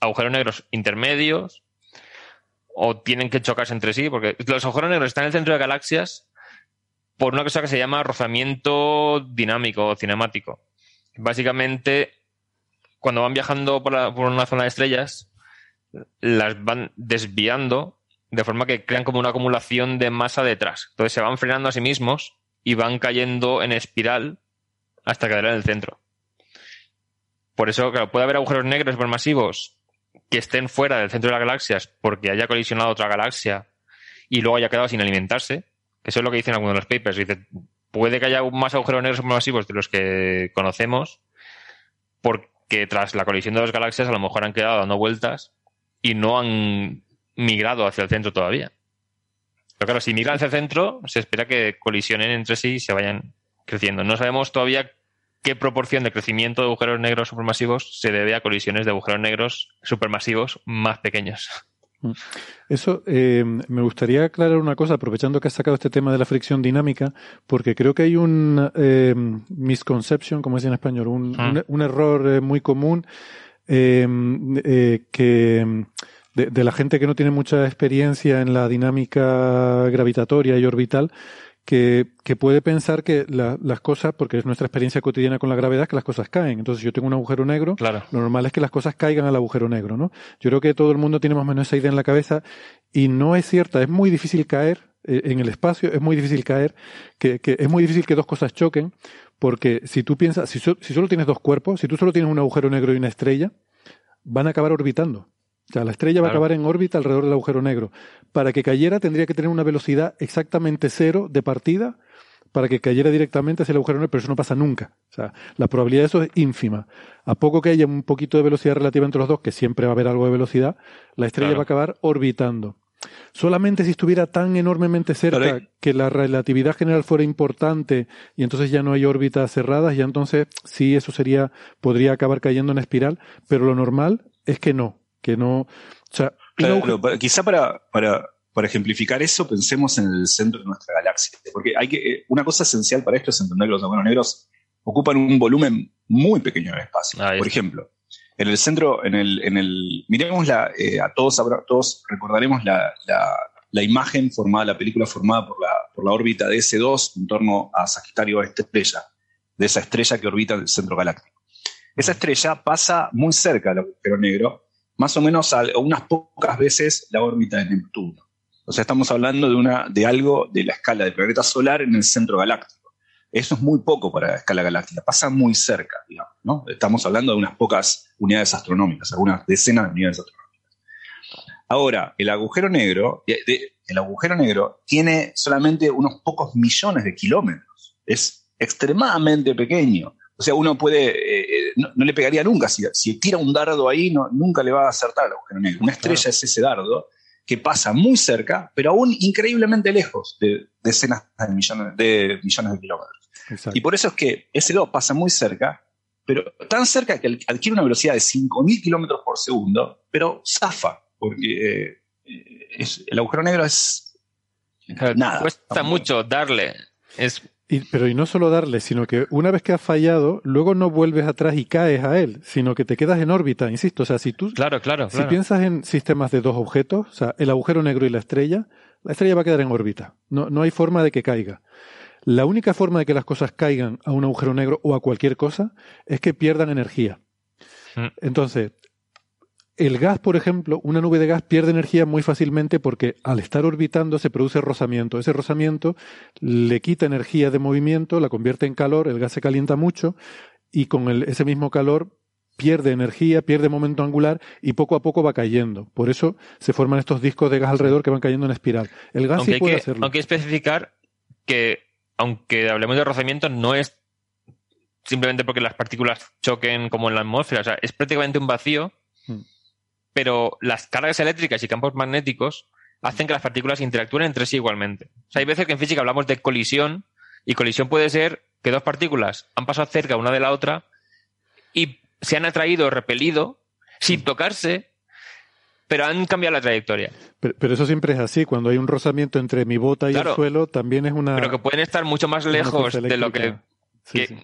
agujeros negros intermedios, o tienen que chocarse entre sí, porque los agujeros negros están en el centro de galaxias por una cosa que se llama rozamiento dinámico o cinemático. Básicamente, cuando van viajando por una zona de estrellas, las van desviando de forma que crean como una acumulación de masa detrás. Entonces se van frenando a sí mismos y van cayendo en espiral hasta quedar en el centro. Por eso, claro, puede haber agujeros negros supermasivos que estén fuera del centro de las galaxias porque haya colisionado otra galaxia y luego haya quedado sin alimentarse. Eso es lo que dicen algunos de los papers. Dice, puede que haya más agujeros negros supermasivos de los que conocemos porque tras la colisión de dos galaxias a lo mejor han quedado dando vueltas y no han migrado hacia el centro todavía. Pero claro, si migran hacia el centro, se espera que colisionen entre sí y se vayan creciendo. No sabemos todavía qué proporción de crecimiento de agujeros negros supermasivos se debe a colisiones de agujeros negros supermasivos más pequeños. Eso, me gustaría aclarar una cosa, aprovechando que has sacado este tema de la fricción dinámica, porque creo que hay un misconception, como decía en español, un error muy común que... de la gente que no tiene mucha experiencia en la dinámica gravitatoria y orbital, que puede pensar que las cosas, porque es nuestra experiencia cotidiana con la gravedad, que las cosas caen. Entonces, si yo tengo un agujero negro, claro, lo normal es que las cosas caigan al agujero negro, ¿no? Yo creo que todo el mundo tiene más o menos esa idea en la cabeza y no es cierta. Es muy difícil caer en el espacio, es muy difícil caer, que es muy difícil que dos cosas choquen, porque si tú piensas, si solo tienes dos cuerpos, si tú solo tienes un agujero negro y una estrella, van a acabar orbitando. O sea, la estrella va a acabar en órbita alrededor del agujero negro. Para que cayera tendría que tener una velocidad exactamente 0 de partida para que cayera directamente hacia el agujero negro, pero eso no pasa nunca. O sea, la probabilidad de eso es ínfima. A poco que haya un poquito de velocidad relativa entre los dos, que siempre va a haber algo de velocidad, la estrella va a acabar orbitando. Solamente si estuviera tan enormemente cerca que la relatividad general fuera importante y entonces ya no hay órbitas cerradas, ya entonces sí, eso podría acabar cayendo en espiral, pero lo normal es que no. que no... O sea, claro, quizá para ejemplificar eso, pensemos en el centro de nuestra galaxia, porque hay que, una cosa esencial para esto es entender que los agujeros negros ocupan un volumen muy pequeño del espacio. Por ejemplo, en el centro, miremos todos recordaremos la imagen formada, la película formada por la órbita de S2 en torno a Sagitario Estrella, de esa estrella que orbita en el centro galáctico. Esa estrella pasa muy cerca del agujero negro, más o menos a unas pocas veces la órbita de Neptuno. O sea, estamos hablando de algo de la escala del planeta solar en el centro galáctico. Eso es muy poco para la escala galáctica, pasa muy cerca, digamos, ¿no? Estamos hablando de unas pocas unidades astronómicas, algunas decenas de unidades astronómicas. Ahora, el agujero negro tiene solamente unos pocos millones de kilómetros. Es extremadamente pequeño. O sea, uno puede... no le pegaría nunca. Si tira un dardo ahí, nunca le va a acertar al agujero negro. Una estrella es ese dardo que pasa muy cerca, pero aún increíblemente lejos de decenas de millones de kilómetros. Exacto. Y por eso es que S2 pasa muy cerca, pero tan cerca que adquiere una velocidad de 5.000 kilómetros por segundo, pero zafa, porque el agujero negro es... nada. Cuesta mucho darle. Pero no solo darle, sino que una vez que has fallado, luego no vuelves atrás y caes a él, sino que te quedas en órbita, insisto. O sea, si tú... Claro. Si piensas en sistemas de dos objetos, o sea, el agujero negro y la estrella va a quedar en órbita. No hay forma de que caiga. La única forma de que las cosas caigan a un agujero negro o a cualquier cosa es que pierdan energía. Entonces, el gas, por ejemplo, una nube de gas pierde energía muy fácilmente porque al estar orbitando se produce rozamiento. Ese rozamiento le quita energía de movimiento, la convierte en calor, el gas se calienta mucho y con ese mismo calor pierde energía, pierde momento angular y poco a poco va cayendo. Por eso se forman estos discos de gas alrededor que van cayendo en espiral. El gas sí puede hacerlo. Aunque especificar que, aunque hablemos de rozamiento, no es simplemente porque las partículas choquen como en la atmósfera. O sea, es prácticamente un vacío. Pero las cargas eléctricas y campos magnéticos hacen que las partículas interactúen entre sí igualmente. O sea, hay veces que en física hablamos de colisión, y colisión puede ser que dos partículas han pasado cerca una de la otra y se han atraído o repelido sin tocarse, pero han cambiado la trayectoria. Pero eso siempre es así. Cuando hay un rozamiento entre mi bota y el suelo, también es una... Pero que pueden estar mucho más lejos de lo que...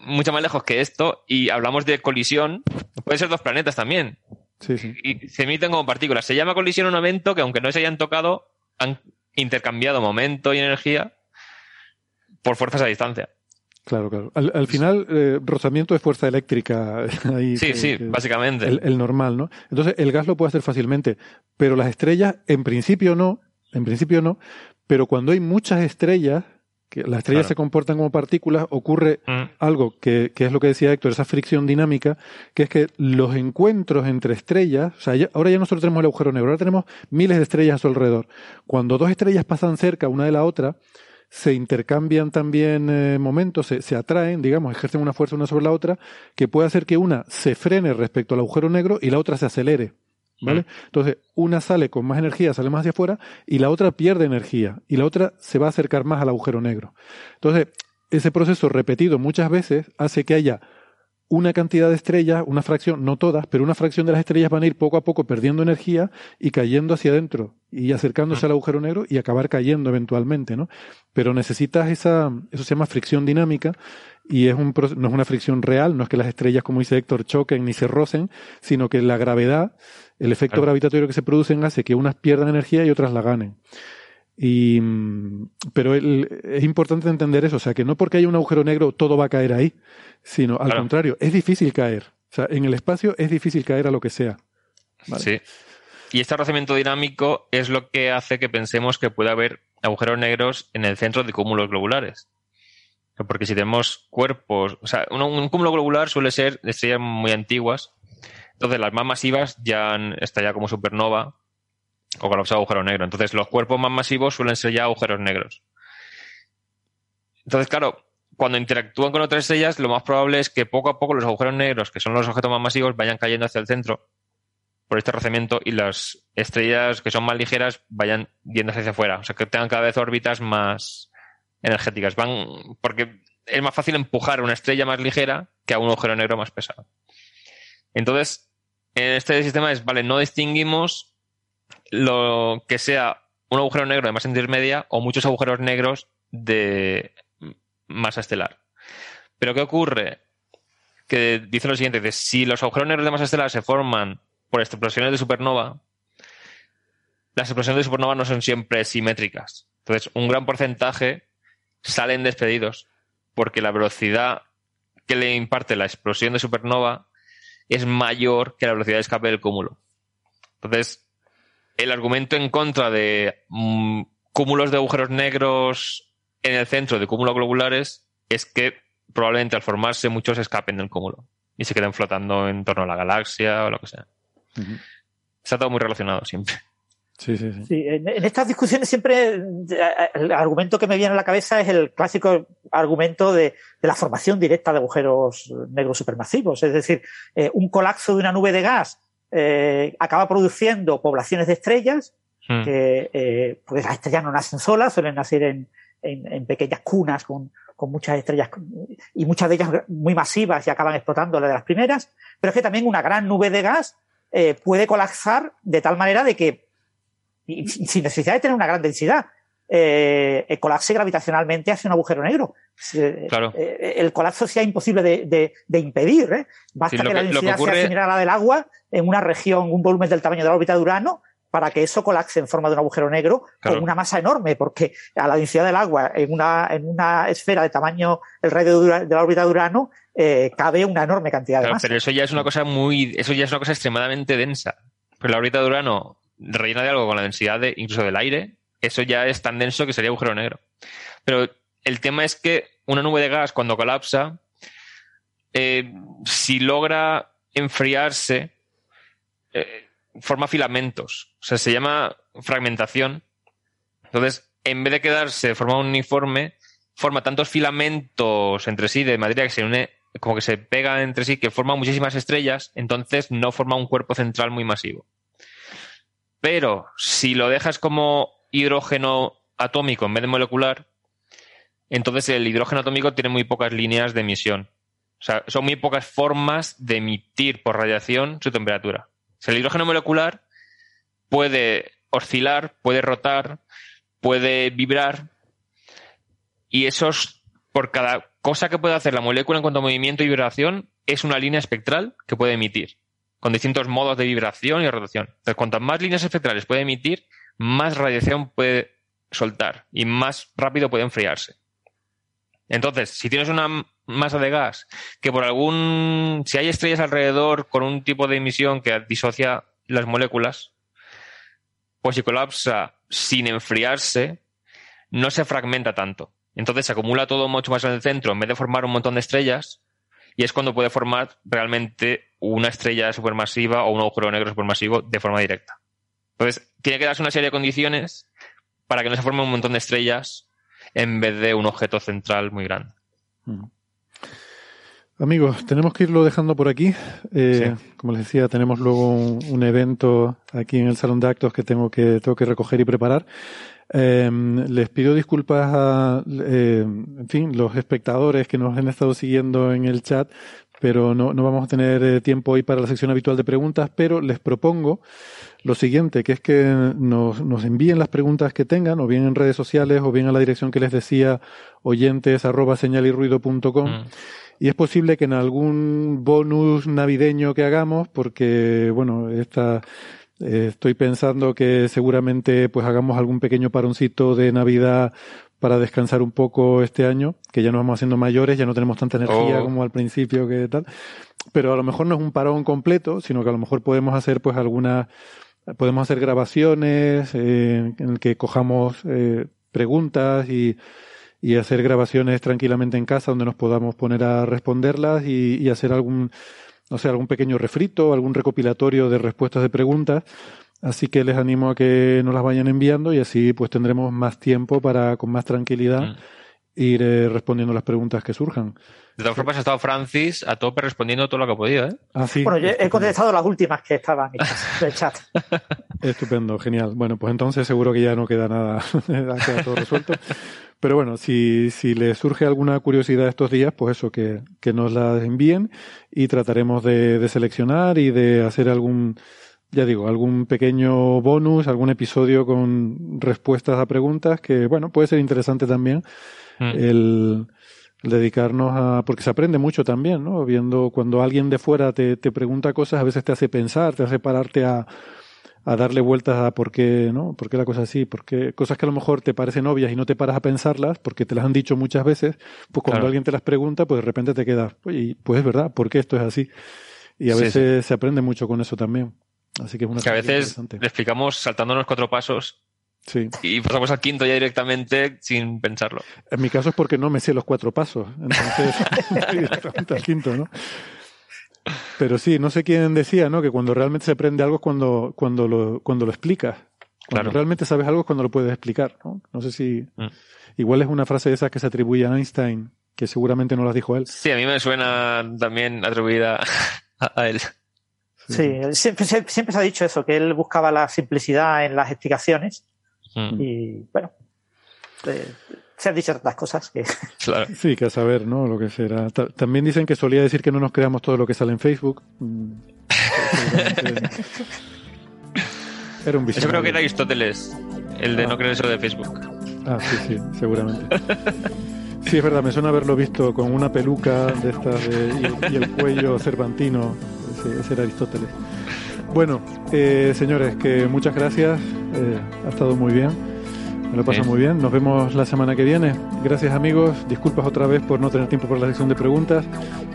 mucho más lejos que esto, y hablamos de colisión. Pueden ser dos planetas también. Sí. Y se emiten como partículas. Se llama colisión un evento que, aunque no se hayan tocado, han intercambiado momento y energía por fuerzas a distancia. Claro. Al final, rozamiento es fuerza eléctrica. Ahí, sí, básicamente. El normal, ¿no? Entonces, el gas lo puede hacer fácilmente, pero las estrellas, en principio no, pero cuando hay muchas estrellas, que las estrellas se comportan como partículas, ocurre algo que es lo que decía Héctor, esa fricción dinámica, que es que los encuentros entre estrellas, o sea, ahora ya nosotros tenemos el agujero negro, ahora tenemos miles de estrellas a su alrededor. Cuando dos estrellas pasan cerca una de la otra, se intercambian también momentos, se atraen, digamos, ejercen una fuerza una sobre la otra, que puede hacer que una se frene respecto al agujero negro y la otra se acelere. ¿Vale? Entonces, una sale con más energía, sale más hacia afuera, y la otra pierde energía, y la otra se va a acercar más al agujero negro. Entonces, ese proceso repetido muchas veces hace que haya una cantidad de estrellas, una fracción, no todas, pero una fracción de las estrellas van a ir poco a poco perdiendo energía y cayendo hacia adentro, y acercándose al agujero negro y acabar cayendo eventualmente, ¿no? Pero necesitas eso se llama fricción dinámica, y no es una fricción real, no es que las estrellas, como dice Héctor, choquen ni se rocen, sino que la gravedad, el efecto gravitatorio que se producen hace que unas pierdan energía y otras la ganen. Pero es importante entender eso, o sea, que no porque haya un agujero negro todo va a caer ahí, sino al contrario, es difícil caer. O sea, en el espacio es difícil caer a lo que sea. Vale. Sí. Y este rozamiento dinámico es lo que hace que pensemos que puede haber agujeros negros en el centro de cúmulos globulares. Porque si tenemos cuerpos... O sea, un cúmulo globular suele ser estrellas muy antiguas. Entonces, las más masivas ya han estallado como supernova o colapsado agujero negro. Entonces, los cuerpos más masivos suelen ser ya agujeros negros. Entonces, claro, cuando interactúan con otras estrellas, lo más probable es que poco a poco los agujeros negros, que son los objetos más masivos, vayan cayendo hacia el centro por este rozamiento y las estrellas que son más ligeras vayan yéndose hacia afuera. O sea, que tengan cada vez órbitas más energéticas. Porque es más fácil empujar a una estrella más ligera que a un agujero negro más pesado. Entonces, en este sistema es, vale, no distinguimos lo que sea un agujero negro de masa intermedia o muchos agujeros negros de masa estelar. Pero ¿qué ocurre? Que dice lo siguiente, que si los agujeros negros de masa estelar se forman por explosiones de supernova, las explosiones de supernova no son siempre simétricas. Entonces, un gran porcentaje salen despedidos porque la velocidad que le imparte la explosión de supernova es mayor que la velocidad de escape del cúmulo. Entonces, el argumento en contra de cúmulos de agujeros negros en el centro de cúmulos globulares es que probablemente al formarse muchos escapen del cúmulo y se queden flotando en torno a la galaxia o lo que sea. Uh-huh. Está todo muy relacionado siempre. Sí, sí, sí. Sí, en estas discusiones siempre el argumento que me viene a la cabeza es el clásico argumento de la formación directa de agujeros negros supermasivos. Es decir, un colapso de una nube de gas acaba produciendo poblaciones de estrellas, que, porque las estrellas no nacen solas, suelen nacer en pequeñas cunas con muchas estrellas y muchas de ellas muy masivas y acaban explotando la de las primeras. Pero es que también una gran nube de gas puede colapsar de tal manera de que y sin necesidad de tener una gran densidad, colapse gravitacionalmente hacia un agujero negro. Claro. El colapso sea imposible de impedir. Basta que la densidad sea similar a la del agua en una región, un volumen del tamaño de la órbita de Urano, para que eso colapse en forma de un agujero negro con una masa enorme, porque a la densidad del agua en una esfera de tamaño el radio de la órbita de Urano cabe una enorme cantidad de masa. Pero eso ya es una cosa extremadamente densa. Pero la órbita de Urano rellena de algo con la densidad de incluso del aire, eso ya es tan denso que sería agujero negro. Pero el tema es que una nube de gas cuando colapsa, si logra enfriarse, forma filamentos. O sea, se llama fragmentación. Entonces, en vez de quedarse de forma uniforme, forma tantos filamentos entre sí de materia que se une, como que se pega entre sí, que forma muchísimas estrellas, entonces no forma un cuerpo central muy masivo. Pero si lo dejas como hidrógeno atómico en vez de molecular, entonces el hidrógeno atómico tiene muy pocas líneas de emisión. O sea, son muy pocas formas de emitir por radiación su temperatura. O sea, el hidrógeno molecular puede oscilar, puede rotar, puede vibrar, y eso es por cada cosa que puede hacer la molécula en cuanto a movimiento y vibración, es una línea espectral que puede emitir, con distintos modos de vibración y rotación. Entonces, cuantas más líneas espectrales puede emitir, más radiación puede soltar y más rápido puede enfriarse. Entonces, si tienes una masa de gas que si hay estrellas alrededor con un tipo de emisión que disocia las moléculas, pues si colapsa sin enfriarse, no se fragmenta tanto. Entonces se acumula todo mucho más en el centro, en vez de formar un montón de estrellas, y es cuando puede formar realmente una estrella supermasiva o un agujero negro supermasivo de forma directa. Entonces, tiene que darse una serie de condiciones para que no se formen un montón de estrellas en vez de un objeto central muy grande. Amigos, tenemos que irlo dejando por aquí. Sí. Como les decía, tenemos luego un evento aquí en el Salón de Actos que tengo que recoger y preparar. Les pido disculpas a los espectadores que nos han estado siguiendo en el chat, pero no vamos a tener tiempo hoy para la sección habitual de preguntas, pero les propongo lo siguiente, que es que nos envíen las preguntas que tengan, o bien en redes sociales, o bien a la dirección que les decía, oyentes@señalirruido.com. Y es posible que en algún bonus navideño que hagamos, porque bueno, estoy pensando que seguramente pues hagamos algún pequeño paroncito de Navidad para descansar un poco este año, que ya nos vamos haciendo mayores, ya no tenemos tanta energía como al principio que tal, pero a lo mejor no es un parón completo, sino que a lo mejor podemos hacer pues podemos hacer grabaciones en las que cojamos preguntas y hacer grabaciones tranquilamente en casa donde nos podamos poner a responderlas y hacer algún pequeño refrito, algún recopilatorio de respuestas de preguntas. Así que les animo a que nos las vayan enviando y así pues tendremos más tiempo para, con más tranquilidad, ir respondiendo las preguntas que surjan. De todas formas, ha estado Francis a tope respondiendo todo lo que ha podido, Ah, sí. Bueno, yo he contestado las últimas que estaban en el chat. Estupendo, genial. Bueno, pues entonces seguro que ya no queda nada, ha quedado todo resuelto. Pero bueno, si les surge alguna curiosidad estos días, pues eso, que nos la envíen y trataremos de seleccionar y de hacer algún, ya digo, algún pequeño bonus, algún episodio con respuestas a preguntas que, bueno, puede ser interesante también el dedicarnos a... Porque se aprende mucho también, ¿no? Viendo cuando alguien de fuera te pregunta cosas, a veces te hace pensar, te hace pararte a darle vueltas a por qué, ¿no? ¿Por qué la cosa así? Porque cosas que a lo mejor te parecen obvias y no te paras a pensarlas porque te las han dicho muchas veces, pues cuando alguien te las pregunta, pues de repente te quedas, oye, pues es verdad, ¿por qué esto es así? Y a veces se aprende mucho con eso también. Así que es una cosa interesante. Que a veces le explicamos saltándonos 4 pasos. Sí. Y pasamos al quinto ya directamente sin pensarlo. En mi caso es porque no me sé los 4 pasos, entonces directamente al quinto, ¿no? Pero sí, no sé quién decía, ¿no? Que cuando realmente se aprende algo es cuando lo explicas. Cuando realmente sabes algo es cuando lo puedes explicar, ¿no? No sé si... Igual es una frase de esas que se atribuye a Einstein, que seguramente no las dijo él. Sí, a mí me suena también atribuida a él. Sí, siempre se ha dicho eso, que él buscaba la simplicidad en las explicaciones. Y bueno, se han dicho tantas cosas que... Claro. Sí, que a saber, ¿no? Lo que será. También dicen que solía decir que no nos creamos todo lo que sale en Facebook. Era un visionario. Yo creo que era Aristóteles, el de no creer eso de Facebook. Ah, sí, sí, seguramente. Sí, es verdad, me suena haberlo visto con una peluca de estas y el cuello cervantino. Ese era Aristóteles. Bueno, señores, que muchas gracias. Ha estado muy bien. Me lo paso muy bien. Nos vemos la semana que viene. Gracias, amigos. Disculpas otra vez por no tener tiempo para la sección de preguntas.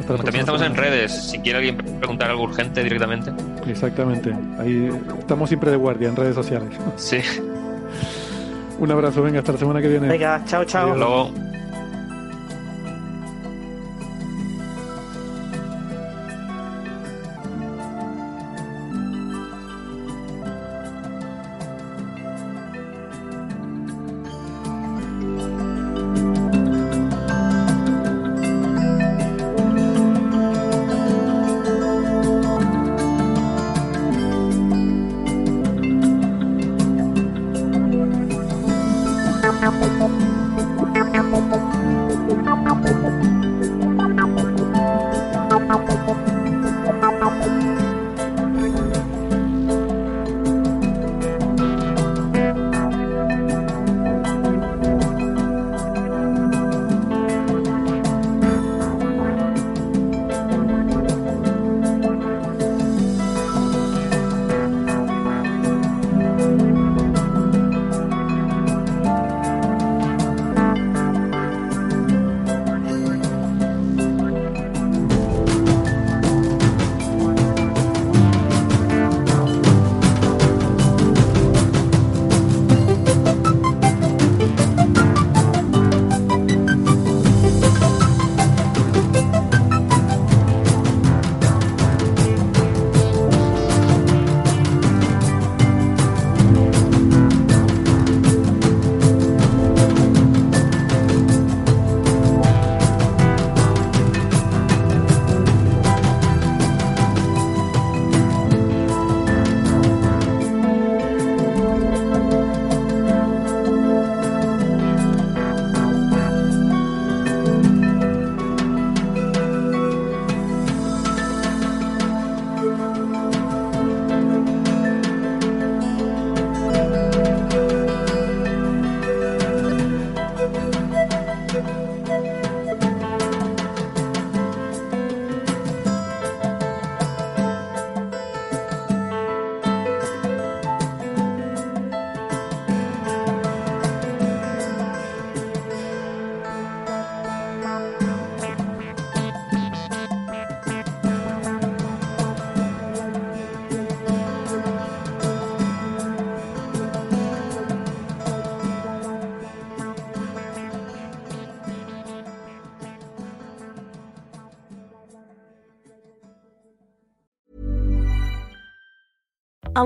También estamos en redes. Si quiere alguien preguntar algo urgente directamente. Exactamente. Ahí estamos siempre de guardia en redes sociales. Sí. Un abrazo. Venga, hasta la semana que viene. Venga, chao, chao. Hasta luego. A